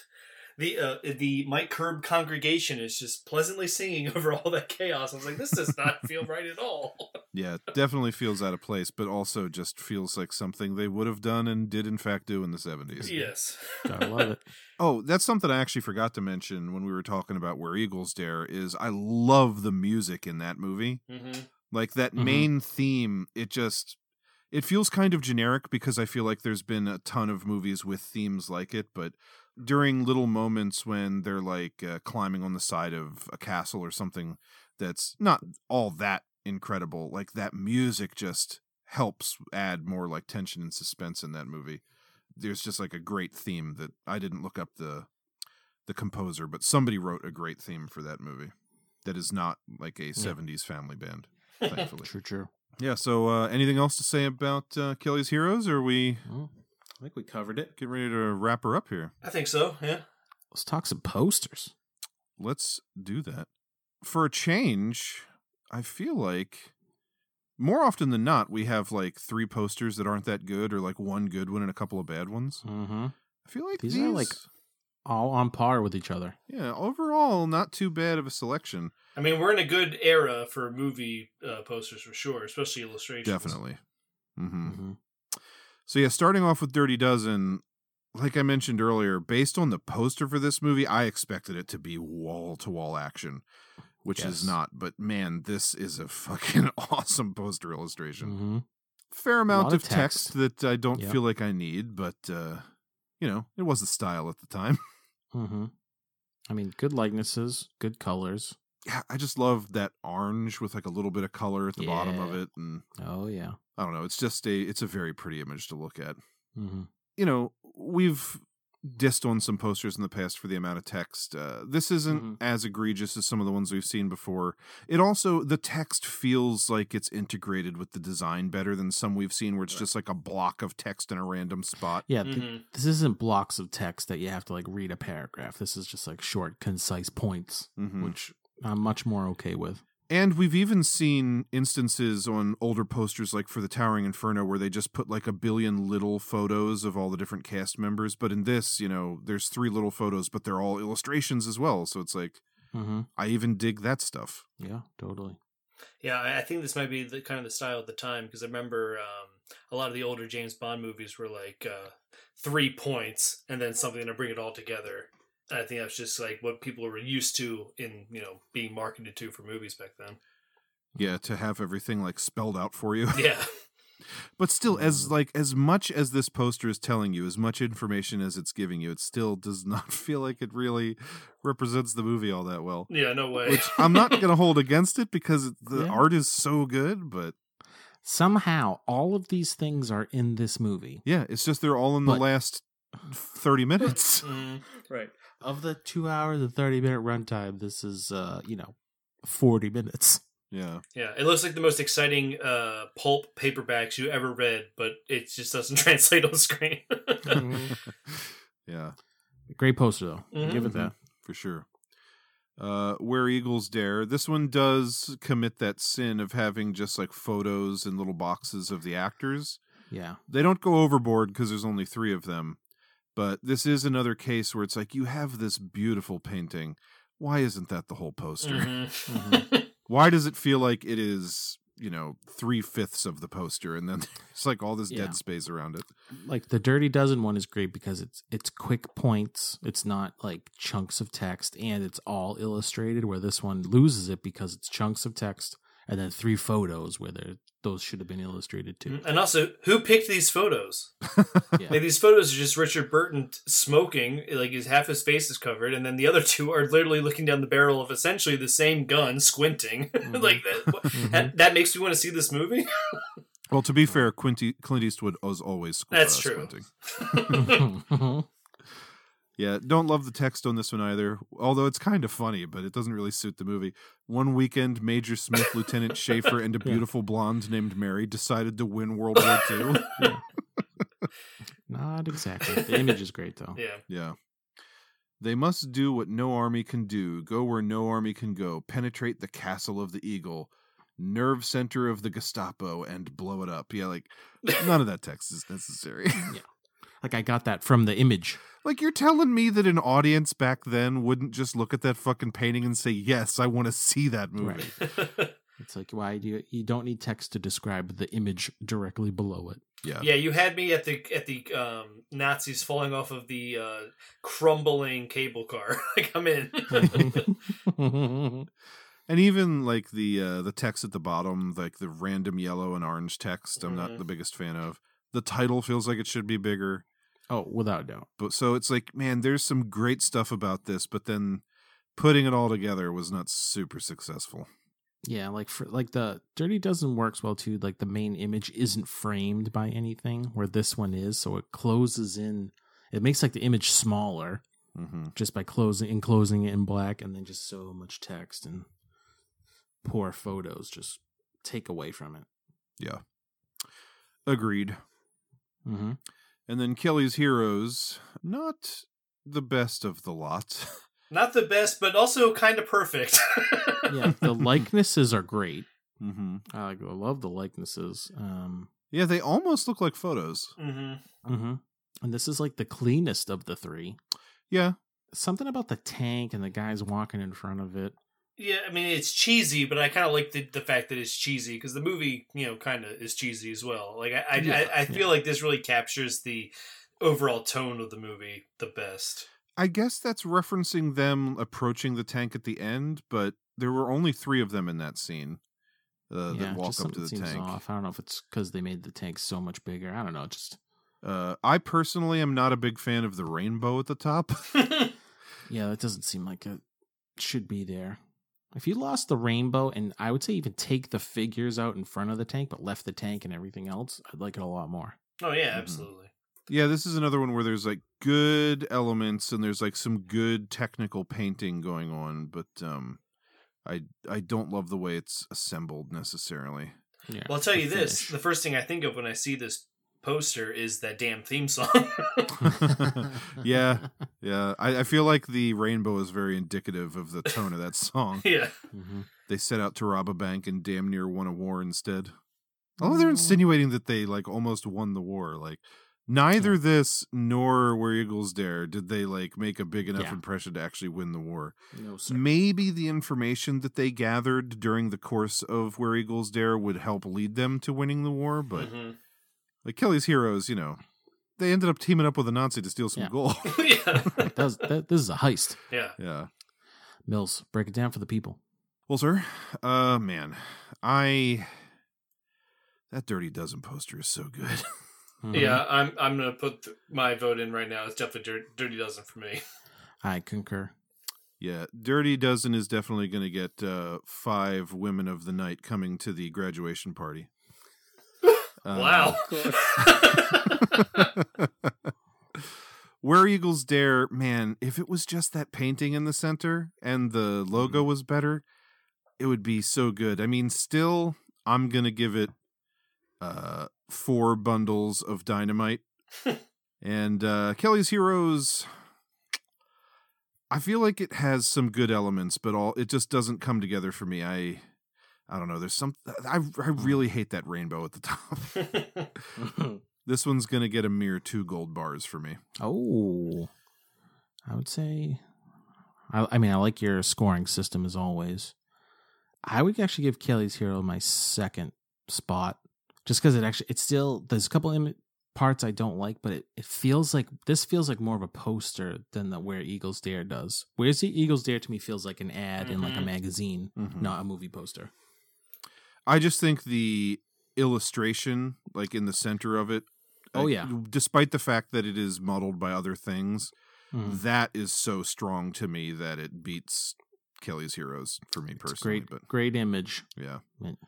The uh, the Mike Curb congregation is just pleasantly singing over all that chaos. I was like, this does not feel right at all. Yeah, it definitely feels out of place, but also just feels like something they would have done and did in fact do in the seventies. Yes. I love it. Oh, that's something I actually forgot to mention when we were talking about Where Eagles Dare is I love the music in that movie. Mm-hmm. Like that mm-hmm. main theme, it just... It feels kind of generic because I feel like there's been a ton of movies with themes like it, but during little moments when they're like uh, climbing on the side of a castle or something that's not all that incredible, like that music just helps add more like tension and suspense in that movie. There's just like a great theme that I didn't look up the the composer, but somebody wrote a great theme for that movie that is not like a yeah. seventies family band, thankfully. True, true. Yeah, so uh, anything else to say about uh, Kelly's Heroes? Or are we? Oh, I think we covered it. Get ready to wrap her up here. I think so, yeah. Let's talk some posters. Let's do that. For a change, I feel like more often than not, we have like three posters that aren't that good or like one good one and a couple of bad ones. Mm-hmm. I feel like these, these... are like all on par with each other. Yeah, overall, not too bad of a selection. I mean, we're in a good era for movie uh, posters for sure, especially illustrations. Definitely. Mm-hmm. Mm-hmm. So yeah, starting off with Dirty Dozen, like I mentioned earlier, based on the poster for this movie, I expected it to be wall-to-wall action, which yes. is not. But man, this is a fucking awesome poster illustration. Mm-hmm. Fair amount of text. text that I don't yep. feel like I need, but, uh, you know, it was the style at the time. Mm-hmm. I mean, good likenesses, good colors. Yeah, I just love that orange with like a little bit of color at the yeah. bottom of it, and oh yeah, I don't know. It's just a it's a very pretty image to look at. Mm-hmm. You know, we've dissed on some posters in the past for the amount of text. Uh, this isn't mm-hmm. as egregious as some of the ones we've seen before. It also the text feels like it's integrated with the design better than some we've seen, where it's right. just like a block of text in a random spot. Yeah, mm-hmm. th- this isn't blocks of text that you have to like read a paragraph. This is just like short, concise points, mm-hmm. which. I'm much more okay with. And we've even seen instances on older posters like for The Towering Inferno where they just put like a billion little photos of all the different cast members. But in this, you know, there's three little photos, but they're all illustrations as well. So it's like, mm-hmm. I even dig that stuff. Yeah, totally. Yeah, I think this might be the kind of the style at the time because I remember um, a lot of the older James Bond movies were like uh, three points and then something to bring it all together. I think that's just like what people were used to in, you know, being marketed to for movies back then. Yeah, to have everything like spelled out for you. Yeah. But still, as like as much as this poster is telling you, as much information as it's giving you, it still does not feel like it really represents the movie all that well. Yeah, no way. Which I'm not going to hold against it because the yeah. art is so good, but... Somehow, all of these things are in this movie. Yeah, it's just they're all in but... the last thirty minutes. mm, right. Of the two hours and thirty minute runtime, this is, uh, you know, forty minutes. Yeah. Yeah. It looks like the most exciting uh, pulp paperbacks you ever read, but it just doesn't translate on screen. Yeah. Great poster, though. Mm-hmm. Give it that. For sure. Uh, Where Eagles Dare. This one does commit that sin of having just like photos and little boxes of the actors. Yeah. They don't go overboard because there's only three of them. But this is another case where it's like, you have this beautiful painting. Why isn't that the whole poster? Mm-hmm. Mm-hmm. Why does it feel like it is, you know, three-fifths of the poster, and then it's like all this yeah. dead space around it? Like, the Dirty Dozen one is great because it's it's quick points. It's not like chunks of text, and it's all illustrated, where this one loses it because it's chunks of text and then three photos where those should have been illustrated too. And also, who picked these photos? yeah. Like, these photos are just Richard Burton smoking, like his half his face is covered, and then the other two are literally looking down the barrel of essentially the same gun, squinting. Mm-hmm. like that, mm-hmm. that, that makes me want to see this movie. Well, to be fair, Clint Eastwood was always squ- That's uh, true. Squinting. Yeah, don't love the text on this one either, although it's kind of funny, but it doesn't really suit the movie. One weekend, Major Smith, Lieutenant Schaefer, and a beautiful yeah. blonde named Mary decided to win World War Two. Yeah. Not exactly. The image is great, though. Yeah. Yeah. They must do what no army can do, go where no army can go, penetrate the castle of the eagle, nerve center of the Gestapo, and blow it up. Yeah, like, none of that text is necessary. Yeah. Like, I got that from the image. Like, you're telling me that an audience back then wouldn't just look at that fucking painting and say, yes, I want to see that movie. Right. It's like, why do you, you don't need text to describe the image directly below it. Yeah. Yeah. You had me at the, at the um, Nazis falling off of the uh, crumbling cable car. Like, I'm in. And even like the, uh, the text at the bottom, like the random yellow and orange text, I'm mm-hmm. not the biggest fan of. The title feels like it should be bigger. Oh, without doubt. But so it's like, man, there's some great stuff about this, but then putting it all together was not super successful. Yeah, like for like the Dirty Dozen works well too. Like, the main image isn't framed by anything, where this one is, so it closes in. It makes like the image smaller mm-hmm. just by closing enclosing it in black, and then just so much text and poor photos just take away from it. Yeah, agreed. Mm-hmm. And then Kelly's Heroes, not the best of the lot. Not the best, but also kind of perfect. Yeah, the likenesses are great. Mm-hmm. I love the likenesses. Um, yeah, they almost look like photos. Mm-hmm. Mm-hmm. And this is like the cleanest of the three. Yeah. Something about the tank and the guys walking in front of it. Yeah, I mean, it's cheesy, but I kind of like the, the fact that it's cheesy, because the movie, you know, kind of is cheesy as well. Like, I I, yeah, I, I feel yeah. like this really captures the overall tone of the movie the best. I guess that's referencing them approaching the tank at the end, but there were only three of them in that scene uh, yeah, that walk up to the seems tank. Off. I don't know if it's because they made the tank so much bigger. I don't know. Just uh, I personally am not a big fan of the rainbow at the top. Yeah, that doesn't seem like it should be there. If you lost the rainbow, and I would say even take the figures out in front of the tank, but left the tank and everything else, I'd like it a lot more. Oh, yeah, absolutely. Mm-hmm. Yeah, this is another one where there's, like, good elements, and there's, like, some good technical painting going on, but um, I I don't love the way it's assembled, necessarily. Yeah, well, I'll tell you this. Finish. The first thing I think of when I see this poster is that damn theme song. yeah yeah I, I feel like the rainbow is very indicative of the tone of that song. Yeah. Mm-hmm. They set out to rob a bank and damn near won a war instead. Oh, they're insinuating that they like almost won the war. Like, neither yeah. this nor Where Eagles Dare did they like make a big enough yeah. impression to actually win the war. No, sir. Maybe the information that they gathered during the course of Where Eagles Dare would help lead them to winning the war, but mm-hmm. like, Kelly's Heroes, you know, they ended up teaming up with a Nazi to steal some yeah. gold. Yeah. that was, that, this is a heist. Yeah. Yeah. Mills, break it down for the people. Well, sir, uh, man, I... That Dirty Dozen poster is so good. Mm-hmm. Yeah, I'm I'm going to put th- my vote in right now. It's definitely dir- Dirty Dozen for me. I concur. Yeah, Dirty Dozen is definitely going to get uh, five women of the night coming to the graduation party. Um, wow. Where Eagles Dare, man, if it was just that painting in the center and the logo was better, it would be so good. I mean, still, I'm going to give it uh, four bundles of dynamite. And uh, Kelly's Heroes, I feel like it has some good elements, but all it just doesn't come together for me. I... I don't know. There's some. I I really hate that rainbow at the top. This one's going to get a mere two gold bars for me. Oh, I would say, I, I mean, I like your scoring system as always. I would actually give Kelly's Hero my second spot just because it actually, it's still, there's a couple im- parts I don't like, but it, it feels like, this feels like more of a poster than the Where Eagles Dare does. Where Eagles Dare to me feels like an ad mm-hmm. in like a magazine, mm-hmm. not a movie poster. I just think the illustration, like in the center of it, oh yeah, I, despite the fact that it is muddled by other things, mm. that is so strong to me that it beats Kelly's Heroes for me it's personally. Great, but, great image. Yeah, it,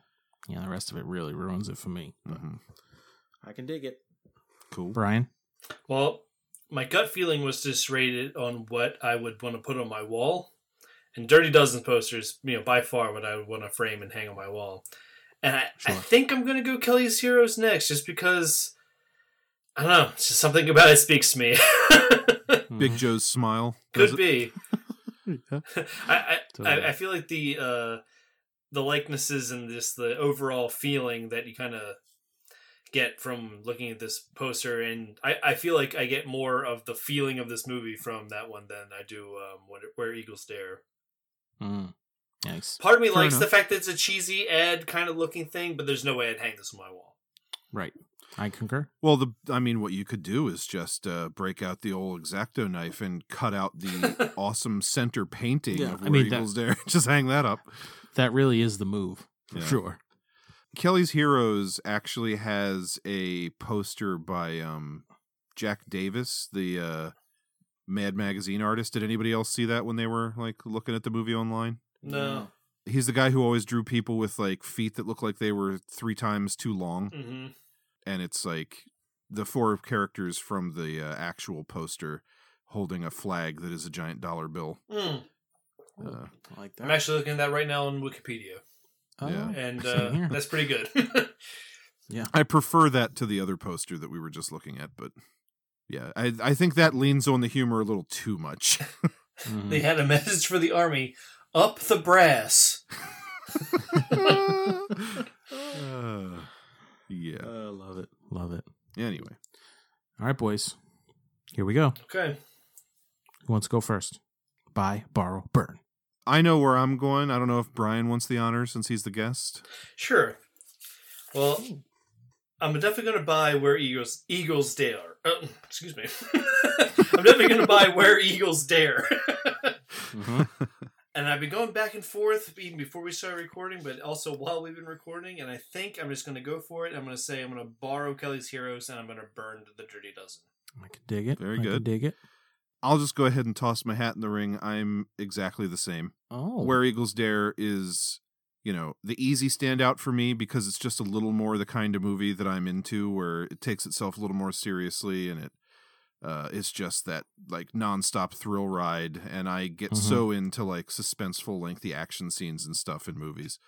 yeah. The rest of it really ruins it for me. Mm-hmm. I can dig it. Cool, Brian. Well, my gut feeling was just rated on what I would want to put on my wall, and Dirty Dozen posters, you know, by far what I would want to frame and hang on my wall. And I, sure. I think I'm going to go Kelly's Heroes next just because, I don't know, it's just something about it speaks to me. Big Joe's smile. Could be. yeah. I, I I feel like the uh, the likenesses and just the overall feeling that you kind of get from looking at this poster, and I, I feel like I get more of the feeling of this movie from that one than I do um, Where Eagles Dare. Mm. Nice. Part of me Fair likes enough. The fact that it's a cheesy ad kind of looking thing, but there's no way I'd hang this on my wall. Right. I concur. Well, the I mean, what you could do is just uh, break out the old X-Acto knife and cut out the awesome center painting yeah, of Where I mean, Eagles Dare. Just hang that up. That really is the move, for yeah. sure. Kelly's Heroes actually has a poster by um, Jack Davis, the uh, Mad Magazine artist. Did anybody else see that when they were like looking at the movie online? No. He's the guy who always drew people with like feet that look like they were three times too long. Mm-hmm. And it's like the four characters from the uh, actual poster holding a flag that is a giant dollar bill. Mm. Uh, I like that. I'm actually looking at that right now on Wikipedia. Oh, yeah. And uh, that's pretty good. yeah. I prefer that to the other poster that we were just looking at, but yeah, I, I think that leans on the humor a little too much. mm. They had a message for the army. Up the brass. uh, yeah. Uh, love it. Love it. Anyway. All right, boys. Here we go. Okay. Who wants to go first? Buy, borrow, burn. I know where I'm going. I don't know if Brian wants the honor since he's the guest. Sure. Well, Ooh. I'm definitely going to buy Where Eagles, Eagles Dare. Oh, excuse me. I'm definitely going to buy Where Eagles Dare. mm-hmm. And I've been going back and forth even before we started recording, but also while we've been recording, and I think I'm just going to go for it. I'm going to say I'm going to borrow Kelly's Heroes, and I'm going to burn The Dirty Dozen. I can dig it. Very I good. I can dig it. I'll just go ahead and toss my hat in the ring. I'm exactly the same. Oh. Where Eagles Dare is, you know, the easy standout for me because it's just a little more the kind of movie that I'm into where it takes itself a little more seriously, and it Uh, it's just that like nonstop thrill ride, and I get mm-hmm. so into like suspenseful, lengthy action scenes and stuff in movies.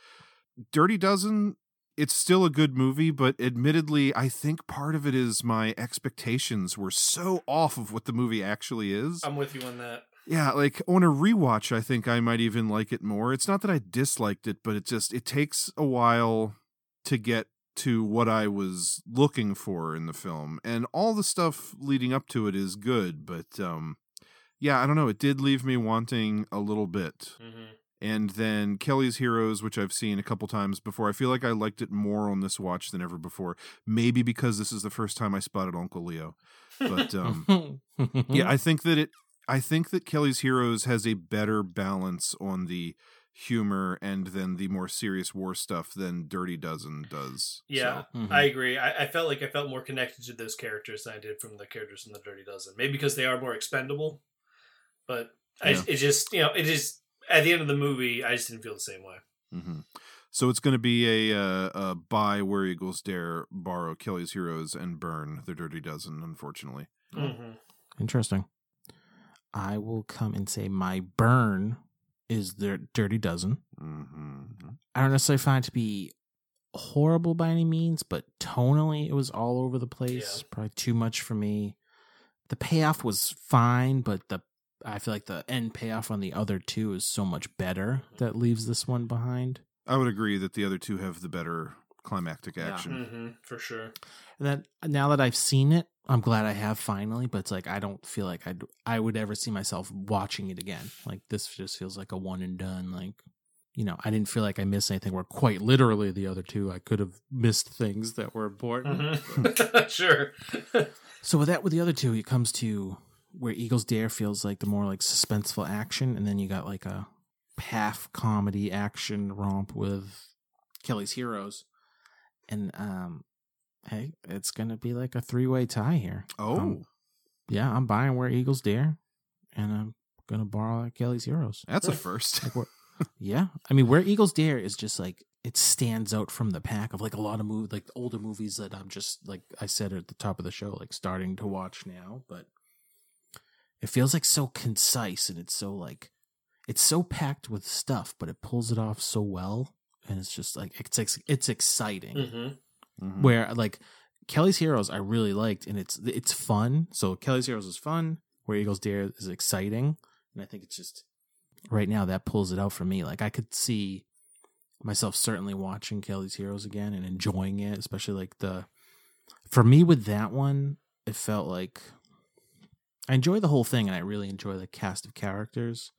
Dirty Dozen, it's still a good movie, but admittedly, I think part of it is my expectations were so off of what the movie actually is. I'm with you on that. Yeah, like on a rewatch, I think I might even like it more. It's not that I disliked it, but it just it takes a while to get to what I was looking for in the film, and all the stuff leading up to it is good, but um, yeah, I don't know. It did leave me wanting a little bit. Mm-hmm. And then Kelly's Heroes, which I've seen a couple times before, I feel like I liked it more on this watch than ever before. Maybe because this is the first time I spotted Uncle Leo, but um, yeah, I think that it. I think that Kelly's Heroes has a better balance on the humor and then the more serious war stuff than Dirty Dozen does. Yeah, so. mm-hmm. I agree. I, I felt like I felt more connected to those characters than I did from the characters in the Dirty Dozen. Maybe because they are more expendable, but I, yeah. it just, you know, it just, at the end of the movie, I just didn't feel the same way. Mm-hmm. So it's going to be a, uh, a buy Where Eagles Dare, borrow Kelly's Heroes, and burn The Dirty Dozen, unfortunately. Mm-hmm. Interesting. I will come and say my burn is The Dirty Dozen. Mm-hmm. I don't necessarily find it to be horrible by any means, but tonally it was all over the place. Yeah. Probably too much for me. The payoff was fine, but the I feel like the end payoff on the other two is so much better that leaves this one behind. I would agree that the other two have the better climactic action. Yeah. Mm-hmm, for sure. And that now that I've seen it, I'm glad I have finally, but it's like, I don't feel like I'd, I would ever see myself watching it again. Like, this just feels like a one and done. Like, you know, I didn't feel like I missed anything, where quite literally the other two, I could have missed things that were important. Mm-hmm. Sure. So with that, with the other two, it comes to Where Eagles Dare feels like the more like suspenseful action. And then you got like a half comedy action romp with Kelly's Heroes. And, um, hey, it's going to be like a three-way tie here. Oh. Um, yeah, I'm buying Where Eagles Dare, and I'm going to borrow Kelly's Heroes. That's a first. Like, yeah. I mean, Where Eagles Dare is just like, it stands out from the pack of like a lot of movies, like older movies that I'm just, like I said at the top of the show, like starting to watch now. But it feels like so concise, and it's so like, it's so packed with stuff, but it pulls it off so well. And it's just like, it's, ex- it's exciting. Mm-hmm. Mm-hmm. Where like Kelly's Heroes I really liked, and it's it's fun. So Kelly's Heroes is fun. Where Eagles Dare is exciting, and I think it's just right now that pulls it out for me. Like, I could see myself certainly watching Kelly's Heroes again and enjoying it, especially like the for me with that one, it felt like I enjoy the whole thing, and I really enjoy the cast of characters,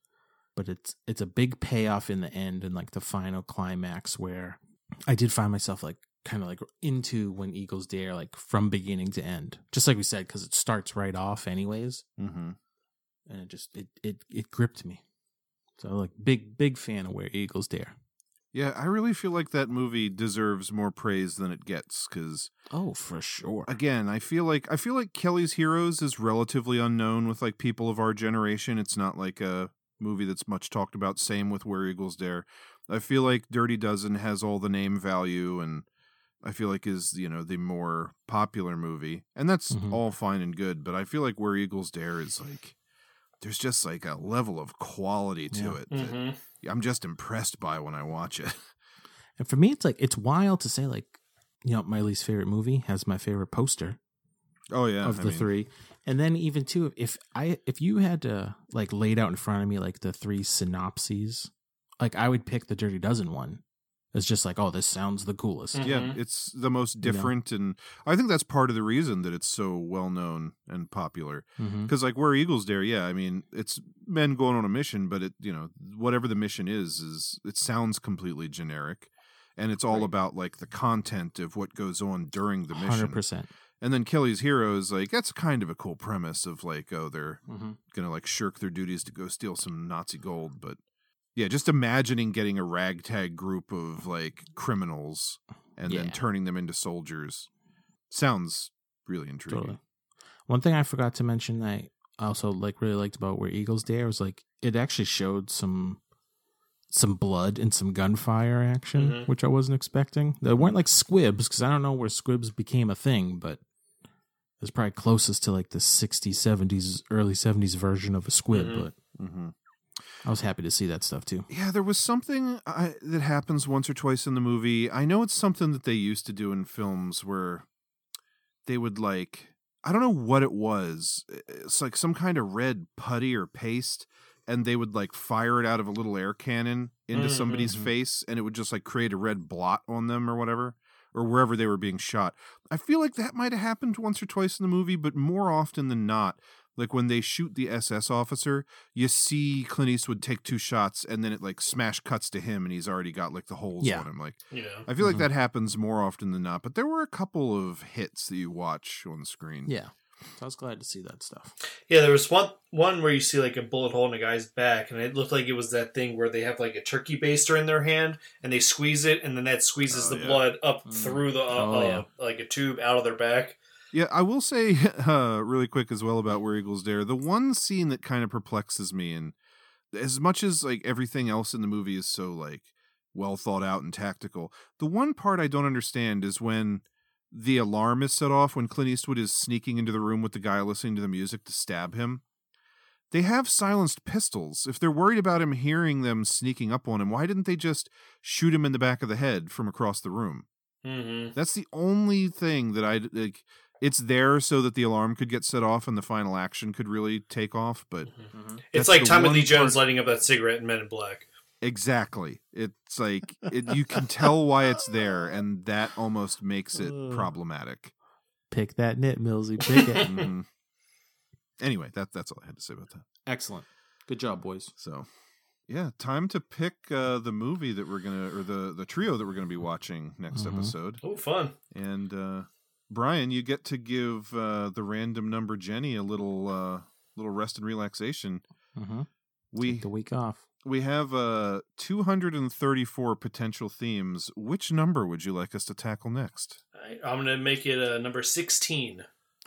but it's it's a big payoff in the end, and like the final climax where I did find myself like kind of like into When Eagles Dare, like from beginning to end, just like we said, because it starts right off anyways. Mm-hmm. And it just it, it it gripped me. So like big big fan of Where Eagles Dare. Yeah, I really feel like that movie deserves more praise than it gets, because oh, for sure. Again, I feel like I feel like Kelly's Heroes is relatively unknown with like people of our generation. It's not like a movie that's much talked about. Same with Where Eagles Dare. I feel like Dirty Dozen has all the name value, and I feel like is, you know, the more popular movie, and that's mm-hmm. all fine and good, but I feel like Where Eagles Dare is like, there's just like a level of quality to yeah. it that mm-hmm. I'm just impressed by when I watch it. And for me, it's like, it's wild to say like, you know, my least favorite movie has my favorite poster. Oh yeah. Of I the mean... three. And then even too, if I, if you had to like laid out in front of me, like the three synopses, like I would pick the Dirty Dozen one. It's just like, oh, this sounds the coolest. Mm-hmm. Yeah, it's the most different, you know? And I think that's part of the reason that it's so well-known and popular. Because, mm-hmm. like, Where Eagles Dare, yeah, I mean, it's men going on a mission, but, it, you know, whatever the mission is, is it sounds completely generic. And it's all right. about, like, the content of what goes on during the mission. one hundred percent. And then Kelly's Heroes, like, that's kind of a cool premise of, like, oh, they're mm-hmm. going to, like, shirk their duties to go steal some Nazi gold, but... Yeah, just imagining getting a ragtag group of, like, criminals and yeah. then turning them into soldiers sounds really intriguing. Totally. One thing I forgot to mention that I also, like, really liked about Where Eagles Dare was, like, it actually showed some some blood and some gunfire action, mm-hmm. which I wasn't expecting. They weren't, like, squibs, because I don't know where squibs became a thing, but it was probably closest to, like, the sixties, seventies, early seventies version of a squib, mm-hmm. but... Mm-hmm. I was happy to see that stuff, too. Yeah, there was something I, that happens once or twice in the movie. I know it's something that they used to do in films where they would, like, I don't know what it was. It's like some kind of red putty or paste, and they would, like, fire it out of a little air cannon into mm-hmm. somebody's face, and it would just, like, create a red blot on them or whatever, or wherever they were being shot. I feel like that might have happened once or twice in the movie, but more often than not, like, when they shoot the S S officer, you see Clint Eastwood take two shots, and then it, like, smash cuts to him, and he's already got, like, the holes yeah. on him. Like, yeah. I feel mm-hmm. like that happens more often than not, but there were a couple of hits that you watch on the screen. Yeah. So I was glad to see that stuff. Yeah, there was one, one where you see, like, a bullet hole in a guy's back, and it looked like it was that thing where they have, like, a turkey baster in their hand, and they squeeze it, and then that squeezes oh, the yeah. blood up mm-hmm. through the, uh, oh, uh, yeah. like, a tube out of their back. Yeah, I will say uh, really quick as well about Where Eagles Dare. The one scene that kind of perplexes me, and as much as like everything else in the movie is so like well thought out and tactical, the one part I don't understand is when the alarm is set off when Clint Eastwood is sneaking into the room with the guy listening to the music to stab him. They have silenced pistols. If they're worried about him hearing them sneaking up on him, why didn't they just shoot him in the back of the head from across the room? Mm-hmm. That's the only thing that I like. It's there so that the alarm could get set off and the final action could really take off, but... Mm-hmm. It's like Tommy Lee Jones part... lighting up that cigarette in Men in Black. Exactly. It's like it, you can tell why it's there, and that almost makes it uh, problematic. Pick that nit, Millsy. Pick it. Mm-hmm. Anyway, that that's all I had to say about that. Excellent. Good job, boys. So, yeah, time to pick uh, the movie that we're gonna, or the the trio that we're gonna be watching next mm-hmm. episode. Oh, fun! And uh, Brian, you get to give uh, the random number Jenny a little uh, little rest and relaxation. Mm-hmm. We take the week off. We have uh, two hundred thirty-four potential themes. Which number would you like us to tackle next? I, I'm going to make it uh, number sixteen.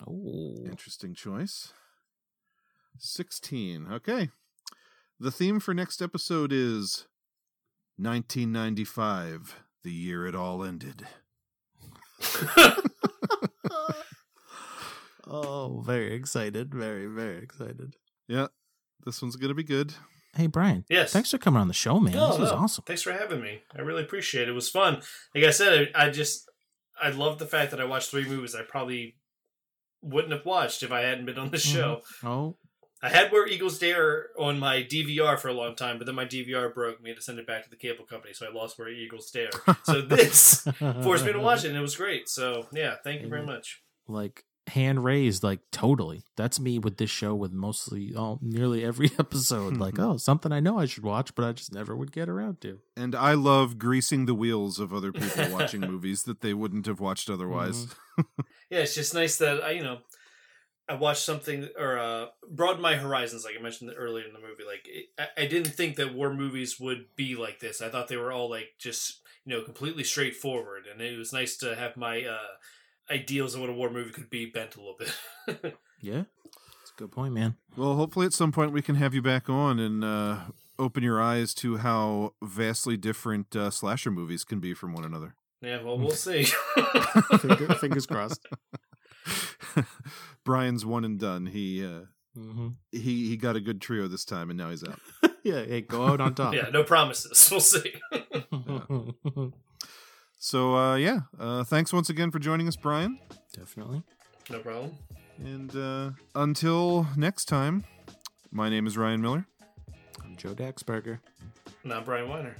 Oh, interesting choice. sixteen. Okay. The theme for next episode is nineteen ninety-five, the year it all ended. Oh, very excited. Very, very excited. Yeah, this one's going to be good. Hey, Brian. Yes. Thanks for coming on the show, man. No, this was no. awesome. Thanks for having me. I really appreciate it. It was fun. Like I said, I, I just, I love the fact that I watched three movies I probably wouldn't have watched if I hadn't been on the show. Mm. Oh. I had Where Eagles Dare on my D V R for a long time, but then my D V R broke. We had to send it back to the cable company, so I lost Where Eagles Dare. So this forced me to watch it, and it was great. So, yeah, thank you very much. Like, hand raised, like, totally. That's me with this show, with mostly all nearly every episode. Like, oh, something I know I should watch, but I just never would get around to. And I love greasing the wheels of other people watching movies that they wouldn't have watched otherwise. Mm-hmm. Yeah, it's just nice that I, you know, I watched something, or uh, broadened my horizons, like I mentioned earlier in the movie. Like, it, I, I didn't think that war movies would be like this. I thought they were all, like, just, you know, completely straightforward. And it was nice to have my uh ideals of what a war movie could be bent a little bit. Yeah, that's a good point, man. Well, hopefully at some point we can have you back on and uh, open your eyes to how vastly different uh, slasher movies can be from one another. Yeah, well, we'll see. Finger, fingers crossed. Brian's one and done. He uh, mm-hmm. he he got a good trio this time, and now he's out. Yeah, hey, go out on top. Yeah, no promises. We'll see. Yeah. So, uh, yeah, uh, thanks once again for joining us, Brian. Definitely. No problem. And uh, until next time, my name is Ryan Miller. I'm Joe Daxberger. And I'm Brian Weiner.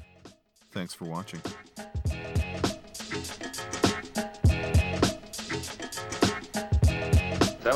Thanks for watching. That